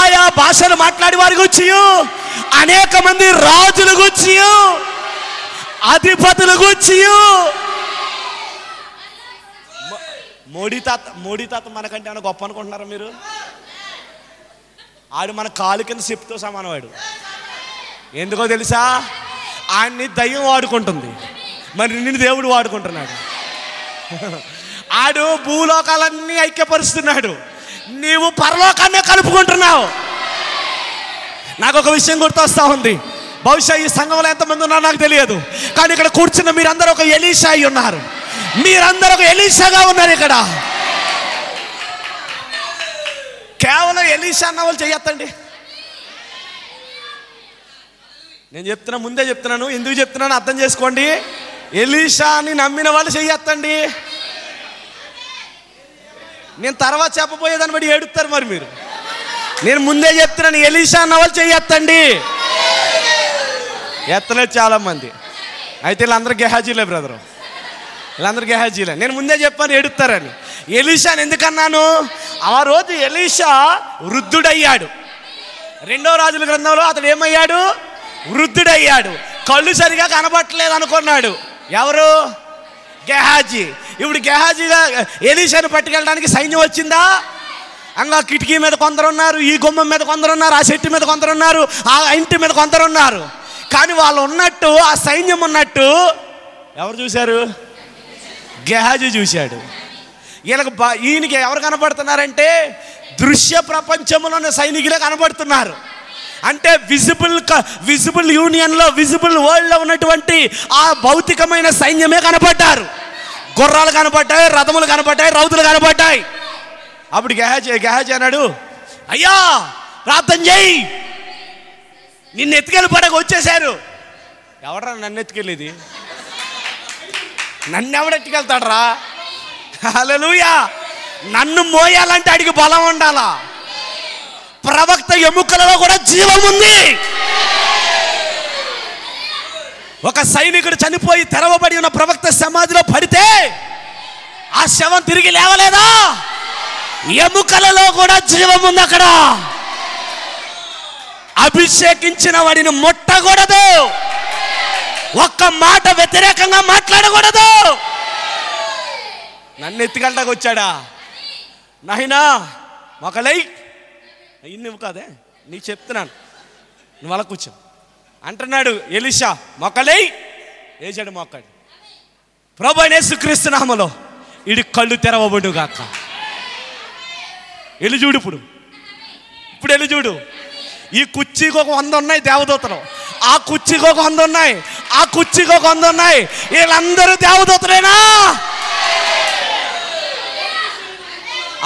ఆయా భాషలు మాట్లాడే వారి గూర్చియు, అనేక మంది రాజులు గూర్చియు, అధిపతులు గూర్చియు. మోడీ తాత మోడీ తాత మనకంటే ఏమైనా గొప్ప అనుకుంటున్నారా మీరు? ఆడు మన కాలు కింద చెప్తూ సమానం. వాడు ఎందుకో తెలుసా? ఆయన్ని దయ్యం వాడుకుంటుంది, మరి నిన్ను దేవుడు వాడుకుంటున్నాడు. ఆడు భూలోకాలన్నీ ఐక్యపరుస్తున్నాడు, నీవు పరలోకాన్నే కలుపుకుంటున్నావు. నాకు ఒక విషయం గుర్తొస్తా ఉంది. బహుశా ఈ సంఘంలో ఎంతమంది ఉన్నారో నాకు తెలియదు, కానీ ఇక్కడ కూర్చున్న మీరందరూ ఒక ఎలీషా అయి ఉన్నారు. మీరందరూ ఒక ఎలీషాగా ఉన్నారు ఇక్కడ. కేవలం ఎలీషా అన్న వాళ్ళు చెయ్యొద్దండి. నేను చెప్తున్నా, ముందే చెప్తున్నాను. ఎందుకు చెప్తున్నాను అర్థం చేసుకోండి. ఎలీషా అని నమ్మిన వాళ్ళు చెయ్యొద్దండి. నేను తర్వాత చెప్పబోయేదాన్ని బట్టి ఏడుస్తారు మరి మీరు. నేను ముందే చెప్తున్నాను, ఎలీషా అన్న వాళ్ళు చెయ్యొద్దండి. ఎత్తలేదు చాలా మంది. అయితే వీళ్ళందరూ గెహాజీలే బ్రదరు, వీళ్ళందరూ గెహాజీలే. నేను ముందే చెప్పాను ఏడుస్తారని. ఎలీషాని ఎందుకన్నాను? ఆ రోజు ఎలీషా వృద్ధుడయ్యాడు. రెండో రాజుల గ్రంథంలో అతడు ఏమయ్యాడు? వృద్ధుడయ్యాడు. కళ్ళు సరిగా కనబట్టలేదు అనుకున్నాడు. ఎవరు? గెహాజీ. ఇప్పుడు గెహాజీగా ఎలీషాను పట్టుకెళ్ళడానికి సైన్యం వచ్చిందా? అంగా కిటికీ మీద కొందరున్నారు, ఈ గుమ్మం మీద కొందరున్నారు, ఆ చెట్టు మీద కొందరున్నారు, ఆ ఇంటి మీద కొందరున్నారు. కానీ వాళ్ళు ఉన్నట్టు, ఆ సైన్యం ఉన్నట్టు ఎవరు చూశారు? గెహాజీ చూశాడు. వీళ్ళకి బా ఈయనకి ఎవరు కనబడుతున్నారంటే దృశ్య ప్రపంచంలోని సైనికులే కనబడుతున్నారు. అంటే విజిబుల్ విజిబుల్ యూనియన్లో, విజిబుల్ వరల్డ్లో ఉన్నటువంటి ఆ భౌతికమైన సైన్యమే కనబడ్డారు. గుర్రాలు కనబడ్డాయి, రథములు కనబడ్డాయి, రౌతులు కనబడ్డాయి. అప్పుడు గెహాజీ గెహాజీ అన్నాడు, అయ్యా ప్రార్థన చేయి, నిన్ను ఎత్తుకెళ్ళి పడక వచ్చేశారు. ఎవడరా నన్ను ఎత్తుకెళ్ళేది? నన్ను ఎవడెత్తుకెళ్తాడు రా? హల్లెలూయా. నన్ను మోయాలంటే అడిగి బలం ఉండాలా. ప్రవక్త ఎముకలలో కూడా జీవం ఉంది. ఒక సైనికుడు చనిపోయి తెరవబడి ఉన్న ప్రవక్త సమాధిలో పడితే ఆ శవం తిరిగి లేవలేదా? ఎముకలలో కూడా జీవం ఉంది. అక్కడ అభిషేకించిన వాడిని ముట్టకూడదు, ఒక్క మాట వ్యతిరేకంగా మాట్లాడకూడదు. నన్ను ఎత్తుకెళ్ళడానికి వచ్చాడా? నాయనా మొకలై, నువ్వు కాదే, నీకు చెప్తున్నాను, నువ్వు అలా కూర్చో అంటున్నాడు ఎలీషా. మొకలై వేసాడు మొక్కడు. ప్రభు అయిన యేసుక్రీస్తు నామములో ఇడి కళ్ళు తెరవబడు గాక. ఎల్లి చూడు, ఇప్పుడు ఇప్పుడు ఎల్లి చూడు. ఈ కుర్చీకి ఒక వంద ఉన్నాయి దేవదూతలు, ఆ కుర్చీకి ఒక వంద ఉన్నాయి, ఆ కుర్చీకి ఒక వంద ఉన్నాయి. వీళ్ళందరూ దేవదూతలేనా?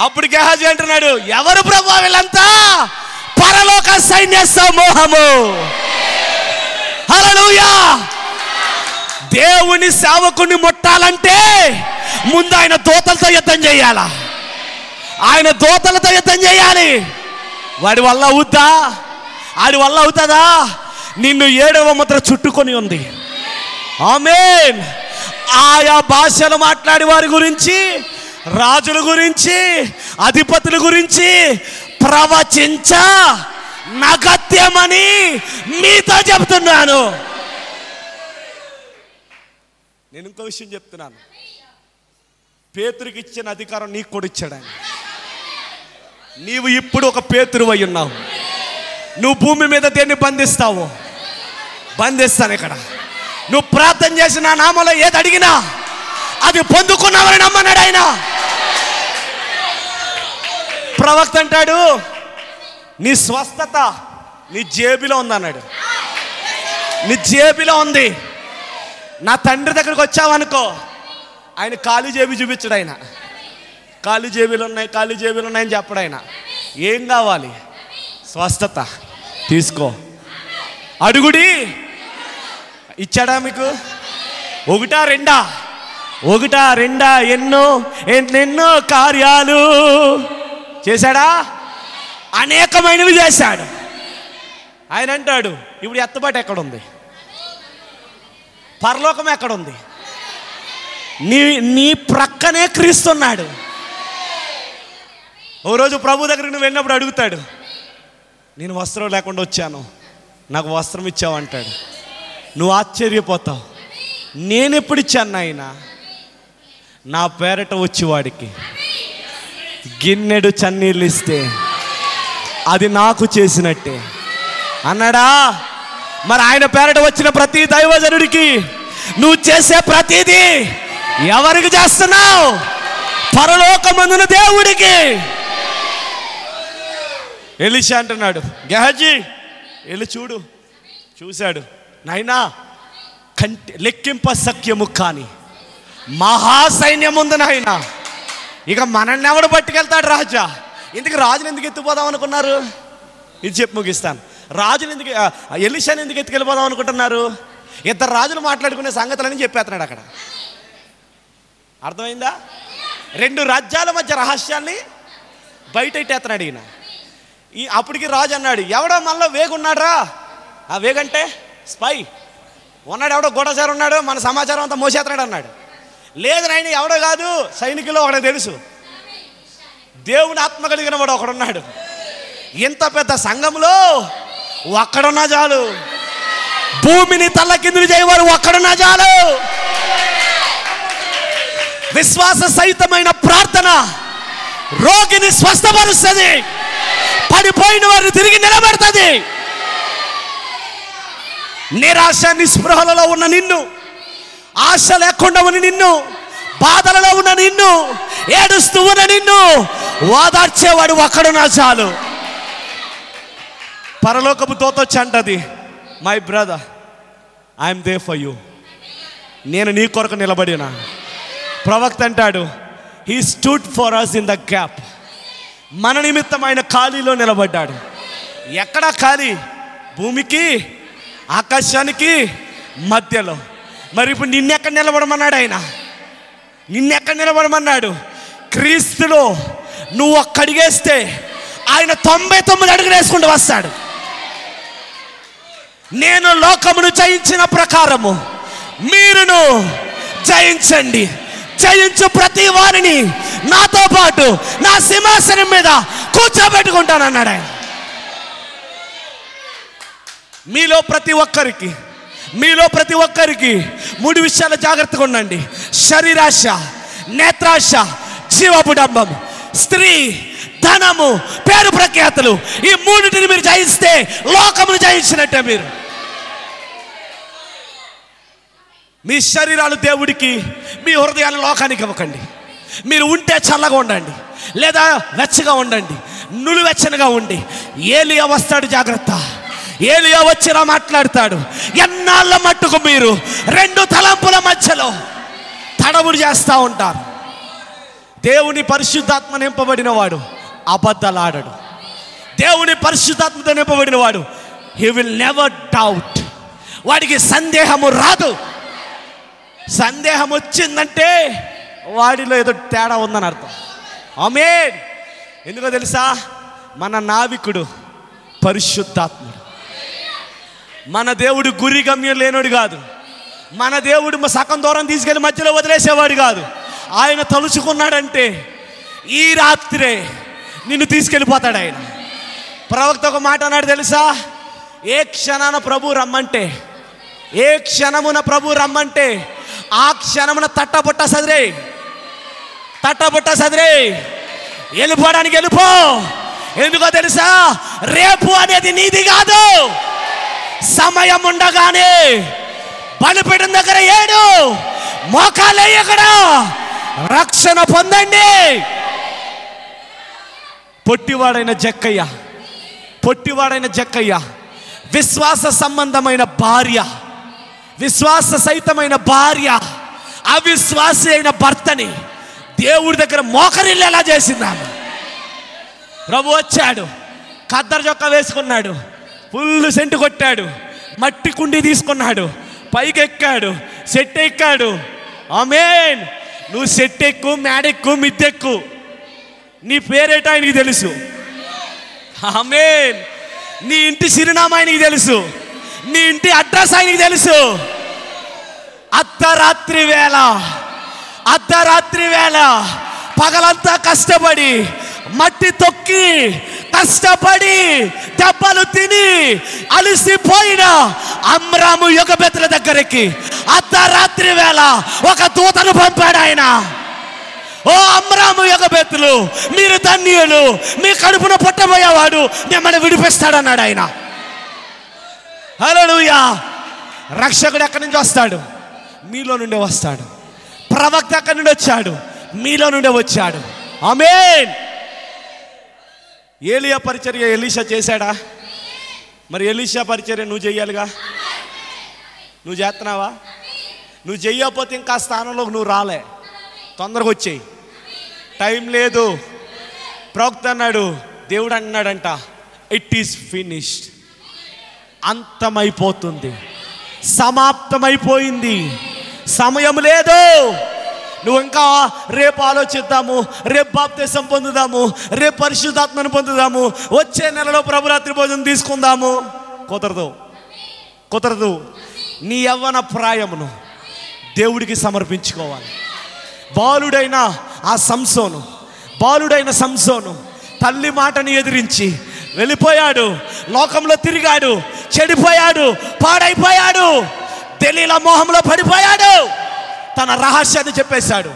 అప్పుడు గెహాజీ అంటున్నాడు, ఎవరు ప్రభువా వీళ్ళంతా? పరలోక సైన్య సమూహము. హల్లెలూయా. దేవుని సేవకుని ముట్టాలంటే ముందు ఆయన దోతలతో యుద్ధం చేయాలా? ఆయన దోతలతో యుద్ధం చేయాలి. వాడి వల్ల అవుతా? ఆడి వల్ల అవుతుందా? నిన్ను ఏడవ ముద్ర చుట్టుకొని ఉంది. ఆమేన్. ఆయా భాషలు మాట్లాడే వారి గురించి, రాజుల గురించి, అధిపతుల గురించి ప్రవచించ నగత్యమని మీతో చెప్తున్నాను. నేను ఇంకో విషయం చెప్తున్నాను. పేతురికి ఇచ్చిన అధికారం నీకు కూడా ఇచ్చాడు ఆయన. నీవు ఇప్పుడు ఒక పేతురువై ఉన్నావు. నువ్వు భూమి మీద దేన్ని బంధిస్తావు? బంధిస్తాను ఇక్కడ. నువ్వు ప్రార్థన చేసిన నామలో ఏది అడిగినా అది పొందుకున్నావని నమ్మన్నాడు ఆయన. ప్రవక్త అంటాడు, నీ స్వస్థత నీ జేబిలో ఉందన్నాడు. నీ జేబిలో ఉంది. నా తండ్రి దగ్గరికి వచ్చావనుకో, ఆయన ఖాళీ జేబి చూపించడు. ఆయన ఖాళీ జేబీలు ఉన్నాయి, ఖాళీ జేబీలు ఉన్నాయని చెప్పడు. ఆయన ఏం కావాలి? స్వస్థత తీసుకో అడుగుడి. ఇచ్చాడా మీకు? ఒకటా రెండా? ఒకటా రెండా? ఎన్నో ఎన్నెన్నో కార్యాలు చేశాడా? అనేకమైనవి చేశాడు. ఆయన అంటాడు, ఇప్పుడు ఎత్తబాటు ఎక్కడుంది? పరలోకం ఎక్కడుంది? నీ నీ ప్రక్కనే క్రీస్తున్నాడు. ఓ రోజు ప్రభు దగ్గరికి నువ్వు వెళ్ళినప్పుడు అడుగుతాడు, నేను వస్త్రం లేకుండా వచ్చాను, నాకు వస్త్రం ఇచ్చావంటాడు. నువ్వు ఆశ్చర్యపోతావు, నేనెప్పుడు ఇచ్చాను నాయనా? నా పేరట వచ్చేవాడికి గిన్నెడు చన్నీళ్ళు ఇస్తే అది నాకు చేసినట్టే అన్నాడా? మరి ఆయన పేరట వచ్చిన ప్రతి దైవజనుడికి నువ్వు చేసే ప్రతిదీ ఎవరికి చేస్తున్నావు? పరలోకమందున దేవుడికి. ఎలీషా అంటున్నాడు, గెహజీ వెళ్ళి చూడు. చూశాడు. నాయనా, కంటి లెక్కింప సఖ్యము కాని మహాసైన్యం ఉంది నాయనా. ఇక మనల్ని ఎవడు పట్టుకెళ్తాడు రాజా? ఇందుకు రాజుని ఎందుకు ఎత్తుపోదాం అనుకున్నారు? ఇది చెప్పి ముగిస్తాను. రాజుని ఎందుకు, ఎలీషాని ఎందుకు ఎత్తుకెళ్ళిపోదాం అనుకుంటున్నారు? ఇద్దరు రాజులు మాట్లాడుకునే సంగతులని చెప్పేస్తున్నాడు అక్కడ. అర్థమైందా? రెండు రాజ్యాల మధ్య రహస్యాన్ని బయట ఇట్టేస్తున్నాడు ఈయన. ఈ అప్పటికి రాజు అన్నాడు, ఎవడో మనలో వేగున్నాడ్రా. ఆ వేగంటే స్పై ఉన్నాడు. ఎవడో గూఢచారు ఉన్నాడు, మన సమాచారం అంతా మోసేస్తున్నాడు అన్నాడు. లేదు నాయన, ఎవడో కాదు, సైనికుల్లో ఒకడే తెలుసు, దేవుని ఆత్మ కలిగిన వాడు ఒకడున్నాడు. ఇంత పెద్ద సంఘంలో ఒక్కడున్నా చాలు. భూమిని తల్లకిందులు చేయవారు ఒక్కడున్నా చాలు. విశ్వాస సహితమైన ప్రార్థన రోగిని స్వస్థపరుస్తుంది, పడిపోయిన వారిని తిరిగి నిలబెడుతుంది. నిరాశ నిస్పృహలలో ఉన్న నిన్ను, ఆశ లేకుండా ఉన్న నిన్ను, బాధలలో ఉన్న నిన్ను, ఏడుస్తూ ఉన్న నిన్ను వాదార్చేవాడు ఒక్కడున్నా చాలు. పరలోకపు దూతొచ్చి అంటది, my brother I'm there for you, నేను నీ కొరకు నిలబడినా. ప్రవక్త అంటాడు, he stood for us in the gap, మన నిమిత్తం ఆయన ఖాళీలో నిలబడ్డాడు. ఎక్కడ ఖాళీ? భూమికి ఆకాశానికి మధ్యలో. మరి ఇప్పుడు నిన్నెక్కడ నిలబడమన్నాడు ఆయన? నిన్నెక్కడ నిలబడమన్నాడు? క్రీస్తులో నువ్వు ఒక్క అడిగేస్తే ఆయన తొంభై తొమ్మిది అడుగులు వేసుకుంటూ వస్తాడు. నేను లోకమును జయించిన ప్రకారము మీరును జయించండి, జయించు ప్రతి వారిని నాతో పాటు నా సింహాసనం మీద కూర్చోబెట్టుకుంటానన్నాడు ఆయన. మీలో ప్రతి ఒక్కరికి మీలో ప్రతి ఒక్కరికి మూడు విషయాలు జాగ్రత్తగా ఉండండి. శరీరాశ, నేత్రాశ, జీవపుడంబం, స్త్రీ, ధనము, పేరు ప్రఖ్యాతులు, ఈ మూడింటిని మీరు జయిస్తే లోకమును జయించినట్టే. మీరు మీ శరీరాలు దేవుడికి, మీ హృదయాలు లోకానికి ఇవ్వకండి. మీరు ఉంటే చల్లగా ఉండండి, లేదా వెచ్చగా ఉండండి, నులువెచ్చనగా ఉండి. ఏలియా వస్తాడు, జాగ్రత్త. ఏలియా వచ్చినా మాట్లాడతాడు, ఎన్నాళ్ళ మట్టుకు మీరు రెండు తలంపుల మధ్యలో తడబుడు చేస్తూ ఉంటారు. దేవుని పరిశుద్ధాత్మ నింపబడిన వాడు అబద్ధలాడడు. దేవుని పరిశుద్ధాత్మతో నింపబడిన వాడు హీ విల్ నెవర్ డౌట్. వాడికి సందేహము రాదు. సందేహం వచ్చిందంటే వాడిలో ఏదో తేడా ఉందని అర్థం. ఆమేన్. ఎందుకో తెలుసా, మన నావికుడు పరిశుద్ధాత్ముడు. మన దేవుడు గురి గమ్యం లేనోడు కాదు, మన దేవుడు సగం దూరం తీసుకెళ్ళి మధ్యలో వదిలేసేవాడు కాదు. ఆయన తలుచుకున్నాడంటే ఈ రాత్రే నిన్ను తీసుకెళ్ళిపోతాడు. ఆయన ప్రవక్త ఒక మాట అన్నాడు తెలుసా, ఏ క్షణాన ప్రభు రమ్మంటే, ఏ క్షణమున ప్రభు రమ్మంటే ఆ క్షణమున తట్టబుట్ట సదిరే, తట్టబుట్ట సదిరే, వెళ్ళిపోవడానికి వెళ్ళిపో. ఎందుకో తెలుసా, రేపు అనేది నీది కాదు. సమయం ఉండగానే బలిపీఠం దగ్గర ఏడు మోకాలు ఎక్కడ రక్షణ పొందండి. పొట్టివాడైన జక్కయ్య, పొట్టివాడైన జక్కయ్య విశ్వాస సంబంధమైన భార్య, విశ్వాస సహితమైన భార్య అవిశ్వాసి అయిన భర్తని దేవుడి దగ్గర మోకరిల్లేలా చేసింది ఆమె. ప్రభు వచ్చాడు, ఖద్దరు చొక్కా వేసుకున్నాడు, ఫుల్ సెంటు కొట్టాడు, మట్టి కుండి తీసుకున్నాడు, పైకెక్కాడు, సెట్ ఎక్కాడు. ఆమేన్. నువ్వు సెట్ ఎక్కు, మేడెక్కు, మిద్దెక్కు, నీ పేరేట ఆయనకి తెలుసు. ఆమేన్. నీ ఇంటి చిరునామా ఆయనకి తెలుసు, నీ ఇంటి అడ్రస్ ఆయనకి తెలుసు. అర్ధరాత్రి వేళ, అర్ధరాత్రి వేళ పగలంతా కష్టపడి, మట్టి తొక్కి, కష్టపడి, దెబ్బలు తిని, అలసిపోయిన అమ్రాము యోగబెతుల దగ్గరికి అర్ధరాత్రి వేళ ఒక దూతను పంపాడు ఆయన. ఓ అమ్రాము యోగబెతులు, మీరు ధన్యులు, మీ కడుపున పుట్టబోయేవాడు మిమ్మల్ని విడిపిస్తాడన్నాడు ఆయన. హల్లెలూయా. రక్షకుడు ఎక్కడి నుంచి వస్తాడు? మీలో నుండే వస్తాడు. ప్రవక్త ఎక్కడి నుండి వచ్చాడు? మీలో నుండే వచ్చాడు. ఆమేన్. ఏలియా పరిచర్య ఎలీషా చేశాడా? మరి ఎలీషా పరిచర్య నువ్వు చెయ్యాలిగా. నువ్వు చేస్తున్నావా? నువ్వు చెయ్యకపోతే ఇంకా స్థానంలోకి నువ్వు రాలే. తొందరగా వచ్చేయి, టైం లేదు. ప్రవక్త అన్నాడు, దేవుడు అన్నాడంట, ఇట్ ఈస్ ఫినిష్డ్, అంతమైపోతుంది, సమాప్తమైపోయింది, సమయం లేదు. నువ్వు ఇంకా రేపు ఆలోచిద్దాము, రేపు బాప్తిసం పొందుదాము, రేపు పరిశుద్ధాత్మను పొందుదాము, వచ్చే నెలలో ప్రభురాత్రి భోజనం తీసుకుందాము. కుదరదు, కుదరదు. నీ యవ్వన ప్రాయమును దేవుడికి సమర్పించుకోవాలి. బాలుడైన ఆ సంసోను, బాలుడైన సంసోను తల్లి మాటను ఎదిరించి వెళ్ళిపోయాడు, లోకంలో తిరిగాడు, చెడిపోయాడు, పాడైపోయాడు, తెలియల మోహంలో పడిపోయాడు. తన రహస్యాన్ని చెప్పేశాడు.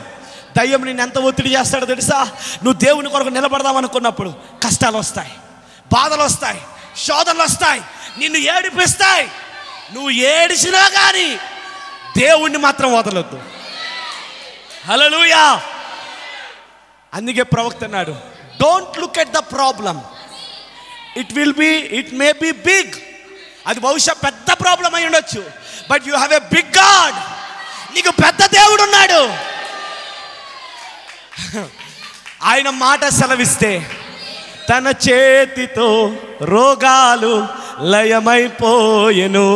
దయ్యం నిన్ను ఎంత ఒత్తిడి చేస్తాడో తెలుసా, నువ్వు దేవుని కొరకు నిలబడదాం అనుకున్నప్పుడు కష్టాలు వస్తాయి, బాధలు వస్తాయి, శోధనలు వస్తాయి, నిన్ను ఏడిపిస్తాయి. నువ్వు ఏడిచినా కానీ దేవుణ్ణి మాత్రం వదలొద్దు. హల్లెలూయా. అందుకే ప్రవక్త అన్నాడు, don't look at the problem, it will be, it may be big, అది బహుశా పెద్ద ప్రాబ్లం అయి ఉండొచ్చు, but you have a big God, నీకు పెద్ద దేవుడు ఉన్నాడు. ఆయన మాట సెలవిస్తే తన చేతితో రోగాలు లయమైపోయెను,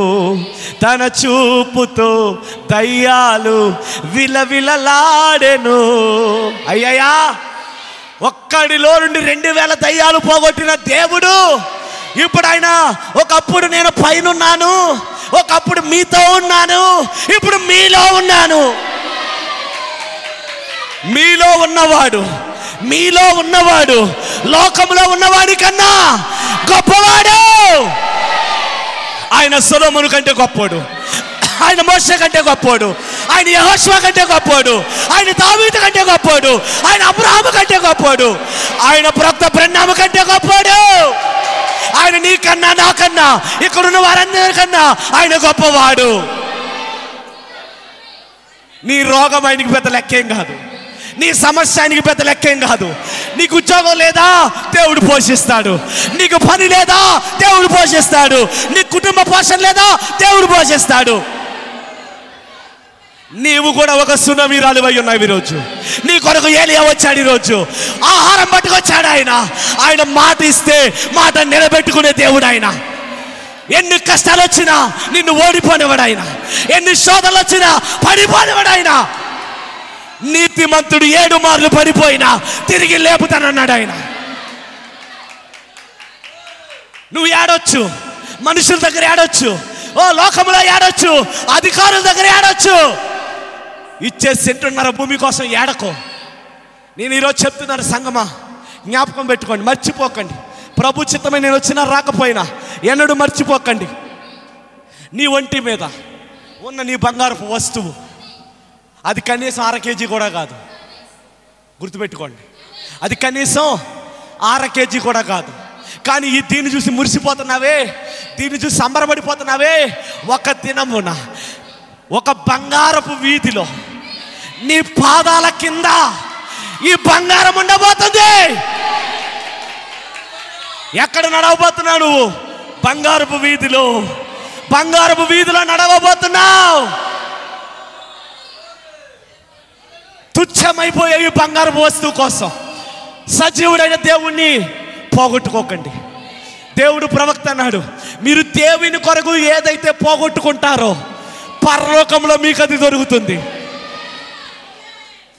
తన చూపుతో దయ్యాలు విలవిలలాడెను. అయ్యయ్యా, ఒక్కడిలో నుండి రెండు వేల దయ్యాలు పోగొట్టిన దేవుడు ఇప్పుడు ఆయన, ఒకప్పుడు నేను పైనున్నాను, ఒకప్పుడు మీతో ఉన్నాను, ఇప్పుడు మీలో ఉన్నాను. మీలో ఉన్నవాడు, మీలో ఉన్నవాడు లోకంలో ఉన్నవాడి కన్నా గొప్పవాడు. ఆయన సొలొమోను కంటే గొప్పవాడు, ఆయన మోషే కంటే గొప్పవాడు, ఆయన యెహోషువ కంటే గొప్పవాడు, ఆయన దావీదు కంటే గొప్పవాడు, ఆయన అబ్రాహాము కంటే గొప్పవాడు, ఆయన ప్రవక్త బ్రహ్నాము కంటే గొప్పవాడు. ఆయన నీకన్నా, నాకన్నా, ఇక్కడున్న వారందరికన్నా ఆయన గొప్పవాడు. నీ రోగం ఆయనకి పెద్ద లెక్కేం కాదు, నీ సమస్య ఆయనకి పెద్ద లెక్కేం కాదు. నీకు ఉద్యోగం లేదా? దేవుడు పోషిస్తాడు. నీకు పని లేదా? దేవుడు పోషిస్తాడు. నీ కుటుంబ పోషణ లేదా? దేవుడు పోషిస్తాడు. నీవు కూడా ఒక సునవీరాలు అయి ఉన్నావు ఈరోజు. నీ కొరకు ఏలియా వచ్చాడు ఈరోజు, ఆహారం పట్టుకొచ్చాడు ఆయన. ఆయన మాట ఇస్తే మాట నిలబెట్టుకునే దేవుడు ఆయన. ఎన్ని కష్టాలు వచ్చినా నిన్ను ఓడిపోనివాడు ఆయన, ఎన్ని శోధనలు వచ్చినా పడిపోనివాడు ఆయన. నీతిమంతుడు ఏడు మార్లు పడిపోయినా తిరిగి లేపుతానన్నాడు ఆయన. నువ్వు ఏడొచ్చు, మనుషుల దగ్గర ఏడొచ్చు, ఓ లోకంలో ఏడొచ్చు, అధికారుల దగ్గర ఏడొచ్చు, ఇచ్చే సెంటున్నర భూమి కోసం ఏడకో. నేను ఈరోజు చెప్తున్నాను సంగమా, జ్ఞాపకం పెట్టుకోండి, మర్చిపోకండి. ప్రభు చిత్తమే నేను వచ్చినా రాకపోయినా ఎన్నడూ మర్చిపోకండి. నీ ఒంటి మీద ఉన్న నీ బంగారపు వస్తువు, అది కనీసం అర కేజీ కూడా కాదు, గుర్తుపెట్టుకోండి, అది కనీసం అర కేజీ కూడా కాదు. కానీ ఈ దీన్ని చూసి మురిసిపోతున్నావే, దీన్ని చూసి సంబరపడిపోతున్నావే, ఒక దినమున ఒక బంగారపు వీధిలో నీ పాదాల కింద ఈ బంగారం ఉండబోతుంది. ఎక్కడ నడవబోతున్నావు నువ్వు? బంగారపు వీధిలో. బంగారపు వీధిలో నడవబోతున్నావు. తుచ్చమైపోయే ఈ బంగారపు వస్తువు కోసం సజీవుడైన దేవుణ్ణి పోగొట్టుకోకండి. దేవుడు ప్రవక్త అన్నాడు, మీరు దేవుని కొరకు ఏదైతే పోగొట్టుకుంటారో పరలోకంలో మీకు అది దొరుకుతుంది.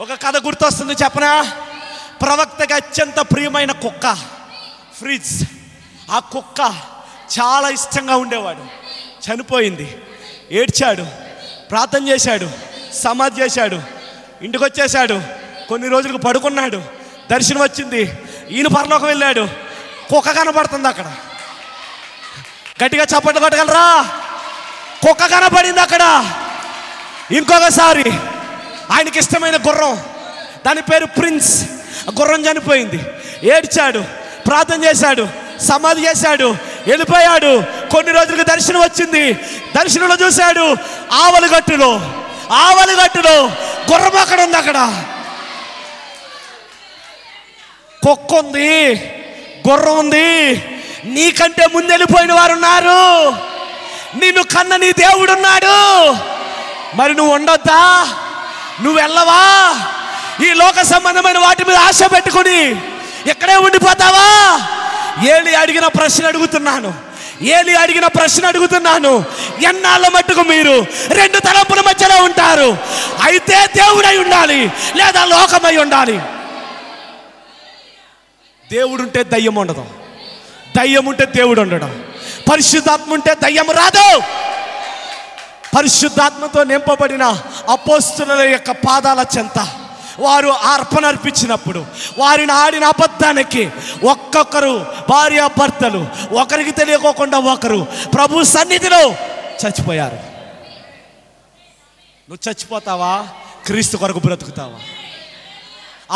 ఒక కథ గుర్తొస్తుంది చెప్పనా? ప్రవక్తకి అత్యంత ప్రియమైన కుక్క ఫ్రిడ్జ్. ఆ కుక్క చాలా ఇష్టంగా ఉండేవాడు. చనిపోయింది, ఏడ్చాడు, ప్రార్థన చేశాడు, సమాధి చేశాడు, ఇంటికి వచ్చేసాడు, కొన్ని రోజులకు పడుకున్నాడు, దర్శనం వచ్చింది, ఈయన పరలోకం వెళ్ళాడు, కుక్క కనపడుతుంది అక్కడ. గట్టిగా చప్పట్లు కొట్టగలరా? కుక్క కనపడింది అక్కడ. ఇంకొకసారి ఆయనకి ఇష్టమైన గుర్రం, దాని పేరు ప్రిన్స్, గుర్రం చనిపోయింది, ఏడ్చాడు, ప్రార్థన చేశాడు, సమాధి చేశాడు, వెళ్ళిపోయాడు. కొన్ని రోజులకు దర్శనం వచ్చింది, దర్శనంలో చూశాడు ఆవలిగట్టులో, ఆవలిగట్టులో గుర్రం అక్కడ ఉంది. అక్కడ కుక్క ఉంది, గుర్రం ఉంది, నీకంటే ముందు వెళ్ళిపోయిన వారు ఉన్నారు, నిన్ను కన్న నీ దేవుడు ఉన్నాడు. మరి నువ్వు ఉండొద్దా? నువ్వు వెళ్ళవా? ఈ లోక సంబంధమైన వాటి మీద ఆశ పెట్టుకుని ఎక్కడే ఉండిపోతావా? ఏలి అడిగిన ప్రశ్న అడుగుతున్నాను, ఏలి అడిగిన ప్రశ్న అడుగుతున్నాను ఎన్నాళ్ళ మట్టుకు మీరు రెండు తలంపుల మధ్యలో ఉంటారు? అయితే దేవుడై ఉండాలి, లేదా లోకమై ఉండాలి. దేవుడుంటే దయ్యం ఉండదు, దయ్యం ఉంటే దేవుడు ఉండడం. పరిశుద్ధాత్మ ఉంటే దయ్యం రాదు. పరిశుద్ధాత్మతో నింపబడిన అపోస్తుల యొక్క పాదాల చెంత వారు అర్పణ అర్పించినప్పుడు వారిని ఆడిన అబద్ధానికి ఒక్కొక్కరు భార్య భర్తలు ఒకరికి తెలియకోకుండా ఒకరు ప్రభు సన్నిధిలో చచ్చిపోయారు. నువ్వు చచ్చిపోతావా? క్రీస్తు కొరకు బ్రతుకుతావా?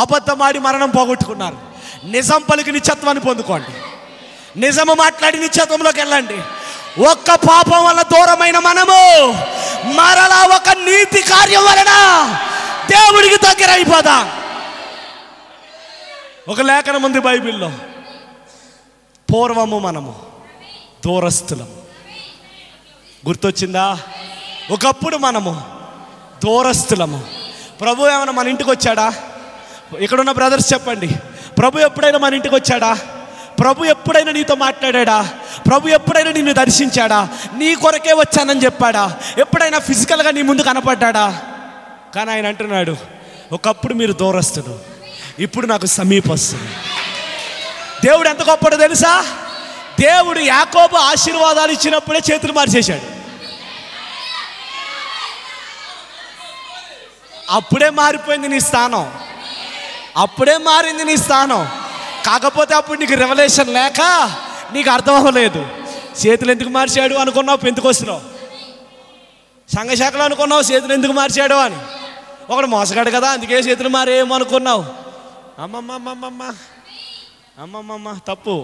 అబద్ధమాడి మరణం పోగొట్టుకున్నారు. నిజం పలికి నిత్యత్వాన్ని పొందుకోండి, నిజము మాట్లాడి నిత్యత్వంలోకి వెళ్ళండి. ఒక్క పాపం వల్ల దూరమైన మనము మరలా ఒక నీతి కార్యం వలన దేవుడికి దగ్గర అయిపోదా. ఒక లేఖనం ఉంది బైబిల్లో, పూర్వము మనము దూరస్తులం. గుర్తొచ్చిందా? ఒకప్పుడు మనము దూరస్తులము. ప్రభు ఏమైనా మన ఇంటికి వచ్చాడా? ఇక్కడున్న బ్రదర్స్ చెప్పండి, ప్రభు ఎప్పుడైనా మన ఇంటికి వచ్చాడా? ప్రభు ఎప్పుడైనా నీతో మాట్లాడా? ప్రభు ఎప్పుడైనా నిన్ను దర్శించాడా? నీ కొరకే వచ్చానని చెప్పాడా? ఎప్పుడైనా ఫిజికల్గా నీ ముందు కనపడ్డా? కానీ ఆయన అంటున్నాడు, ఒకప్పుడు మీరు దూరస్తుడు, ఇప్పుడు నాకు సమీపస్తుడు. దేవుడు ఎంత గొప్పడో తెలుసా? దేవుడు యాకోబు ఆశీర్వాదాలు ఇచ్చినప్పుడే చేతులు మార్చేశాడు. అప్పుడే మారిపోయింది నీ స్థానం, అప్పుడే మారింది నీ స్థానం. కాకపోతే అప్పుడు నీకు రెవల్యూషన్ లేక నీకు అర్థం అవ్వలేదు. చేతులు ఎందుకు మార్చాడు అనుకున్నావు పెంతుకొస్తున్నావు, సంఘశాఖలు అనుకున్నావు చేతులు ఎందుకు మార్చాడు అని. ఒకడు మోసగాడు కదా అందుకే చేతులు మారేమో అనుకున్నావు. అమ్మమ్మమ్మమ్మ అమ్మమ్మమ్మ తప్పు.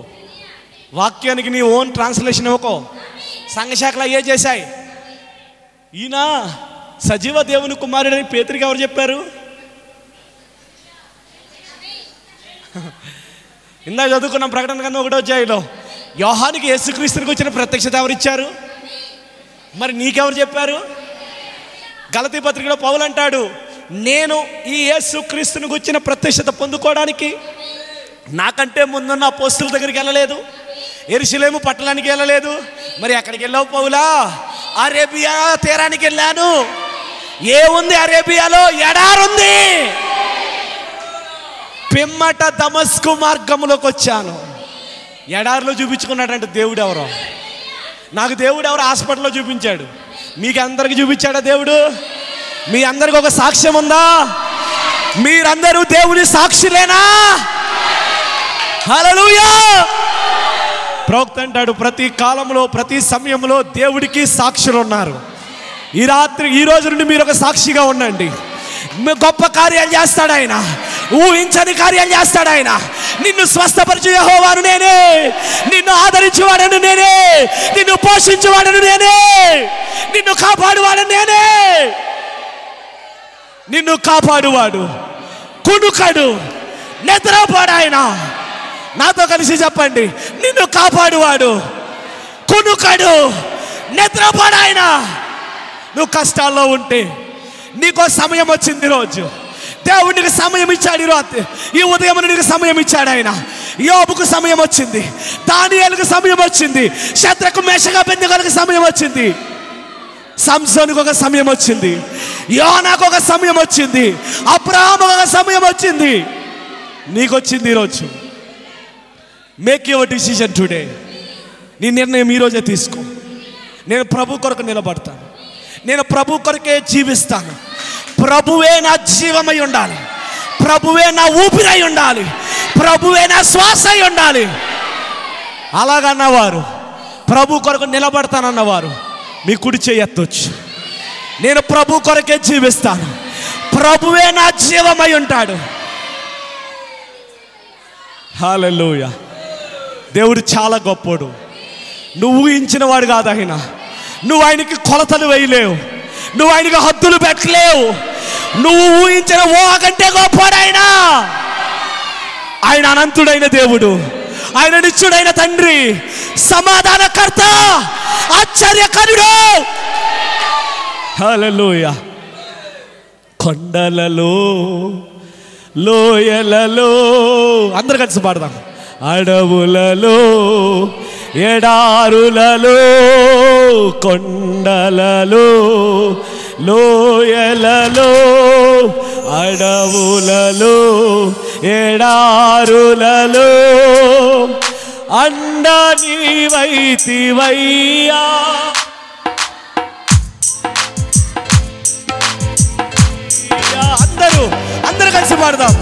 వాక్యానికి నీ ఓన్ ట్రాన్స్లేషన్ ఇవ్వకో. సంఘశాఖలు అయ్యే చేశాయి. ఈయన సజీవ దేవుని కుమారుడని పేతురికి ఎవరు చెప్పారు? ఇందాక చదువుకున్నాం ప్రకటన కన్నా ఒకటో అధ్యాయంలో యోహానికి యేసుక్రీస్తునికి వచ్చిన ప్రత్యక్షత ఎవరిచ్చారు? మరి నీకెవరు చెప్పారు? గలతీ పత్రికలో పౌలు అంటాడు, నేను ఈ యేసుక్రీస్తుని గుచ్చిన ప్రత్యక్షత పొందుకోవడానికి నాకంటే ముందున్న అపోస్తుల దగ్గరికి వెళ్ళలేదు, యెరూషలేము పట్టణానికి వెళ్ళలేదు. మరి ఎక్కడికి వెళ్ళావు పౌలా? అరేబియా తీరానికి వెళ్ళాను. ఏముంది? అరేబియాలో ఎడారుంది. పిమ్మట దమస్కు మార్గంలోకి వచ్చాను. ఎడారిలో చూపించుకున్నాడంటే దేవుడు ఎవరో. నాకు దేవుడు ఎవరు హాస్పిటల్లో చూపించాడు. మీకు అందరికి చూపించాడా దేవుడు? మీ అందరికి ఒక సాక్ష్యం ఉందా? మీరందరూ దేవుని సాక్షులేనా? హల్లెలూయా. ప్రవక్త అంటాడు ప్రతి కాలంలో ప్రతి సమయంలో దేవుడికి సాక్షులు ఉన్నారు. ఈ రాత్రి ఈ రోజు నుండి మీరు ఒక సాక్షిగా ఉండండి. గొప్ప కార్యాలు చేస్తాడు ఆయన, ఊహించని కార్యాలు చేస్తాడు ఆయన. నిన్ను స్వస్థపరిచే యెహోవాను నేనే, నిన్ను ఆదరించేవాడను నేనే, నిన్ను పోషించేవాడను నేనే, నిన్ను కాపాడువాడను నేనే. నిన్ను కాపాడువాడు కుడుకడు నిద్రపోడు ఆయన. నాతో కలిసి చెప్పండి, నిన్ను కాపాడువాడు కుడుకడు నిద్రపోడు ఆయన. నువ్వు కష్టాల్లో ఉంటే నీకో సమయం వచ్చింది. రోజు దేవుడు నీకు సమయం ఇచ్చాడు. ఈరోజు ఈ ఉదయం నీకు సమయం ఇచ్చాడు ఆయన. యోబుకు సమయం వచ్చింది, దానియేలుకు సమయం వచ్చింది, శద్రకు మేషకు అబేద్నెగోలకు సమయం వచ్చింది, సంసోనుకు ఒక సమయం వచ్చింది, యోనాకు ఒక సమయం వచ్చింది, అబ్రహాముకు ఒక సమయం వచ్చింది. నీకు వచ్చింది ఈరోజు. Make your decision today. నీ నిర్ణయం ఈరోజే తీసుకో. నేను ప్రభు కొరకు నిలబడతాను, నేను ప్రభు కొరకే జీవిస్తాను, ప్రభువే నా జీవమై ఉండాలి, ప్రభువే నా ఊపిరై ఉండాలి, ప్రభువే నా శ్వాస అయి ఉండాలి. అలాగన్నవారు, ప్రభు కొరకు నిలబడతానన్నవారు మీ కుడి చేయి ఎత్తొచ్చు. నేను ప్రభు కొరకే జీవిస్తాను, ప్రభువే నా జీవమై ఉంటాడు. హల్లెలూయా. దేవుడు చాలా గొప్పోడు. నువ్వు ఊహించిన వాడు కాదు ఆయన. నువ్వు ఆయనకి కొలతలు వేయలేవు, నువ్వు ఆయనకి హద్దులు పెట్టలేవు. నువ్వు ఊహించిన ఓ కంటే గొప్పోడు ఆయన. ఆయన అనంతుడైన దేవుడు, ఆయన నిత్యుడైన తండ్రి, సమాధానకర్త, ఆశ్చర్యకరుడు. హల్లెలూయా. కొండలలో లోయలలో అందరు కలిసి పాడదాం. అడవులలో ఎడారులలో కొండలలో లోయలలో అడవులలో ఎడారులలో అండని వైతివయ్యా. అందరూ అందరూ కలిసి పాడదాం.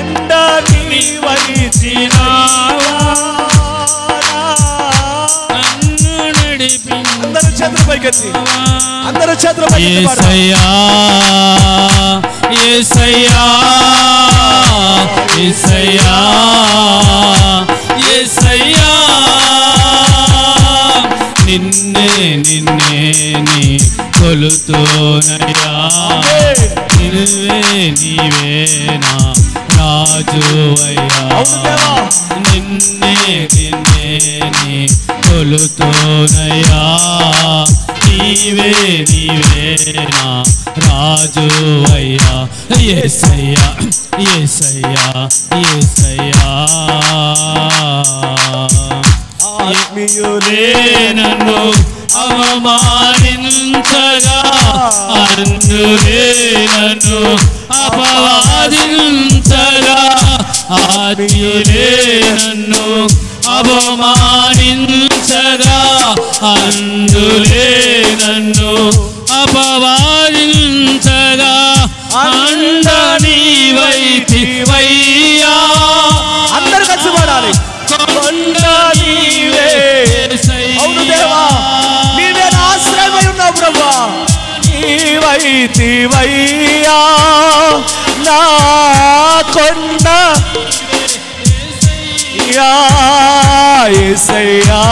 అండని వైతివయ్యా అందరూ చేతుల పైకెత్తి, అందరూ చేతుల పైకెత్తి యేసయ్యా యేసయ్యా యేసయ్యా యేసయ్యా నిన్నే నిన్నే నీ కొలుతోనయ్యా, నిన్నే నీవే నా రాజువయ్యా, నిన్నే నిన్నే నీ కొలుతోనయ్యా, నీవే నీవే నా రాజువయ్యా. యేసయ్యా యేసయ్యా యేసయ్యా ఆత్మీయులే నన్ను అవమానించగా, అన్యులే నన్ను అపవాదించగా, ఆత్మీయులే నన్ను అవమానించగా, అన్యులే నన్ను అపవాదించగా, అండ నీవైతివయ్యా. అందరూ కలిసి పాడాలి. కొండ నీవే దేవా, నీవే నా ఆశ్రయమై ఉన్నావు ప్రభువా, నీవైతివయ్యా నా కొండ యా యేసయ్యా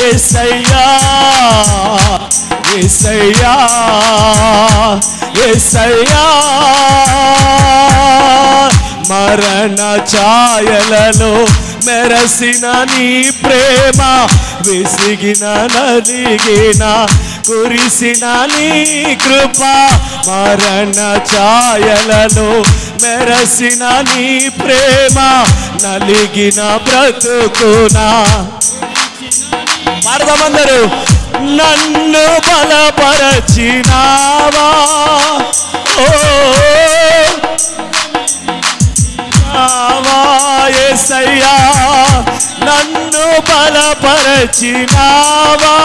యేసయ్యా యేసయ్యా యేసయ్యా మరణ ఛాయలలో మెరసిన నీ ప్రేమ, విసిగిన నలిగిన కురిసిన నీ కృప, మరణ ఛాయలలో మెరసిన నీ ప్రేమ, నలిగిన బ్రతుకునా. పాడదామందరూ. నన్ను బలపరచినావా, ఓ యేసయ్యా నన్ను బలపరచినావా,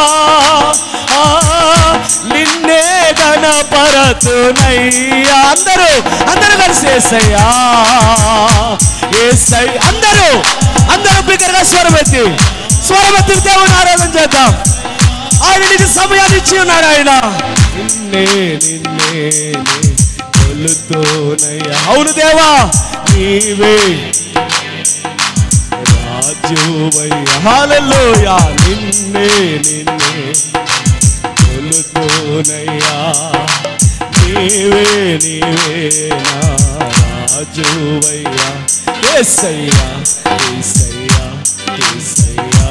నిన్నే గణపరతునయ్యా. అందరూ అందరూ కలిసి యేసయ్యా యేసయ్య అందరూ అందరూ బిగ్గరగా స్వరమెత్తి స్వరమెత్తి దేవుని ఆరాధన చేద్దాం. ఆయన నీకు సమయాన్ని ఇచ్చి ఉన్నాడు. ఆయన నిన్నే నిన్నే కొలుతోనయ్యా. అవును దేవా నీవే రాజువయ్యా. హల్లెలూయా. నిన్నే నిన్నే కొలుతోనయ్యా, నీవే నీవే నా రాజువయ్యా. యేసయ్యా యేసయ్యా యేసయ్యా.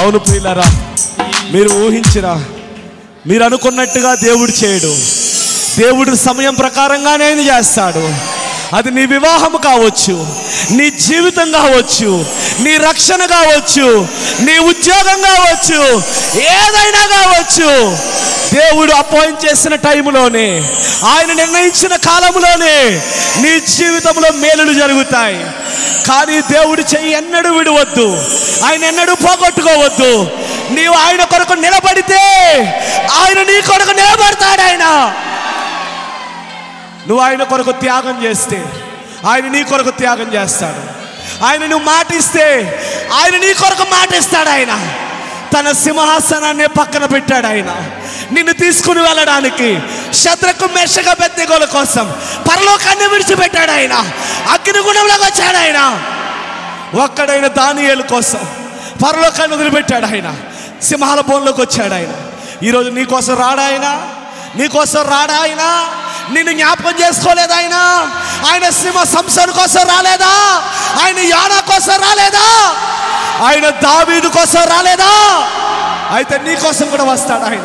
అవును ప్రియులారా, మీరు ఊహించిరా, మీరు అనుకున్నట్టుగా దేవుడు చేయడు. దేవుడు సమయం ప్రకారంగానే ఆయన చేస్తాడు. అది నీ వివాహం కావచ్చు, నీ జీవితం కావచ్చు, నీ రక్షణ కావచ్చు, నీ ఉద్యోగం కావచ్చు, ఏదైనా కావచ్చు. దేవుడు అపాయింట్ చేసిన టైంలోనే, ఆయన నిర్ణయించిన కాలంలోనే నీ జీవితంలో మేలులు జరుగుతాయి. కానీ దేవుడు చెయ్యి ఎన్నడూ విడవద్దు, ఆయన ఎన్నడూ పోగొట్టుకోవద్దు. నీవు ఆయన కొరకు నిలబడితే ఆయన నీ కొరకు నిలబడతాడు. ఆయన నువ్వు ఆయన కొరకు త్యాగం చేస్తే ఆయన నీ కొరకు త్యాగం చేస్తాడు. ఆయన నువ్వు మాటిస్తే ఆయన నీ కొరకు మాటిస్తాడు. ఆయన తన సింహాసనాన్ని పక్కన పెట్టాడు. ఆయన నిన్ను తీసుకుని వెళ్ళడానికి శత్రుకు మెషగా బెత్తగోల కోసం పరలోకాన్ని విడిచిపెట్టాడు. ఆయన అగ్నిగుణంలోకి వచ్చాడు. ఆయన ఒక్కడైన దానియేలు కోసం పరలోకాన్ని వదిలిపెట్టాడు. ఆయన సింహాల బోన్లోకి వచ్చాడు. ఆయన ఈరోజు నీ కోసం రాడాయన, నీ కోసం రాడాయనా, నిన్ను జ్ఞాపకం చేసుకోలేదు. ఆయన ఆయన సింహ సంసన్ కోసం రాలేదా? ఆయన యానా కోసం రాలేదా? ఆయన దావీదు కోసం రాలేదా? అయితే నీ కోసం కూడా వస్తాడు. ఆయన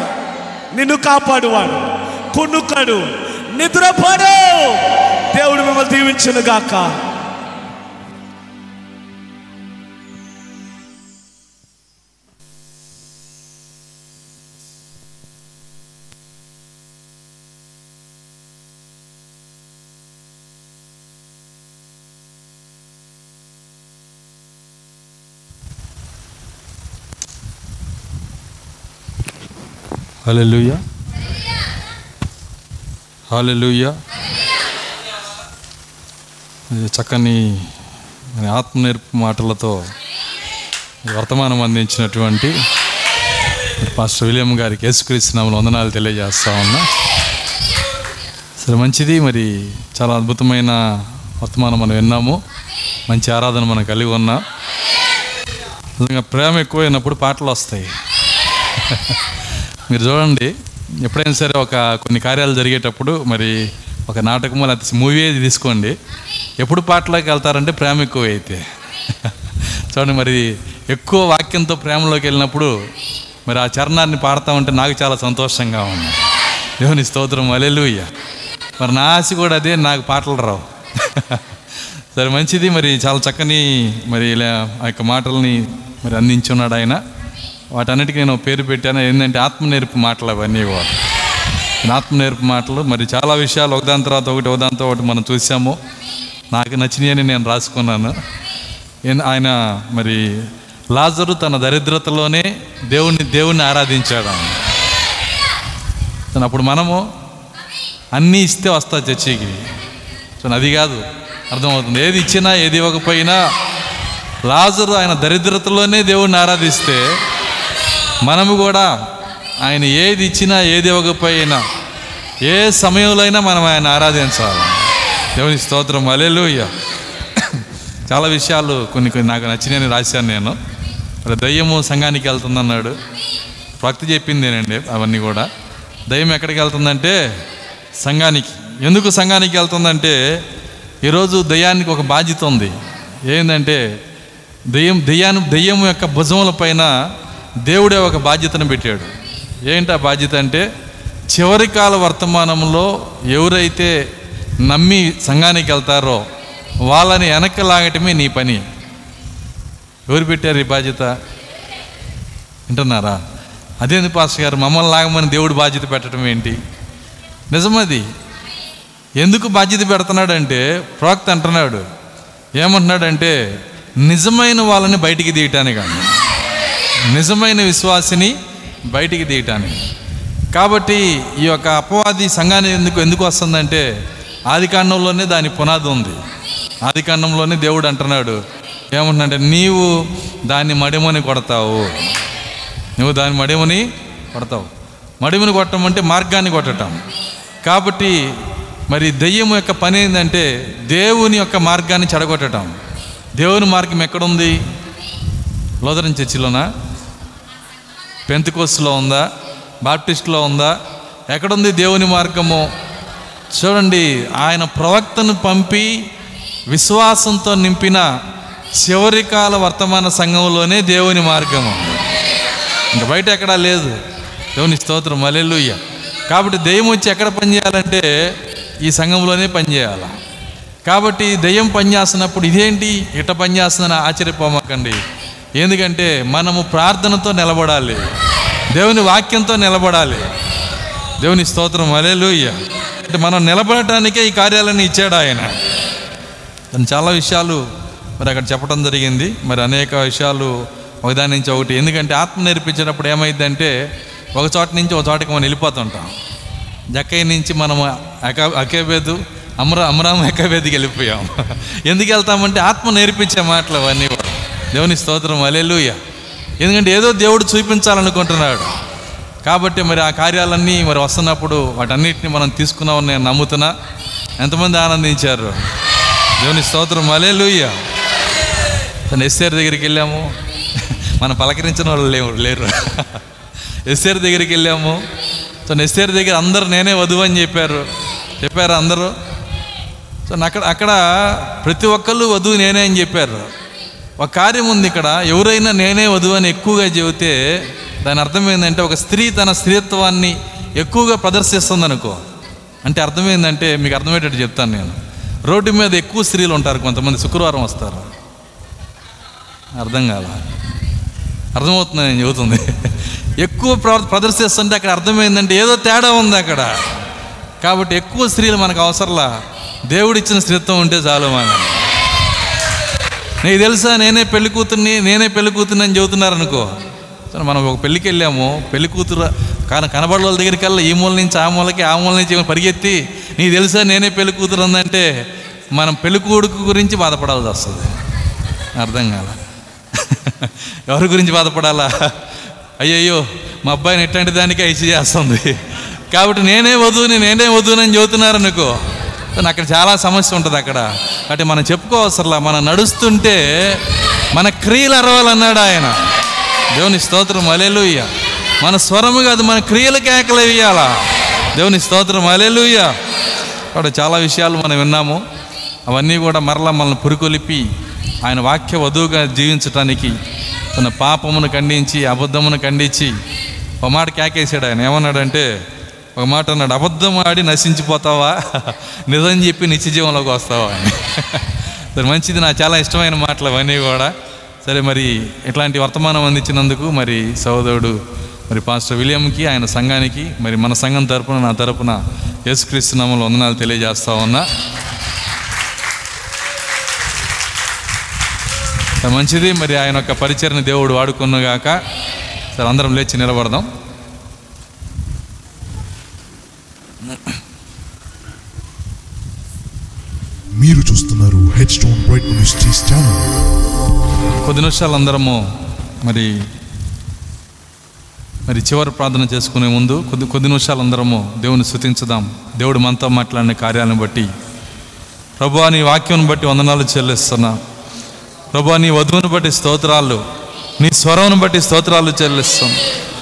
నిన్ను కాపాడువాడు, కునుకడు, నిద్రపోడు. దేవుడు మిమ్మల్ని దీవించును గాక. హల్లెలూయా హల్లెలూయా. చక్కని ఆత్మ నేర్పు మాటలతో వర్తమానం అందించినటువంటి పాస్టర్ విలియం గారికి యేసుక్రీస్తు నామములో వందనాలు తెలియజేస్తా ఉన్నా. సరే, మంచిది. మరి చాలా అద్భుతమైన వర్తమానం మనం విన్నాము. మంచి ఆరాధన మనం కలిగి ఉన్నాం. నిజంగా ప్రేమ ఎక్కువైనప్పుడు పాటలు వస్తాయి. మీరు చూడండి, ఎప్పుడైనా సరే ఒక కొన్ని కార్యాలు జరిగేటప్పుడు, మరి ఒక నాటకము లేకపోతే మూవీ తీసుకోండి, ఎప్పుడు పాటలోకి వెళ్తారంటే ప్రేమ ఎక్కువ అయితే. చూడండి, మరి ఎక్కువ వాక్యంతో ప్రేమలోకి వెళ్ళినప్పుడు మరి ఆ చరణాన్ని పాడుతూ ఉంటే నాకు చాలా సంతోషంగా ఉంది. దేవుని స్తోత్రం. హల్లెలూయా. మరి నా ఆశ కూడా అదే, నాకు పాటలు రావు. సరే, మంచిది. మరి చాలా చక్కని మరి ఇలా ఆ యొక్క మాటల్ని మరి అందించున్నాడు ఆయన. వాటన్నిటికీ నేను పేరు పెట్టాను. ఏంటంటే ఆత్మ నేర్పు మాటలు. అవన్నీ కూడా ఆత్మ నేర్పు మాటలు. మరి చాలా విషయాలు ఒకదాని తర్వాత ఒకటి ఒకదాని తర్వాత ఒకటి మనం చూసాము. నాకు నచ్చినవి నేను రాసుకున్నాను. ఆయన మరి లాజరు తన దరిద్రతలోనే దేవుణ్ణి దేవుణ్ణి ఆరాధించాడు. తను అప్పుడు మనము అన్నీ ఇస్తే వస్తా చర్చికి. సో అది కాదు, అర్థమవుతుంది. ఏది ఇచ్చినా ఏది ఇవ్వకపోయినా లాజరు ఆయన దరిద్రతలోనే దేవుణ్ణి ఆరాధిస్తే, మనము కూడా ఆయన ఏది ఇచ్చినా ఏది ఇవ్వకపోయినా ఏ సమయంలో అయినా మనం ఆయన ఆరాధించాలి. దేవుని స్తోత్రం. హల్లెలూయా. చాలా విషయాలు కొన్ని కొన్ని నాకు నచ్చినవి రాశాను నేను. మరి దయ్యము సంఘానికి వెళ్తుందన్నాడు. భక్తి చెప్పింది నేనండి. అవన్నీ కూడా దయ్యం ఎక్కడికి వెళ్తుందంటే సంఘానికి. ఎందుకు సంఘానికి వెళ్తుందంటే ఈరోజు దయ్యానికి ఒక బాధ్యత ఉంది. ఏంటంటే దయ్యం దయ్యాన్ని దయ్యం యొక్క భుజముల పైన దేవుడే ఒక బాధ్యతను పెట్టాడు. ఏంటి ఆ బాధ్యత అంటే, చివరి కాల వర్తమానంలో ఎవరైతే నమ్మి సంఘానికి వెళ్తారో వాళ్ళని వెనక్కి లాగటమే నీ పని. ఎవరు పెట్టారు ఈ బాధ్యత? వింటున్నారా? అదేంది పాస్టర్ గారు మమ్మల్ని లాగమని దేవుడు బాధ్యత పెట్టడం ఏంటి? నిజమది. ఎందుకు బాధ్యత పెడుతున్నాడంటే ప్రవక్త అంటున్నాడు, ఏమంటున్నాడంటే నిజమైన వాళ్ళని బయటికి తీయటానికండి, నిజమైన విశ్వాసిని బయటికి తీయటానికి. కాబట్టి ఈ యొక్క అపవాది సంఘాన్ని ఎందుకు ఎందుకు వస్తుందంటే ఆది కాండంలోనే దాని పునాది ఉంది. ఆది కాండంలోనే దేవుడు అంటున్నాడు, ఏమంటున్నాడంటే నీవు దాన్ని మడిమని కొడతావు, నువ్వు దాన్ని మడిమని కొడతావు. మడిమని కొట్టడం అంటే మార్గాన్ని కొట్టడం. కాబట్టి మరి దెయ్యం యొక్క పని ఏంటంటే దేవుని యొక్క మార్గాన్ని చెడగొట్టడం. దేవుని మార్గం ఎక్కడుంది? లోదరన్ చర్చిలోనా? పెంతెకోస్తులో ఉందా? బాప్టిస్ట్లో ఉందా? ఎక్కడుంది దేవుని మార్గము? చూడండి, ఆయన ప్రవక్తను పంపి విశ్వాసంతో నింపిన చివరి కాల వర్తమాన సంఘంలోనే దేవుని మార్గము, ఇంకా బయట ఎక్కడా లేదు. దేవుని స్తోత్రం, హల్లెలూయా. కాబట్టి దెయ్యం వచ్చి ఎక్కడ పనిచేయాలంటే ఈ సంఘంలోనే పనిచేయాలి. కాబట్టి దెయ్యం పనిచేస్తున్నప్పుడు ఇదేంటి ఇట్ట పనిచేస్తుందని ఆశ్చర్యపోమాకండి. ఎందుకంటే మనము ప్రార్థనతో నిలబడాలి, దేవుని వాక్యంతో నిలబడాలి. దేవుని స్తోత్రం, హల్లెలూయా. అంటే మనం నిలబడటానికే ఈ కార్యాలన్నీ ఇచ్చాడు ఆయన. దాని చాలా విషయాలు మరి అక్కడ చెప్పడం జరిగింది, మరి అనేక విషయాలు ఒకదాని నుంచి ఒకటి. ఎందుకంటే ఆత్మ నేర్పించేటప్పుడు ఏమైందంటే ఒక చోట నుంచి ఒక చోటకి మనం వెళ్ళిపోతుంటాం. జక్కయ్య నుంచి మనము అకా అకేబేదు అమరా అమరామ ఎక్కవేదికి వెళ్ళిపోయాం. ఎందుకు వెళ్తామంటే ఆత్మ నేర్పించే మాటలు అవన్నీ. దేవుని స్తోత్రం, హల్లెలూయా. ఎందుకంటే ఏదో దేవుడు చూపించాలనుకుంటున్నాడు. కాబట్టి మరి ఆ కార్యాలన్నీ మరి వస్తున్నప్పుడు వాటన్నిటిని మనం తీసుకున్నామని నేను నమ్ముతున్నా. ఎంతమంది ఆనందించారు? దేవుని స్తోత్రం, హల్లెలూయా. ఎస్తేర్ దగ్గరికి వెళ్ళాము, మనం పలకరించిన వాళ్ళు లేరు లేరు. ఎస్తేర్ దగ్గరికి వెళ్ళాము. సో ఎస్తేర్ దగ్గర అందరు నేనే వధువు అని చెప్పారు చెప్పారు అందరూ. సో అక్కడ అక్కడ ప్రతి ఒక్కళ్ళు వధువు నేనే అని చెప్పారు. ఒక కార్యం ఉంది ఇక్కడ, ఎవరైనా నేనే వధువు అని ఎక్కువగా చెబితే దాని అర్థం ఏంటంటే ఒక స్త్రీ తన స్త్రీత్వాన్ని ఎక్కువగా ప్రదర్శిస్తుంది అనుకో. అంటే అర్థం ఏంటంటే మీకు అర్థమయ్యేటట్టు చెప్తాను నేను. రోడ్డు మీద ఎక్కువ స్త్రీలు ఉంటారు, కొంతమంది శుక్రవారం వస్తారు. అర్థం కాల అర్థమవుతుంది నేను చెబుతుంది. ఎక్కువ ప్ర ప్రదర్శిస్తుంటే అక్కడ అర్థం ఏంటంటే ఏదో తేడా ఉంది అక్కడ. కాబట్టి ఎక్కువ స్త్రీలు మనకు అవసరంలా, దేవుడిచ్చిన స్త్రీత్వం ఉంటే చాలు. మన నీకు తెలుసా నేనే పెళ్లి కూతుర్ని నేనే పెళ్లి కూతుర్ని అని చెబుతున్నారనుకో. మనం ఒక పెళ్ళికి వెళ్ళాము, పెళ్లి కూతురు కానీ కనబడే వాళ్ళ దగ్గరికి వెళ్ళి ఈ మూల నుంచి ఆ మూలకి ఆ మూల నుంచి పరిగెత్తి నీకు తెలుసా నేనే పెళ్లి కూతురు అందంటే మనం పెళ్లి కొడుకు గురించి బాధపడాల్సి వస్తుంది. అర్థం కాల ఎవరి గురించి బాధపడాలా? అయ్యయ్యో మా అబ్బాయిని ఎట్లాంటి దానికి ఐసి చేస్తుంది, కాబట్టి నేనే వధువుని నేనే వధువునని చెబుతున్నారనుకో. అక్కడ చాలా సమస్య ఉంటుంది అక్కడ. అంటే మనం చెప్పుకోవసరలా, మనం నడుస్తుంటే మన క్రియలు అరవాలన్నాడు ఆయన. దేవుని స్తోత్రం, హల్లెలూయా. మన స్వరము కాదు, మన క్రియలు కేకలు వేయాలా. దేవుని స్తోత్రం, హల్లెలూయా. కాబట్టి చాలా విషయాలు మనం విన్నాము. అవన్నీ కూడా మరలా మనల్ని పురికొలిపి ఆయన వాక్య వధువుగా జీవించటానికి, తన పాపమును ఖండించి అబద్ధమును ఖండించి ఒక మాట కేకేసాడు ఆయన. ఏమన్నాడంటే ఒక మాట అన్నాడు, అబద్ధం ఆడి నశించిపోతావా, నిజం చెప్పి నిత్య జీవంలోకి వస్తావా అని. సరే మంచిది, నాకు చాలా ఇష్టమైన మాటలు అవన్నీ కూడా. సరే మరి ఇట్లాంటి వర్తమానం అందించినందుకు మరి సహోదరుడు మరి పాస్టర్ విలియంకి, ఆయన సంఘానికి, మరి మన సంఘం తరపున నా తరపున యేసుక్రీస్తు నామములో వందనాలు తెలియజేస్తా ఉన్నా. మంచిది, మరి ఆయన యొక్క పరిచర్ని దేవుడు వాడుకున్నగాక. సరే అందరం లేచి నిలబడదాం. మీరు చూస్తున్నారు head stone bright mysteries channel. కొద్ది నిమిషాలు అందరము మరి మరి చివరి ప్రార్థన చేసుకునే ముందు కొద్ది కొద్ది నిమిషాలు అందరము దేవుని స్తుతించుదాం. దేవుడు మనతో మాట్లాడిన కార్యాలను బట్టి ప్రభువా నీ వాక్యం బట్టి వందనాలు చెల్లిస్తున్నా. ప్రభువా నీ వధువును బట్టి స్తోత్రాలు, నీ స్వరంను బట్టి స్తోత్రాలు చెల్లిస్తాం.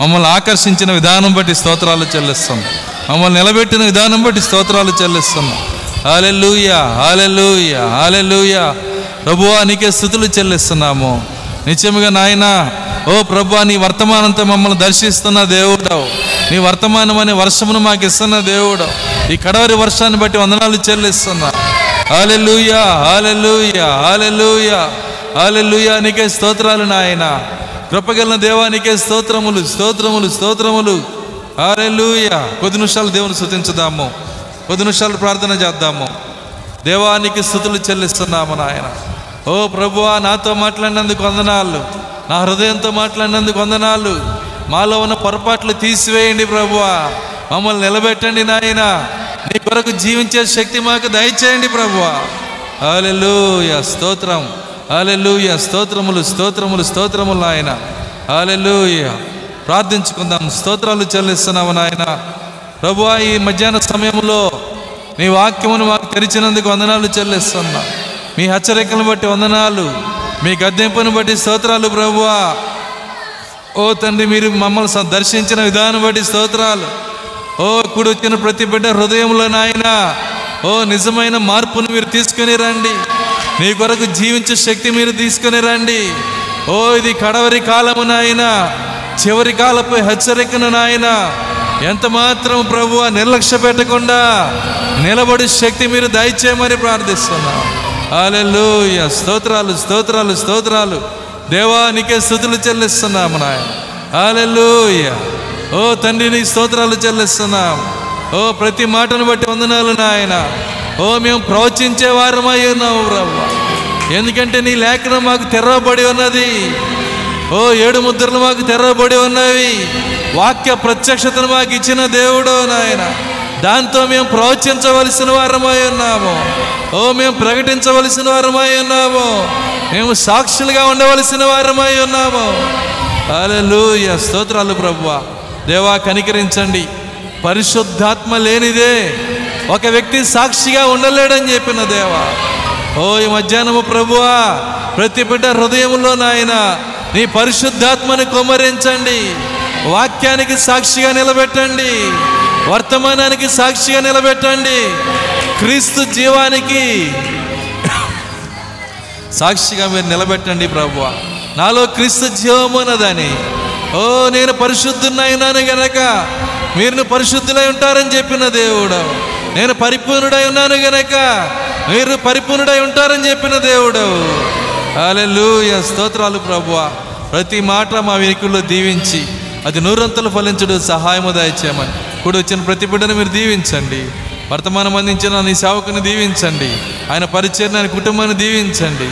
మమ్మల్ని ఆకర్షించిన విధానం బట్టి స్తోత్రాలు చెల్లిస్తాం. మమ్మల్ని నిలబెట్టిన విధానం బట్టి స్తోత్రాలు చెల్లిస్తున్నాం. హల్లెలూయా, హల్లెలూయా, హల్లెలూయా. ప్రభువా నీకే స్తుతులు చెల్లిస్తున్నాము. నిత్యముగా నాయన ఓ ప్రభువా నీ వర్తమానంతో మమ్మల్ని దర్శిస్తున్న దేవుడవు, నీ వర్తమానం అనే వర్షమును మాకు ఇస్తున్న దేవుడవు, ఈ కడవరి వర్షాన్ని బట్టి వందనాలు చెల్లిస్తున్నా. హల్లెలూయా, హల్లెలూయా, హల్లెలూయా, హల్లెలూయా. నీకే స్తోత్రాలు నాయన. కృపగలిగిన దేవానికే స్తోత్రములు స్తోత్రములు స్తోత్రములు. హల్లెలూయా. కొద్ది నిమిషాలు దేవుని స్తుతించుదాము, కొద్ది నిమిషాలు ప్రార్థన చేద్దాము. దేవానికి స్తుతులు చెల్లిస్తున్నాము నాయన. ఓ ప్రభువా, నాతో మాట్లాడినందుకు వందనాలు, నా హృదయంతో మాట్లాడినందుకు వందనాలు. మాలో ఉన్న పొరపాట్లు తీసివేయండి ప్రభువా, మమ్మల్ని నిలబెట్టండి నాయన. నీ కొరకు జీవించే శక్తి మాకు దయచేయండి ప్రభువా. హల్లెలూయా స్తోత్రం, హల్లెలూయా స్తోత్రములు స్తోత్రములు స్తోత్రములు నాయన. హల్లెలూయా. ప్రార్థించుకుందాం, స్తోత్రాలు చెల్లిస్తున్నాము నాయన. ప్రభువా, ఈ మధ్యాహ్న సమయంలో నీ వాక్యమును మాకు తెరిచినందుకు వందనాలు చెల్లిస్తున్నాం. మీ హెచ్చరికలను బట్టి వందనాలు, మీ గద్దెంపును బట్టి స్తోత్రాలు ప్రభువా. ఓ తండ్రి, మీరు మమ్మల్ని దర్శించిన విధానం బట్టి స్తోత్రాలు. ఓ ఇప్పుడు వచ్చిన ప్రతి బిడ్డ హృదయంలో నాయన ఓ నిజమైన మార్పును మీరు తీసుకుని రండి. నీ కొరకు జీవించే శక్తి మీరు తీసుకుని రండి. ఓ ఇది కడవరి కాలము నాయన, చివరి కాలపు హెచ్చరికను నాయన ఎంత మాత్రం ప్రభువా నిర్లక్ష్య పెట్టకుండా నిలబడి శక్తి మీరు దయచేయమని ప్రార్థిస్తున్నాం. హల్లెలూయా స్తోత్రాలు స్తోత్రాలు స్తోత్రాలు. దేవానికే స్తుతులు చెల్లిస్తున్నాము నాయన. హల్లెలూయా. ఓ తండ్రిని స్తోత్రాలు చెల్లిస్తున్నాం. ఓ ప్రతి మాటను బట్టి వందనాలు నాయన. ఓ మేము ప్రవచించే వారమై ఉన్నాము ప్రభువా, ఎందుకంటే నీ లేఖనం మాకు తెరవబడి ఉన్నది. ఓ ఏడు ముద్రలు మాకు తెరవబడి ఉన్నవి. వాక్య ప్రత్యక్షతను మాకు ఇచ్చిన దేవుడు నాయన, దాంతో మేము ప్రవచించవలసిన వారమై ఉన్నాము. ఓ మేము ప్రకటించవలసిన వారమై ఉన్నాము. మేము సాక్షులుగా ఉండవలసిన వారమై ఉన్నాము. హల్లెలూయా స్తోత్రాలు ప్రభువా. దేవా కనికరించండి. పరిశుద్ధాత్మ లేనిదే ఒక వ్యక్తి సాక్షిగా ఉండలేడని చెప్పిన దేవా, ఓ ఈ మధ్యాహ్నము ప్రభువా ప్రతి బిడ్డ హృదయంలో నాయన నీ పరిశుద్ధాత్మను కుమ్మరించండి. వాక్యానికి సాక్షిగా నిలబెట్టండి, వర్తమానానికి సాక్షిగా నిలబెట్టండి, క్రీస్తు జీవానికి సాక్షిగా మీరు నిలబెట్టండి ప్రభువా. నాలో క్రీస్తు జీవం ఉన్నదని, ఓ నేను పరిశుద్ధున్నాను గనక మీరు పరిశుద్ధులై ఉంటారని చెప్పిన దేవుడు, నేను పరిపూర్ణుడై ఉన్నాను గనక మీరు పరిపూర్ణుడై ఉంటారని చెప్పిన దేవుడు. హల్లెలూయా స్తోత్రాలు ప్రభువా. ప్రతి మాట మా వెనుకల్లో దీవించి అది నూరంతలు ఫలించడు సహాయము దయచేయమని ఇప్పుడు వచ్చిన ప్రతి బిడ్డను మీరు దీవించండి. వర్తమానం అందించిన నీ సేవకుని దీవించండి, ఆయన పరిచయం ఆయన కుటుంబాన్ని దీవించండి.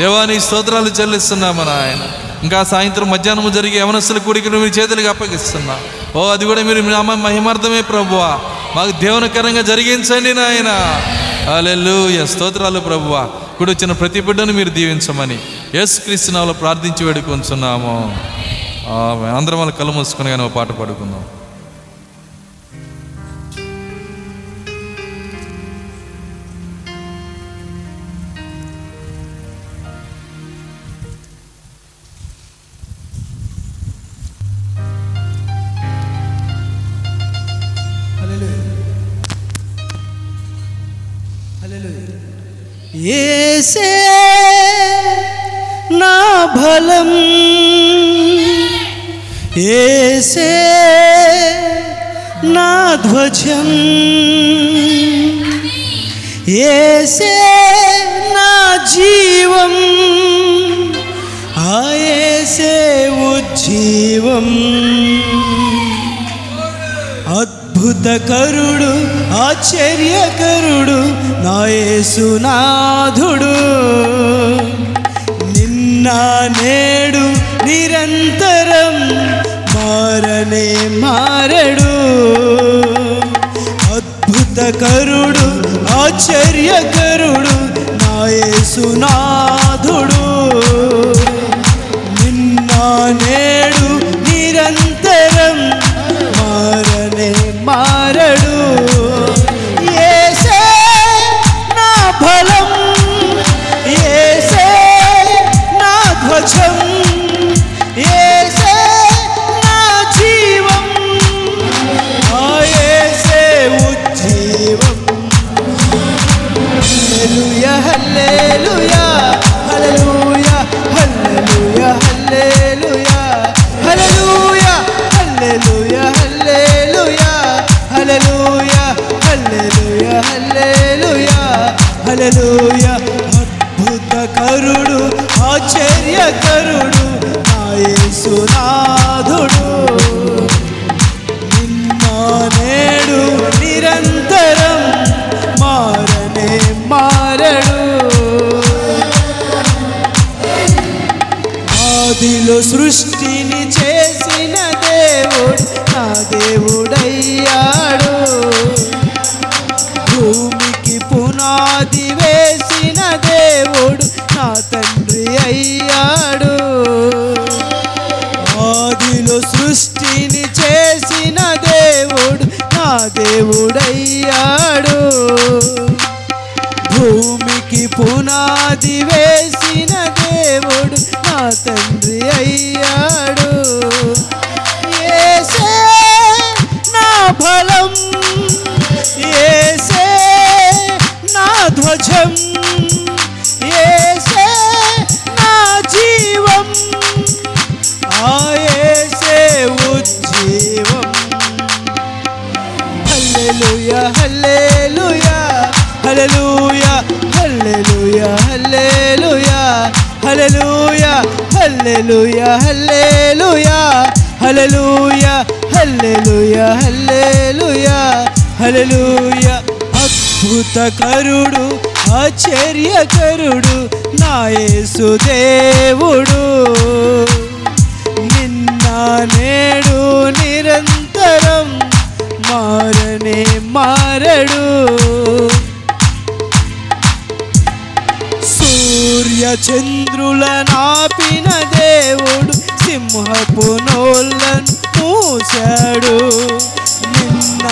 దేవాని స్తోత్రాలు చెల్లిస్తున్నాము నాయన. ఇంకా సాయంత్రం మధ్యాహ్నం జరిగే యవనస్తుల కూడికను మీరు చేతులకు అప్పగిస్తున్నా. ఓ అది కూడా మీరు మహిమార్థమే ప్రభువా, మాకు దేవునికరంగా జరిగించండి నాయన. హల్లెలూయా స్తోత్రాలు ప్రభువా. ఇప్పుడు వచ్చిన ప్రతి బిడ్డను మీరు దీవించమని యేసుక్రీస్తు నామములో ప్రార్థించి వేడుకొంచున్నాము. అందరం వాళ్ళు కళ్ళు మూసుకుని కానీ ఒక పాట పాడుకుందాం. యేసే నా బలం, యేసే నా ధ్వజం, యేసే నా జీవం, యేసే ఉజ్జీవం. అద్భుతకరుడు ఆశ్చర్యకరుడు నా యేసునాథుడు, నిన్న నేడు నిరంతరం మారనే మారడు. అద్భుతకరుడు ఆశ్చర్యకరుడు నా యేసునాథుడు, నిన్న నేడు నిరంతరం మారనే మారడు. యేసే నా బలం, యేసే నా ధ్వజం, యేసే నా జీవం, యేసే ఉజ్జీవం. హల్లెలూయా హల్లెలూయా హల్లెలూయా హల్లెలూయా హల్లెలూయా హల్లెలూయా హల్లెలూయా హల్లెలూయా హల్లెలూయా హల్లెలూయా హల్లెలూయా హల్లెలూయా. అద్భుత కరుడు ఆశ్చర్య కరుడు నా యేసు ఆదిలో సృష్టిని చేసిన దేవుడు నా దేవుడయ్యాడు. భూమికి పునాది వేసిన దేవుడు నా తండ్రి అయ్యాడు. ఆదిలో సృష్టిని చేసిన దేవుడు నా దేవుడయ్యాడు. భూమికి పునాది వేసిన దేవుడు నా తండ్రి అయ్యాడు. యేసే నా బలం, యేసే నా ధ్వజం, యేసే నా జీవం, ఆ యేసే ఉజ్జీవం. హల్లెలూయా హల్లెలూయా హల్లెలూయా హల్లెలూయా హల్లెలూయా హల్లెలూయా హల్లెలూయా హల్లెలూయా హల్లెలూయా హల్లెలూయా హల్లెలూయా హల్లెలూయా. అద్భుతకరుడు ఆశ్చర్యకరుడు నా యేసు దేవుడు, నిన్న నేడు నిరంతరం మారనే మారడు. సూర్య చంద్రుల నాపిన దేవుడు సింహపు నోళ్ళను మూశాడు. నిన్న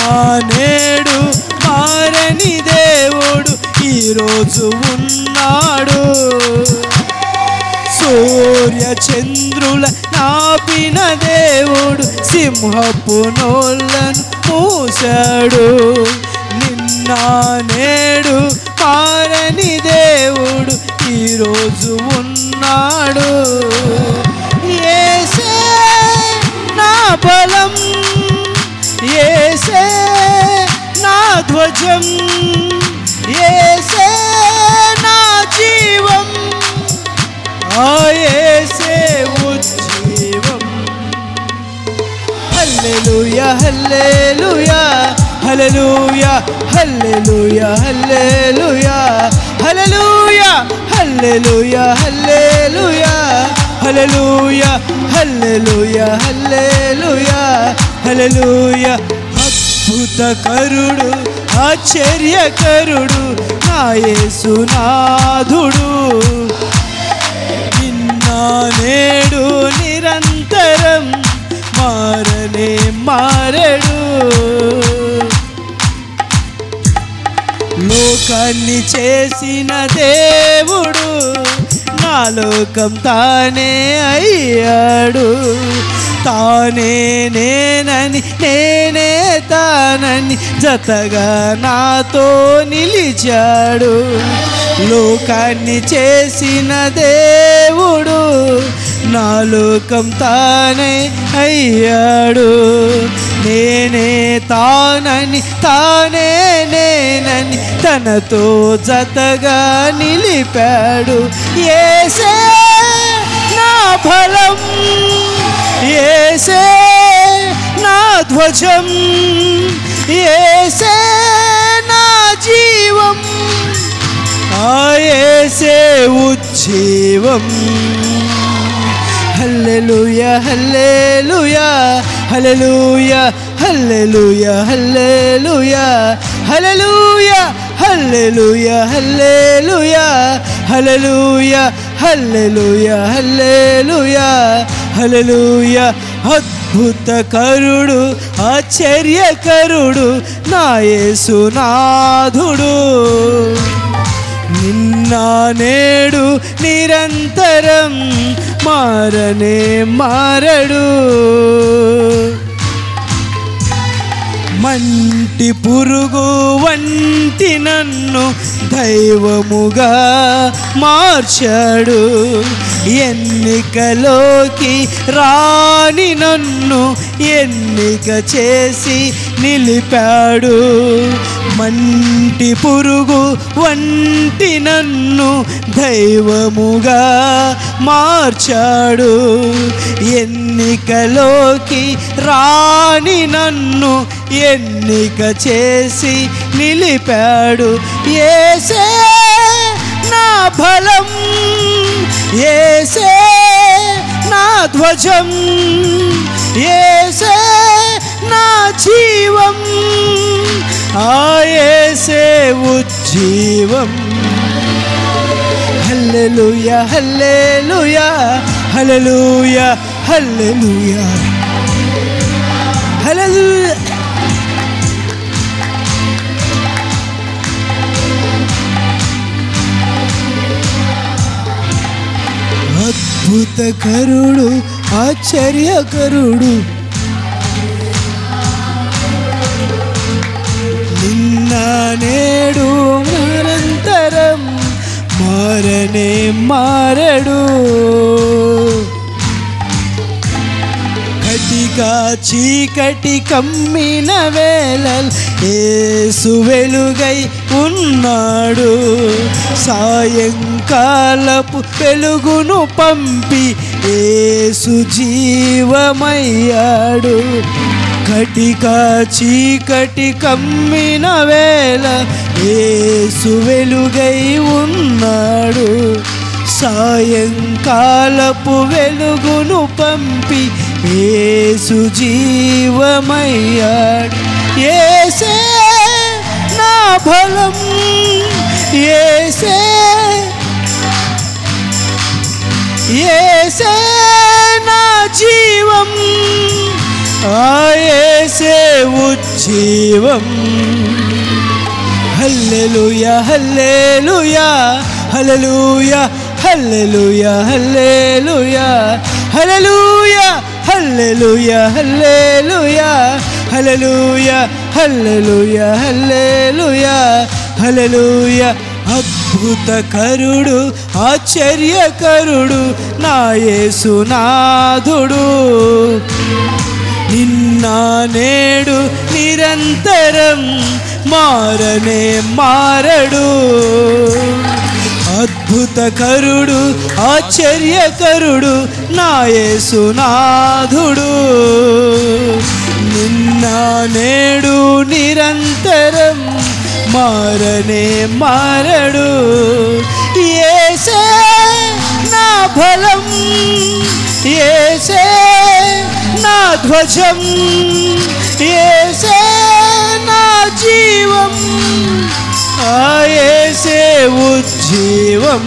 నేడు మారని దేవుడు ఈరోజు ఉన్నాడు. సూర్య చంద్రుల నాపిన దేవుడు సింహపు నోళ్ళను మూశాడు. నిన్న నేడు మారని దేవుడు ఈరోజు ఉన్నాడు. యేసే నా బలం, యేసే నా ధ్వజం, యేసే నా జీవం, ఆ యేసే ఉజ్జీవం. హల్లెలూయా హల్లెలూయా హల్లెలూయా హల్లెలూయా హల్లెలూయా హల్లెలూయా హల్లెలూయా హల్లెలూయా హల్లెలూయా హల్లెలూయా హల్లెలూయా హల్లెలూయా. అద్భుతకరుడు ఆశ్చర్యకరుడు నా యేసునాథుడు, నిన్న నేడు నిరంతరం మారనే మారడు. లోకాన్ని చేసిన దేవుడు నా లోకం తానే అయ్యాడు. తానే నేనని నేనే తానని జతగా నాతో నిలిచాడు. లోకాన్ని చేసిన దేవుడు నా లోకం తానే అయ్యాడు. నేనే తానని తానే నేనని తనతో జతగా నిలిపాడు. యేసే నా బలం, యేసే నా ధ్వజం, యేసే నా జీవం, ఆ యేసే ఉజ్జీవం. హల్లెలూయా హల్లెలూయా హల్లెలూయా హల్లెలూయా హల్లెలూయా హల్లెలూయా హల్లెలూయా హల్లెలూయా హల్లెలూయా హల్లెలూయా హల్లెలూయా హల్లెలూయా. అద్భుతకరుడు ఆశ్చర్యకరుడు నా యేసునాథుడు, నిన్న నేడు నిరంతరం మారనే మారడు. మంటి పురుగు వంటి నన్ను దైవముగా మార్చాడు. ఎన్నికలోకి రాని నన్ను ఎన్నిక చేసి నిలిపాడు. మంటి పురుగు వంటి నన్ను దైవముగా మార్చాడు. ఎన్నికలోకి రాని నన్ను ఎన్నిక చేసి నిలిపాడు. యేసే నా బలం, యేసే నా ధ్వజం, యేసే నా జీవం, ఆయసే ఉజ్జీవం. హల్లెలూయా హల్లెలూయా హల్లెలూయా హల్లెలూయా హల్లెలూయా. అద్భుతకరుడు ఆశ్చర్యకరుడు నిన్న నేడు నిరంతరం మారనే మారడు. కటిగా చీకటి కమ్మిన వేళల్ యేసు వెలుగై ఉన్నాడు. సాయంకాలపు వెలుగును పంపి యేసు జీవమయ్యాడు. కటికా చీకటి కమ్మిన వేళ యేసు వెలుగై ఉన్నాడు. సాయంకాలపు వెలుగును పంపి యేసు జీవమయ్యాడు. యేసే నా బలం, యేసే యేసే నా జీవం, ఆయసే ఉజ్జీవం. హల్లెలూయా హల్లెలూయా హల్లెలూయా హల్లెలూయా హల్లెలూయా హల్లెలూయా హల్లెలూయా హల్లెలూయా హల్లెలూయా హల్లెలూయా హల్లెలూయా హల్లెలూయా. అద్భుతకరుడు ఆశ్చర్యకరుడు నా యేసునాథుడు, నిన్న నేడు నిరంతరం మారనే మారడు. అద్భుతకరుడు ఆశ్చర్యకరుడు నా యేసునాథుడు, నిన్న నేడు నిరంతరం మారనే మారడు. యేసే నా బలం, యేసే నా ధ్వజం, యేసే నా జీవం, ఆయసే ఉజ్జీవం.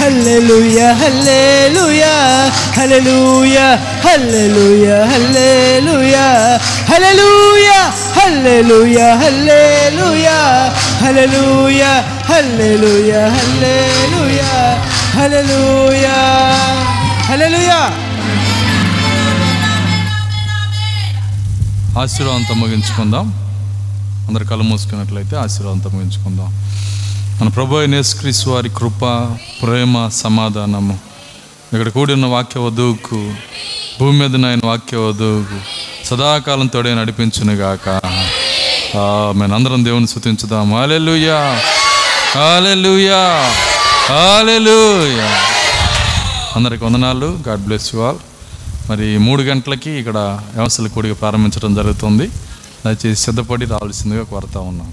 హల్లెలూయా హల్లెలూయా హల్లెలూయా హల్లెలూయా హల్లెలూయా హల్లెలూయా హల్లెలూయా హల్లెలూయా హల్లెలూయా హల్లెలూయా హల్లెలూయా హల్లెలూయా హల్లెలూయా. ఆశీర్వాదంతో ముగించుకుందాం. అందరు కళ్ళు మూసుకున్నట్లయితే ఆశీర్వాదంతో ముగించుకుందాం. మన ప్రభు అయిన యేసుక్రీస్తు వారి కృప, ప్రేమ, సమాధానము ఇక్కడ కూడిన వాక్య వధువుకు, భూమి మీద నాయన వాక్య వధువుకు సదాకాలం తోడే నడిపించునుగాక. ఆమేన్. అందరం దేవుని స్తుతించుదాం. హల్లెలూయా హల్లెలూయా హల్లెలూయా. అందరికి వందనాలు. God bless you all. మరి మూడు గంటలకి ఇక్కడ వ్యవస్థల కూడిక ప్రారంభించడం జరుగుతుంది. దయచేసి సిద్ధపడి రావాల్సిందిగా కోరుతా ఉన్నాం.